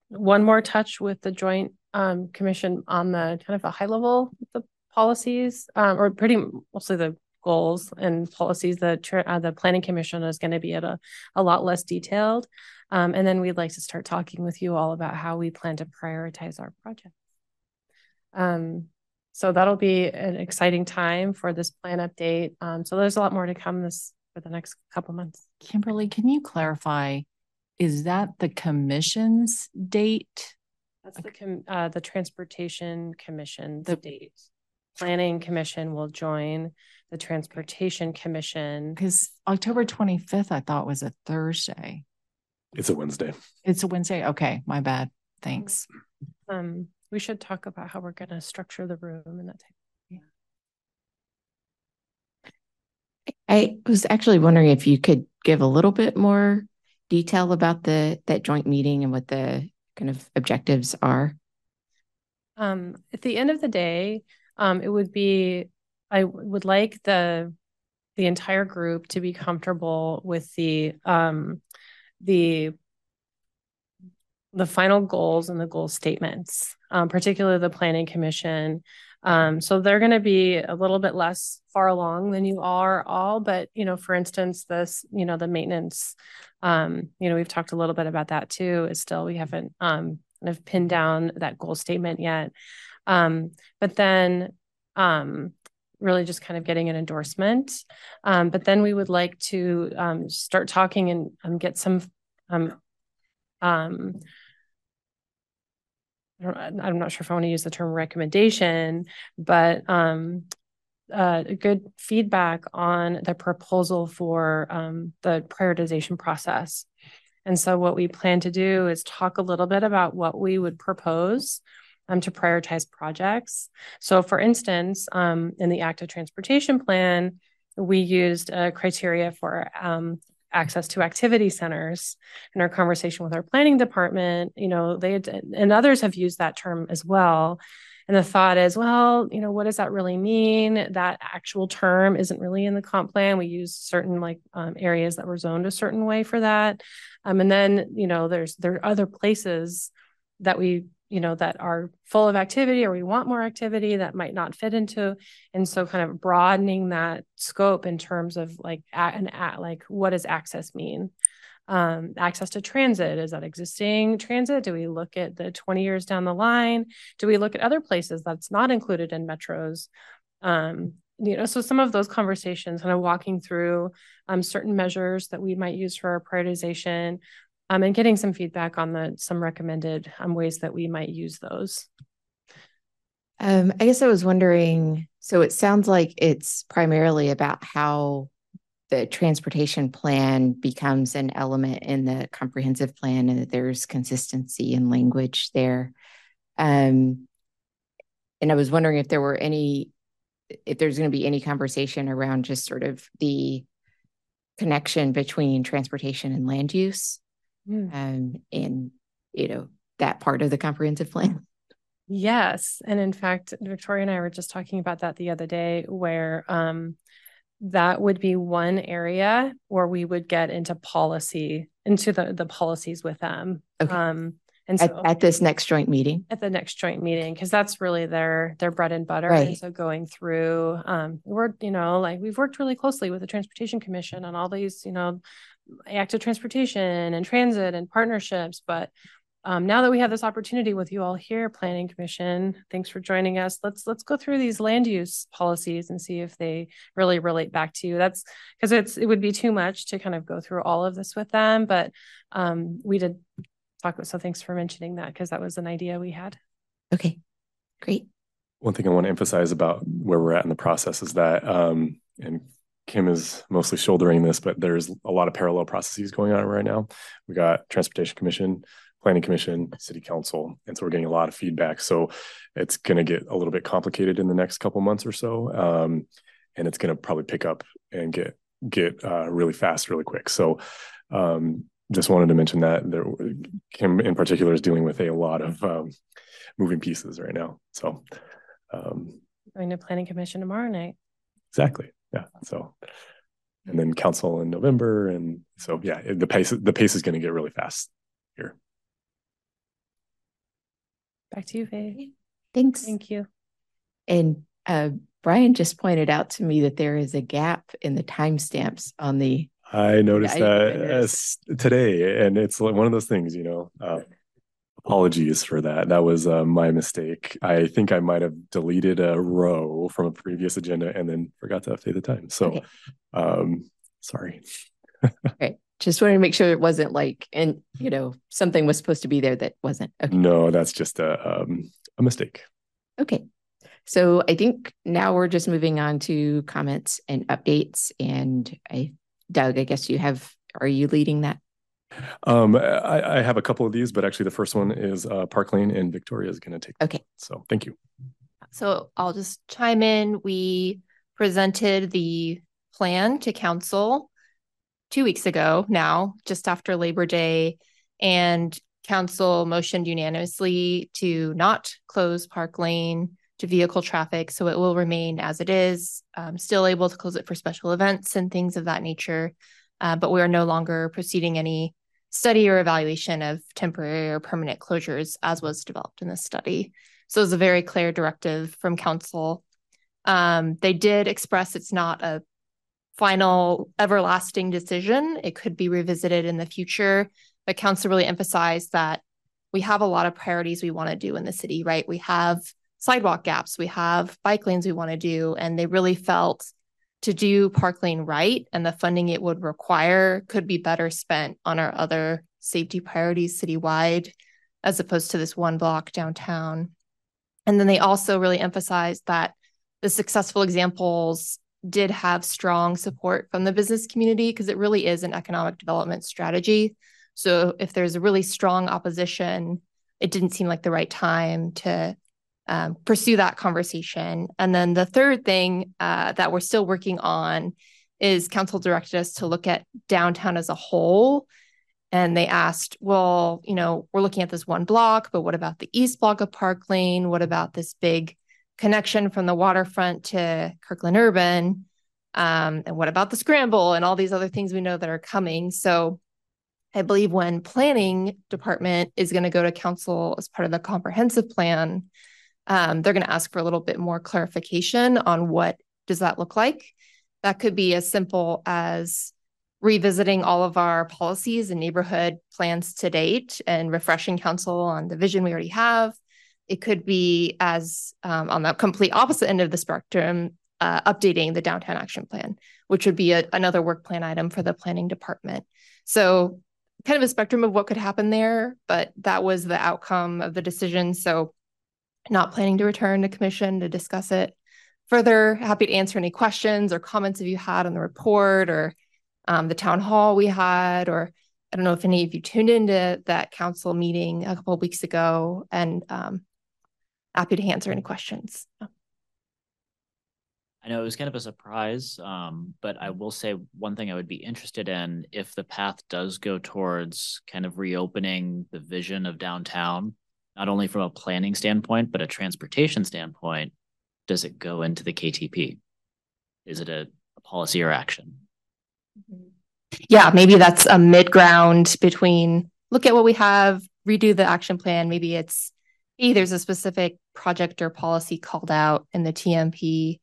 one more touch with the joint commission on the kind of a high level of the policies, or pretty mostly the goals and policies. The Planning Commission is going to be at a lot less detailed. And then we'd like to start talking with you all about how we plan to prioritize our projects. So that'll be an exciting time for this plan update. So there's a lot more to come for the next couple months. Kimberly, can you clarify, is that the commission's date? That's the Transportation Commission's date. Planning Commission will join the Transportation Commission. Because October 25th, I thought, was a Thursday. It's a Wednesday. Okay, my bad. Thanks. We should talk about how we're going to structure the room and that type. Yeah. I was actually wondering if you could give a little bit more detail about that joint meeting and what the kind of objectives are. At the end of the day, I would like the entire group to be comfortable with the final goals and the goal statements, particularly the Planning Commission. So they're going to be a little bit less far along than you are all, but, for instance, this, the maintenance, we've talked a little bit about that too. It's still, we haven't kind of pinned down that goal statement yet. But then, really just kind of getting an endorsement. But then we would like to start talking and get some, I'm not sure if I want to use the term recommendation, but good feedback on the proposal for the prioritization process. And so what we plan to do is talk a little bit about what we would propose to prioritize projects. So for instance, in the active transportation plan, we used a criteria for access to activity centers. In our conversation with our planning department, you know, they had, and others have used that term as well. And the thought is, well, you know, what does that really mean? That actual term isn't really in the comp plan. We use certain like areas that were zoned a certain way for that. And then, you know, there are other places that we, you know, that are full of activity or we want more activity that might not fit into. And so kind of broadening that scope in terms of like what does access mean? Access to transit, is that existing transit? Do we look at the 20 years down the line? Do we look at other places that's not included in metros? You know, so some of those conversations, kind of walking through certain measures that we might use for our prioritization, and getting some feedback on some recommended ways that we might use those. I guess I was wondering, so it sounds like it's primarily about how the transportation plan becomes an element in the comprehensive plan and that there's consistency in language there. And I was wondering if there's going to be any conversation around just sort of the connection between transportation and land use and, you know, that part of the comprehensive plan. Yes. And in fact, Victoria and I were just talking about that the other day where, that would be one area where we would get into policy, into the policies with them. Okay. And so at this next joint meeting? At the next joint meeting, because that's really their bread and butter. Right. And so going through, we've worked really closely with the Transportation Commission on all these, you know, active transportation and transit and partnerships. But now that we have this opportunity with you all here, Planning Commission, thanks for joining us. Let's go through these land use policies and see if they really relate back to you. That's because it would be too much to kind of go through all of this with them, but we did talk about, so thanks for mentioning that because that was an idea we had. Okay, great. One thing I want to emphasize about where we're at in the process is that, and Kim is mostly shouldering this, but there's a lot of parallel processes going on right now. We got Transportation Commission, Planning Commission, City Council. And so we're getting a lot of feedback. So it's going to get a little bit complicated in the next couple months or so. And it's going to probably pick up and get really fast, really quick. So just wanted to mention that there, Kim in particular is dealing with a lot of moving pieces right now. So going to Planning Commission tomorrow night. Exactly. Yeah. So, and then council in November. And so, yeah, the pace is going to get really fast here. Back to you, Faye. Thanks. Thank you. And Brian just pointed out to me that there is a gap in the timestamps on the. I noticed that today, and it's one of those things, you know. Apologies for that. That was my mistake. I think I might have deleted a row from a previous agenda and then forgot to update the time. So, okay. Sorry. Okay. Just wanted to make sure it wasn't like, and you know, something was supposed to be there that wasn't. Okay. No, that's just a mistake. Okay. So I think now we're just moving on to comments and updates. And Doug, I guess are you leading that? I have a couple of these, but actually the first one is Park Lane, and Victoria is going to take. Okay. So thank you. So I'll just chime in. We presented the plan to council 2 weeks ago now, just after Labor Day, and council motioned unanimously to not close Park Lane to vehicle traffic. So it will remain as it is, still able to close it for special events and things of that nature. But we are no longer proceeding any study or evaluation of temporary or permanent closures as was developed in this study. So it was a very clear directive from council. They did express it's not a final everlasting decision. It could be revisited in the future, but council really emphasized that we have a lot of priorities we want to do in the city, right? We have sidewalk gaps, we have bike lanes we want to do, and they really felt to do Park Lane right and the funding it would require could be better spent on our other safety priorities citywide as opposed to this one block downtown. And then they also really emphasized that the successful examples did have strong support from the business community, because it really is an economic development strategy. So if there's a really strong opposition, it didn't seem like the right time to pursue that conversation. And then the third thing that we're still working on is council directed us to look at downtown as a whole. And they asked, well, you know, we're looking at this one block, but what about the east block of Park Lane? What about this big connection from the waterfront to Kirkland Urban? And what about the scramble and all these other things we know that are coming? So I believe when planning department is going to go to council as part of the comprehensive plan, they're going to ask for a little bit more clarification on what does that look like. That could be as simple as revisiting all of our policies and neighborhood plans to date and refreshing council on the vision we already have. It could be as on the complete opposite end of the spectrum, updating the downtown action plan, which would be another work plan item for the planning department. So kind of a spectrum of what could happen there, but that was the outcome of the decision. So not planning to return to commission to discuss it further. Happy to answer any questions or comments if you had on the report or the town hall we had, or I don't know if any of you tuned into that council meeting a couple of weeks ago, and happy to answer any questions. I know it was kind of a surprise, but I will say one thing I would be interested in, if the path does go towards kind of reopening the vision of downtown, not only from a planning standpoint, but a transportation standpoint, does it go into the KTP? Is it a policy or action? Yeah, maybe that's a mid-ground between look at what we have, redo the action plan. Maybe it's, hey, there's a specific project or policy called out in the TMP.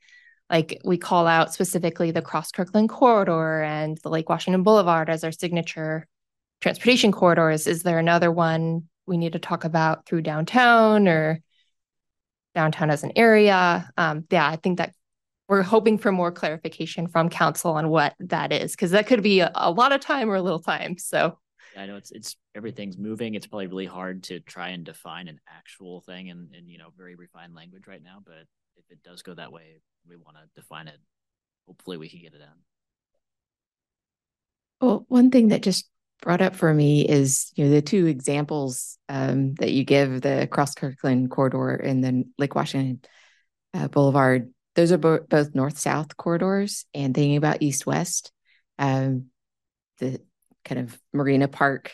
Like we call out specifically the Cross Kirkland corridor and the Lake Washington Boulevard as our signature transportation corridors. Is there another one we need to talk about through downtown or downtown as an area? Yeah, I think that we're hoping for more clarification from council on what that is, because that could be a lot of time or a little time. So yeah, I know it's everything's moving. It's probably really hard to try and define an actual thing in you know, very refined language right now, but if it does go that way, we want to define it. Hopefully we can get it in. Well, one thing that just brought up for me is, you know, the two examples that you give, the Cross Kirkland corridor and then Lake Washington Boulevard, those are both north-south corridors, and thinking about east-west, the kind of Marina Park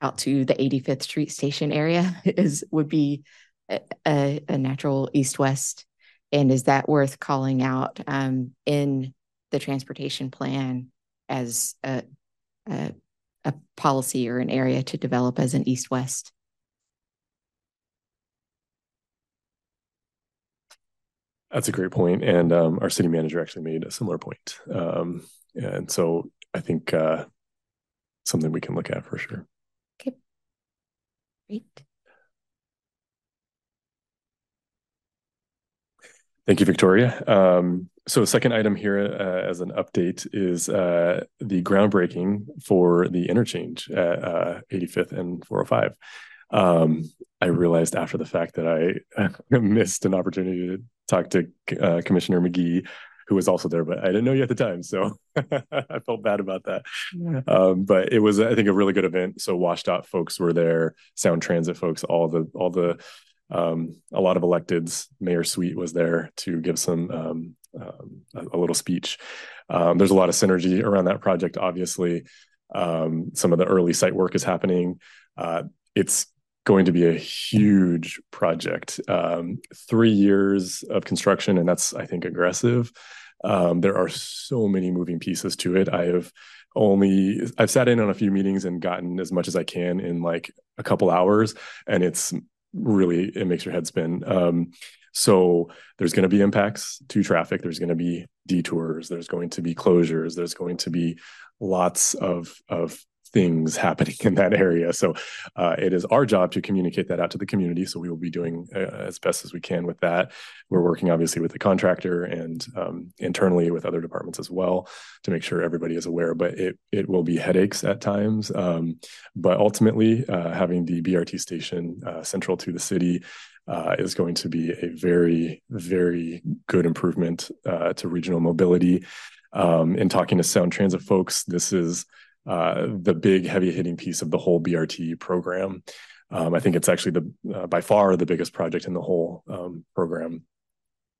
out to the 85th Street Station area would be a natural east-west. And is that worth calling out in the transportation plan as a policy or an area to develop as an east-west? That's a great point. And our city manager actually made a similar point. And so I think something we can look at for sure. Okay, great. Thank you, Victoria. So the second item here as an update is the groundbreaking for the interchange at 85th and 405. I realized after the fact that I missed an opportunity to talk to Commissioner McGee, who was also there, but I didn't know you at the time. So I felt bad about that. Yeah. But it was, I think, a really good event. So WashDOT folks were there, Sound Transit folks, all the a lot of electeds. Mayor Sweet was there to give some a little speech. There's a lot of synergy around that project, obviously. Some of the early site work is happening. It's going to be a huge project. 3 years of construction, and that's, I think, aggressive. There are so many moving pieces to it. I've sat in on a few meetings and gotten as much as I can in like a couple hours, and it makes your head spin. So there's going to be impacts to traffic. There's going to be detours. There's going to be closures. There's going to be lots of things happening in that area. So it is our job to communicate that out to the community. So we will be doing as best as we can with that. We're working obviously with the contractor and internally with other departments as well to make sure everybody is aware, but it will be headaches at times. But ultimately having the BRT station central to the city is going to be a very, very good improvement to regional mobility. In talking to Sound Transit folks, this is the big heavy hitting piece of the whole BRT program. I think it's actually by far the biggest project in the whole program.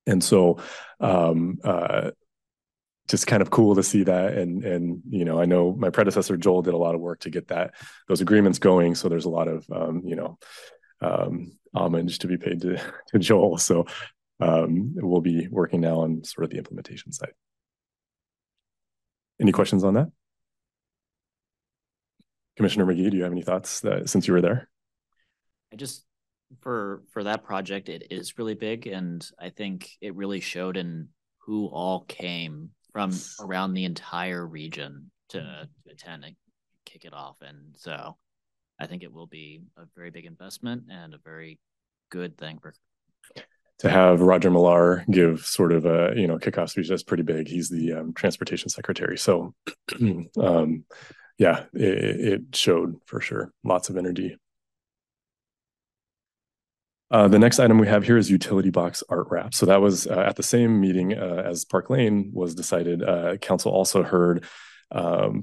And so just kind of cool to see that. And you know, I know my predecessor, Joel, did a lot of work to get those agreements going. So there's a lot of, homage to be paid to Joel. So we'll be working now on sort of the implementation side. Any questions on that? Commissioner McGee, do you have any thoughts since you were there? I just, for that project, it is really big. And I think it really showed in who all came from around the entire region to attend and kick it off. And so I think it will be a very big investment and a very good thing for. To have Roger Millar give sort of a, kickoff speech, that's pretty big. He's the transportation secretary. So yeah, it showed for sure. Lots of energy. The next item we have here is utility box art wrap. So that was at the same meeting as Park Lane was decided. Council also heard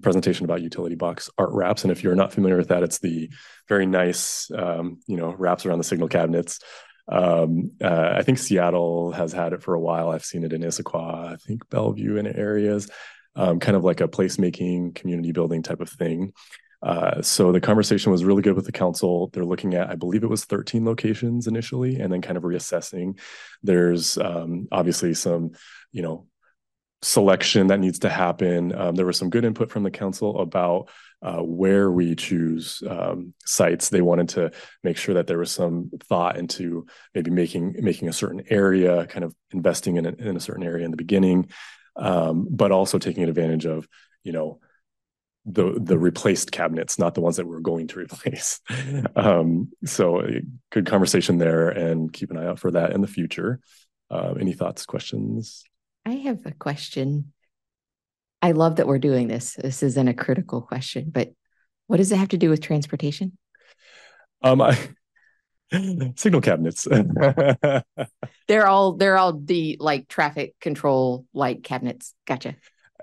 presentation about utility box art wraps. And if you're not familiar with that, it's the very nice, wraps around the signal cabinets. I think Seattle has had it for a while. I've seen it in Issaquah, I think Bellevue in areas, kind of like a placemaking, community building type of thing. So the conversation was really good with the council. They're looking at, I believe it was 13 locations initially, and then kind of reassessing. There's obviously some, selection that needs to happen. There was some good input from the council about where we choose sites. They wanted to make sure that there was some thought into maybe making a certain area, kind of investing in a certain area in the beginning, but also taking advantage of, the replaced cabinets, not the ones that we're going to replace. So good conversation there, and keep an eye out for that in the future. Any thoughts, questions? I have a question. I love that we're doing this. This isn't a critical question, but what does it have to do with transportation? Signal cabinets. They're all the like traffic control light cabinets. Gotcha.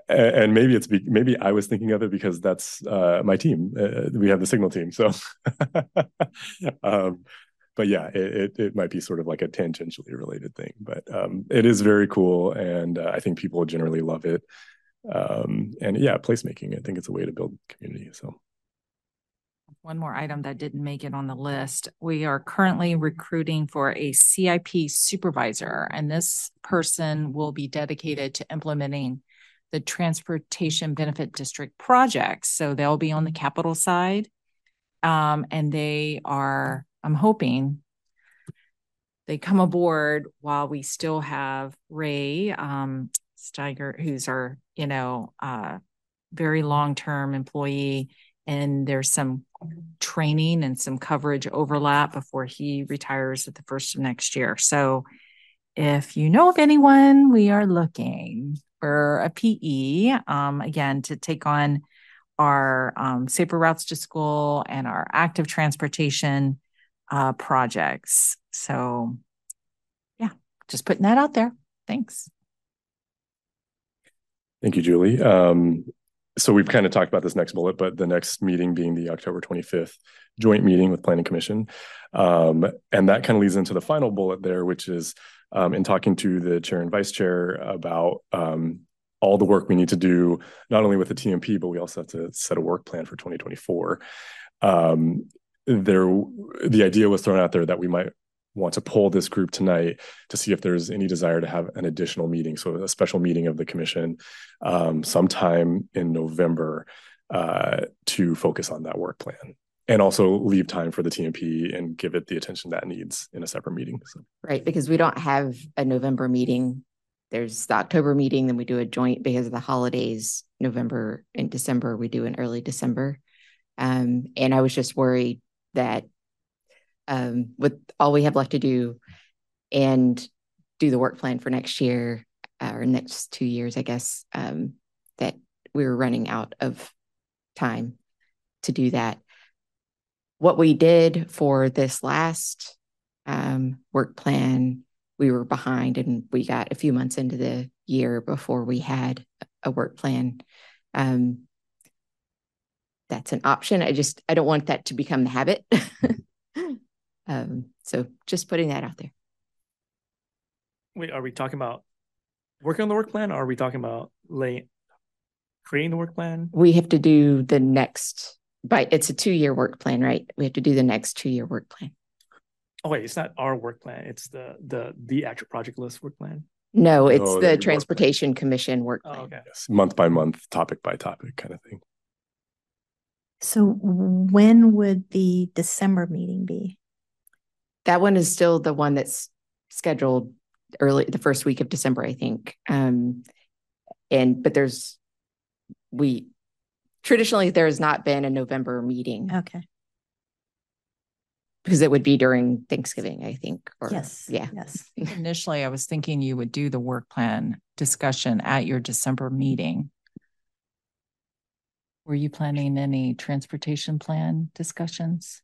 And maybe maybe I was thinking of it because that's my team. We have the signal team, so. But yeah, it might be sort of like a tangentially related thing, but it is very cool, and I think people generally love it. And yeah, placemaking, I think it's a way to build community. So, one more item that didn't make it on the list. We are currently recruiting for a CIP supervisor, and this person will be dedicated to implementing the Transportation Benefit District projects. So they'll be on the capital side, and they are, I'm hoping they come aboard while we still have Ray Steiger, who's our, very long-term employee, and there's some training and some coverage overlap before he retires at the first of next year. So if you know of anyone, we are looking for a PE, again, to take on our safer routes to school and our active transportation projects. So yeah, just putting that out there. Thanks. Thank you, Julie. So we've kind of talked about this next bullet, but the next meeting being the October 25th joint meeting with Planning Commission. And that kind of leads into the final bullet there, which is in talking to the chair and vice chair about all the work we need to do, not only with the TMP, but we also have to set a work plan for 2024. The idea was thrown out there that we might want to poll this group tonight to see if there's any desire to have an additional meeting, so a special meeting of the commission sometime in November to focus on that work plan, and also leave time for the TMP and give it the attention that it needs in a separate meeting. So. Right, because we don't have a November meeting. There's the October meeting, then we do a joint because of the holidays, November and December, we do in early December. And I was just worried that with all we have left to do and do the work plan for next year or next 2 years, I guess, that we were running out of time to do that. What we did for this last work plan. We were behind, and we got a few months into the year before we had a work plan. That's an option. I don't want that to become the habit. So just putting that out there. Wait, are we talking about working on the work plan, or are we talking about creating the work plan? We have to do the next, but it's a 2-year work plan, right? We have to do the next 2-year work plan. Oh wait, it's not our work plan. It's the actual project list work plan. No, it's the Transportation Commission work plan. Oh, okay. Yes. Month by month, topic by topic kind of thing. So when would the December meeting be? That one is still the one that's scheduled the first week of December, I think. But traditionally there has not been a November meeting. Okay. Because it would be during Thanksgiving, I think. Yes. Initially, I was thinking you would do the work plan discussion at your December meeting. Were you planning any transportation plan discussions?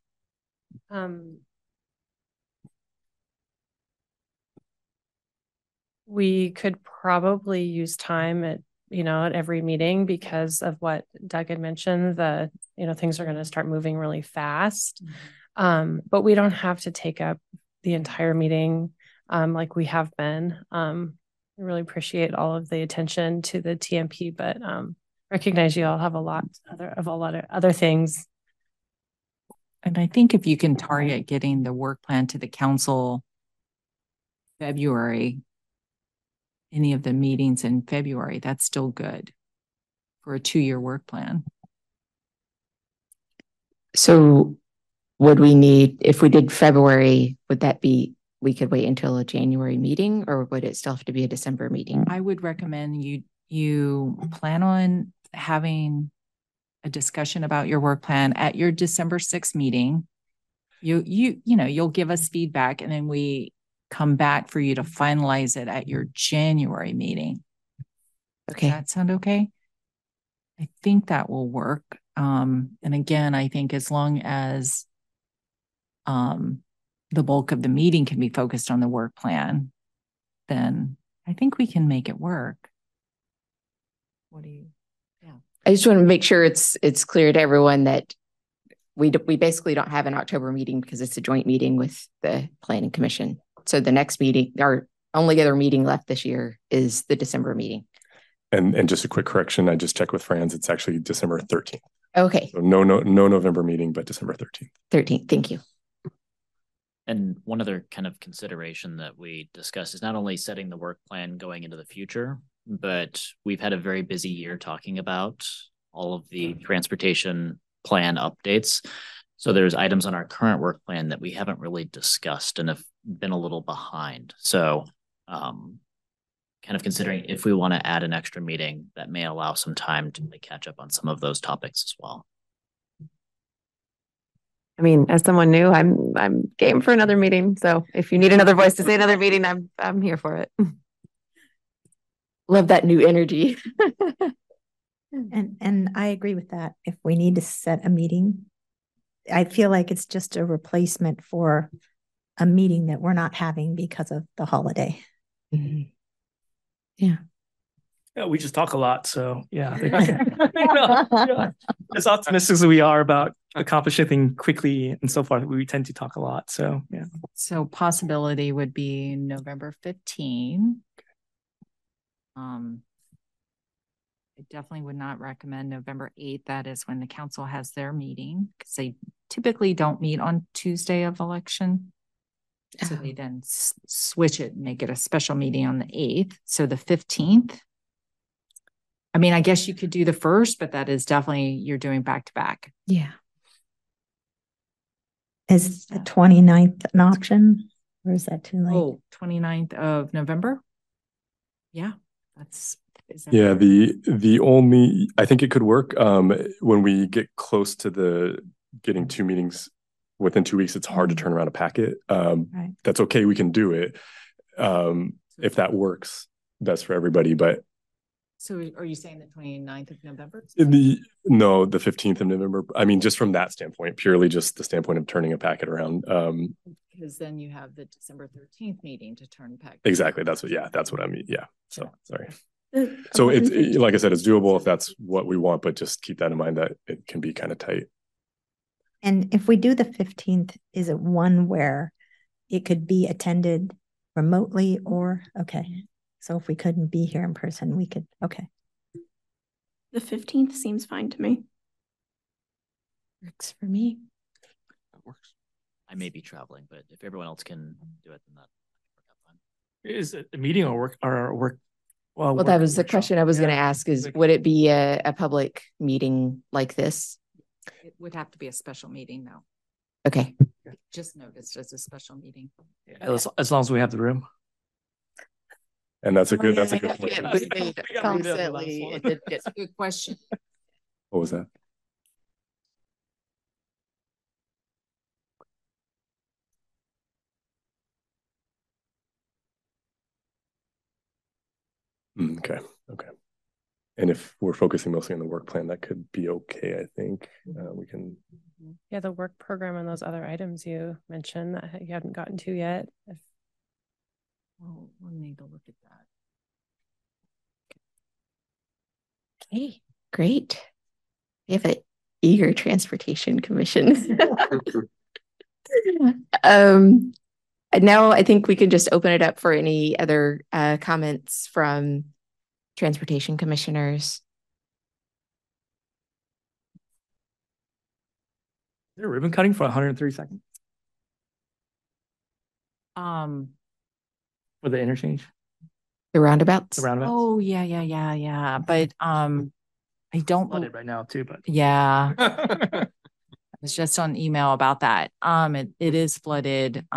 We could probably use time at every meeting because of what Doug had mentioned. Things are going to start moving really fast. Mm-hmm. But we don't have to take up the entire meeting like we have been. I really appreciate all of the attention to the TMP, but recognize you all have a lot of other things. And I think if you can target getting the work plan to the council February, any of the meetings in February, that's still good for a 2-year work plan. So would we need, if we did February, would that be, we could wait until a January meeting, or would it still have to be a December meeting? I would recommend you plan on having a discussion about your work plan at your December 6th meeting. You'll give us feedback, and then we come back for you to finalize it at your January meeting. Okay. Does that sound okay? I think that will work. And again, I think as long as the bulk of the meeting can be focused on the work plan, then I think we can make it work. I just want to make sure it's clear to everyone that we basically don't have an October meeting because it's a joint meeting with the Planning Commission. So the next meeting, our only other meeting left this year, is the December meeting. And just a quick correction, I just checked with Franz. It's actually December 13th. Okay. So no November meeting, but December 13th. 13th. Thank you. And one other kind of consideration that we discussed is not only setting the work plan going into the future, but we've had a very busy year talking about all of the transportation plan updates. So there's items on our current work plan that we haven't really discussed and have been a little behind. So kind of considering if we want to add an extra meeting, that may allow some time to really catch up on some of those topics as well. I mean, as someone new, I'm game for another meeting. So if you need another voice to say another meeting, I'm here for it. Love that new energy. and I agree with that. If we need to set a meeting, I feel like it's just a replacement for a meeting that we're not having because of the holiday. Mm-hmm. Yeah, we just talk a lot. So yeah, as optimistic as we are about accomplishing things quickly and so forth, we tend to talk a lot. So yeah. So possibility would be November 15. I definitely would not recommend November 8th. That is when the council has their meeting, because they typically don't meet on Tuesday of election. So they then switch it, make it a special meeting on the 8th. So the 15th, I mean, I guess you could do the first, but that is definitely, you're doing back to back. Yeah. Is the 29th an option, or is that too late? Oh, 29th of November. Yeah. The only, I think it could work when we get close to getting two meetings within 2 weeks. It's hard to turn around a packet. Right. That's okay. We can do it. If that works best for everybody, but. So are you saying the 29th of November? No, the 15th of November. I mean, just from that standpoint, purely just the standpoint of turning a packet around. because then you have the December 13th meeting to turn back. Exactly. That's what, yeah, that's what I mean. Yeah. So, yeah. Sorry. So it's, like I said, it's doable if that's what we want, but just keep that in mind that it can be kind of tight. And if we do the 15th, is it one where it could be attended remotely or, okay. So if we couldn't be here in person, we could, okay. The 15th seems fine to me. Works for me. That works. I may be traveling, but if everyone else can do it, then that fine. Is it a meeting or work or work? Well, that was the question I was going to ask is, would it be a public meeting like this? It would have to be a special meeting though. Okay. Yeah. Just noticed as a special meeting. Yeah, as long as we have the room. And that's a good, that's a good question. It's a good question. What was that? Okay. Okay. And if we're focusing mostly on the work plan, that could be okay. I think we can. Yeah, the work program and those other items you mentioned that you haven't gotten to yet. If... Well, we'll need to look at that. Okay, great. We have an eager transportation commission. Now I think we can just open it up for any other comments from transportation commissioners. Is there ribbon cutting for 103 seconds? For the interchange? The roundabouts? The roundabouts. Oh, yeah. But I don't know it right now too, but yeah. I was just on email about that. It is flooded.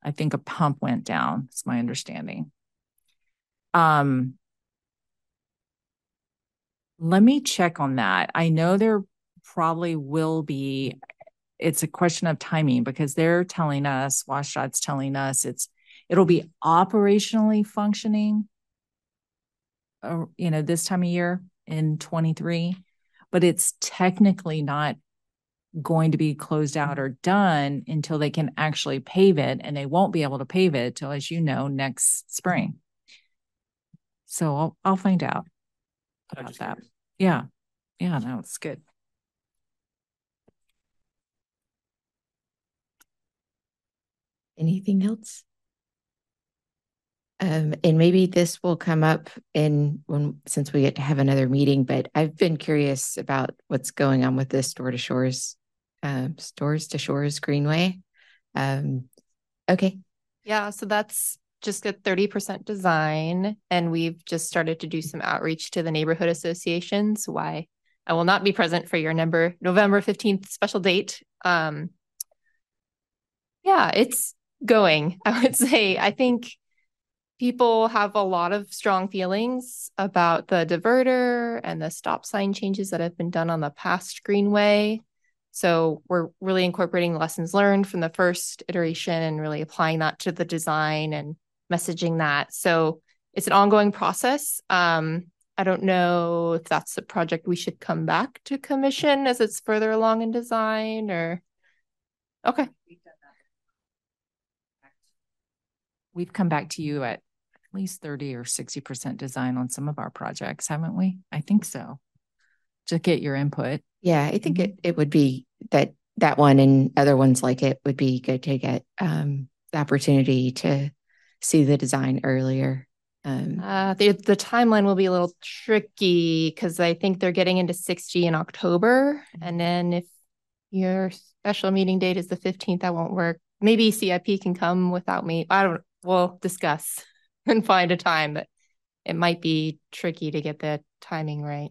I think a pump went down. That's my understanding. Let me check on that. I know there probably will be, it's a question of timing because they're telling us, WSDOT's telling us it'll be operationally functioning, this time of year in 23, but it's technically not going to be closed out or done until they can actually pave it, and they won't be able to pave it till, as you know, next spring. So I'll find out about that. Curious. Yeah. Yeah, no, it's good. Anything else? And maybe this will come up since we get to have another meeting, but I've been curious about what's going on with this Stores to Shores Greenway. Okay. Yeah. So that's just a 30% design. And we've just started to do some outreach to the neighborhood associations. Why I will not be present for your November 15th special date. Yeah, it's going, I would say. I think people have a lot of strong feelings about the diverter and the stop sign changes that have been done on the past Greenway. So we're really incorporating lessons learned from the first iteration and really applying that to the design and messaging that. So it's an ongoing process. I don't know if that's a project we should come back to commission as it's further along in design or. Okay. We've come back to you at least 30 or 60% design on some of our projects, haven't we? I think so. To get your input. Yeah, I think it would be that one and other ones like it would be good to get the opportunity to see the design earlier. The timeline will be a little tricky because I think they're getting into 60 in October. And then if your special meeting date is the 15th, that won't work. Maybe CIP can come without me. We'll discuss and find a time, but it might be tricky to get the timing right.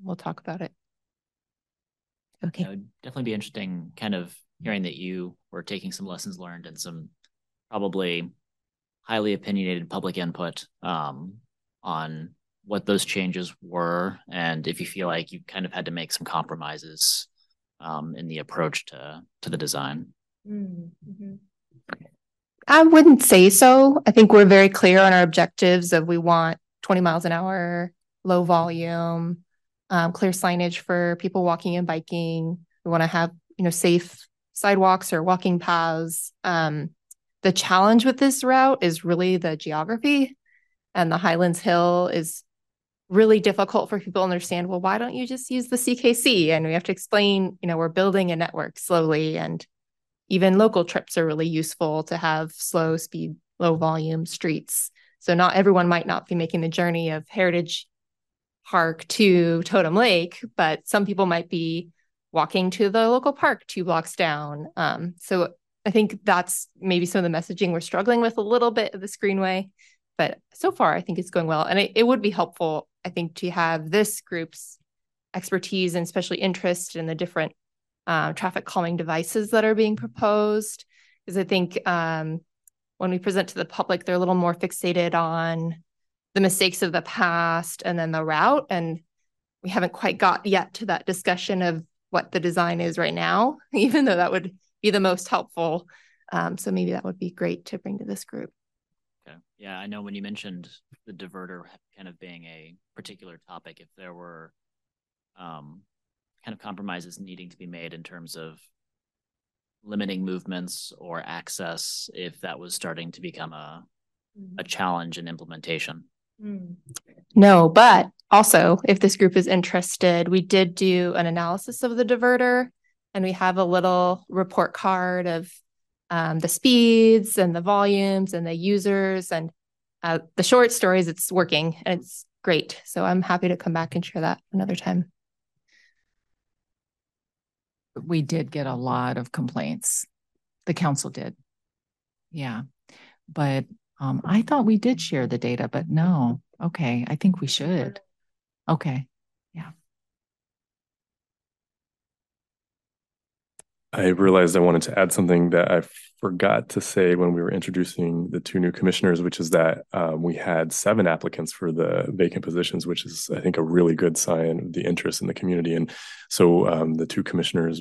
We'll talk about it. Okay. It would definitely be interesting kind of hearing that you were taking some lessons learned and some probably highly opinionated public input on what those changes were. And if you feel like you kind of had to make some compromises in the approach to the design. Mm-hmm. I wouldn't say so. I think we're very clear on our objectives of we want 20 miles an hour, low volume, clear signage for people walking and biking. We want to have safe sidewalks or walking paths. The challenge with this route is really the geography, and the Highlands Hill is really difficult for people to understand. Well, why don't you just use the CKC? And we have to explain, we're building a network slowly, and even local trips are really useful to have slow speed, low volume streets. So not everyone might not be making the journey of Heritage Park to Totem Lake, but some people might be walking to the local park 2 blocks down. So I think that's maybe some of the messaging we're struggling with a little bit of the Greenway, but so far I think it's going well. And it would be helpful, I think, to have this group's expertise and especially interest in the different traffic calming devices that are being proposed, because I think when we present to the public, they're a little more fixated on the mistakes of the past and then the route. And we haven't quite got yet to that discussion of what the design is right now, even though that would be the most helpful. So maybe that would be great to bring to this group. Okay. Yeah, I know when you mentioned the diverter kind of being a particular topic, if there were kind of compromises needing to be made in terms of limiting movements or access, if that was starting to become a challenge in implementation. No, but also if this group is interested, we did do an analysis of the diverter, and we have a little report card of the speeds and the volumes and the users, and the short story is it's working and it's great. So I'm happy to come back and share that another time. We did get a lot of complaints. The council did. Yeah. But I thought we did share the data, but no. Okay. I think we should. Okay. Yeah. I realized I wanted to add something that I forgot to say when we were introducing the 2 new commissioners, which is that we had 7 applicants for the vacant positions, which is, I think, a really good sign of the interest in the community. And so the 2 commissioners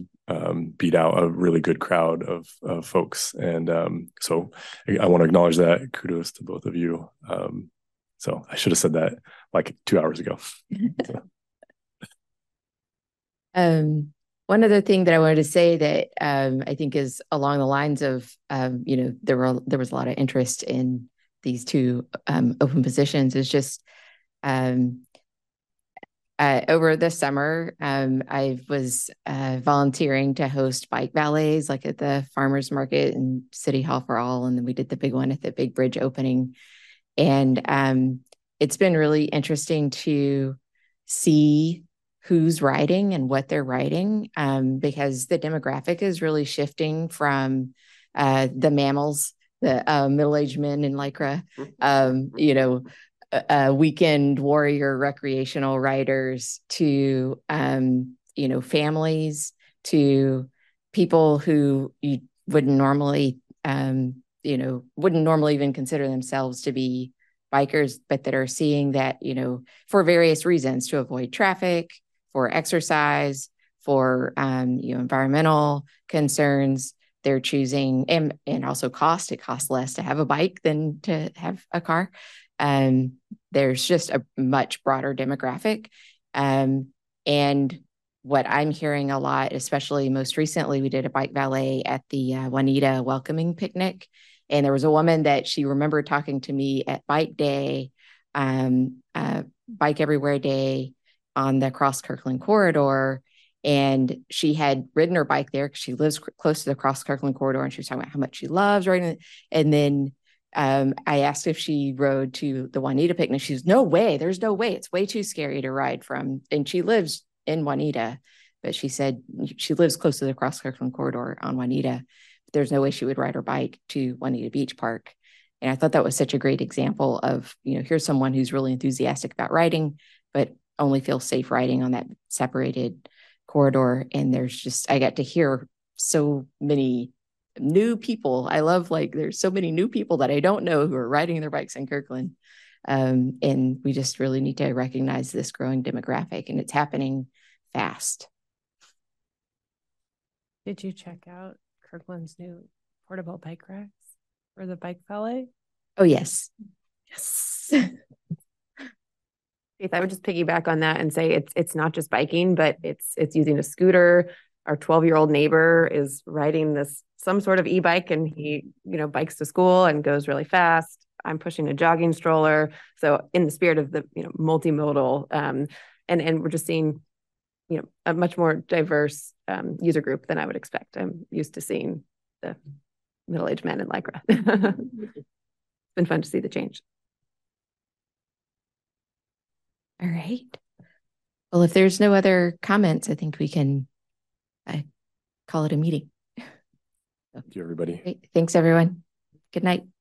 beat out a really good crowd of folks. And so I want to acknowledge that. Kudos to both of you. So I should have said that like 2 hours ago. One other thing that I wanted to say that I think is along the lines of, there was a lot of interest in these 2 open positions is just over the summer, I was volunteering to host bike valets like at the farmers market and City Hall for All. And then we did the big one at the Big Bridge opening. And it's been really interesting to see who's riding and what they're riding, because the demographic is really shifting from the mammals, the middle-aged men in lycra, weekend warrior recreational riders to, families, to people who you wouldn't normally even consider themselves to be bikers, but that are seeing that, for various reasons, to avoid traffic, for exercise, for environmental concerns, they're choosing, and also cost. It costs less to have a bike than to have a car. There's just a much broader demographic. And what I'm hearing a lot, especially most recently, we did a bike valet at the Juanita Welcoming Picnic. And there was a woman that she remembered talking to me at Bike Day, Bike Everywhere Day, on the Cross Kirkland corridor. And she had ridden her bike there because she lives close to the Cross Kirkland corridor, and she was talking about how much she loves riding it. And then I asked if she rode to the Juanita picnic. She was, no way, there's no way. It's way too scary to ride from. And she lives in Juanita, but she said she lives close to the Cross Kirkland corridor on Juanita. There's no way she would ride her bike to Juanita Beach Park. And I thought that was such a great example of, here's someone who's really enthusiastic about riding, but only feel safe riding on that separated corridor. And I got to hear so many new people. I love, there's so many new people that I don't know who are riding their bikes in Kirkland. And we just really need to recognize this growing demographic, and it's happening fast. Did you check out Kirkland's new portable bike racks for the bike valet? Oh, yes. Yes. I would just piggyback on that and say it's not just biking, but it's using a scooter. our 12-year-old neighbor is riding this some sort of e-bike, and he, you know, bikes to school and goes really fast. I'm pushing a jogging stroller. So in the spirit of the, you know, multimodal, and we're just seeing, you know, a much more diverse user group than I would expect. I'm used to seeing the middle-aged men in Lycra. It's been fun to see the change. All right. Well, if there's no other comments, I think we can call it a meeting. Thank you, everybody. Great. Thanks, everyone. Good night.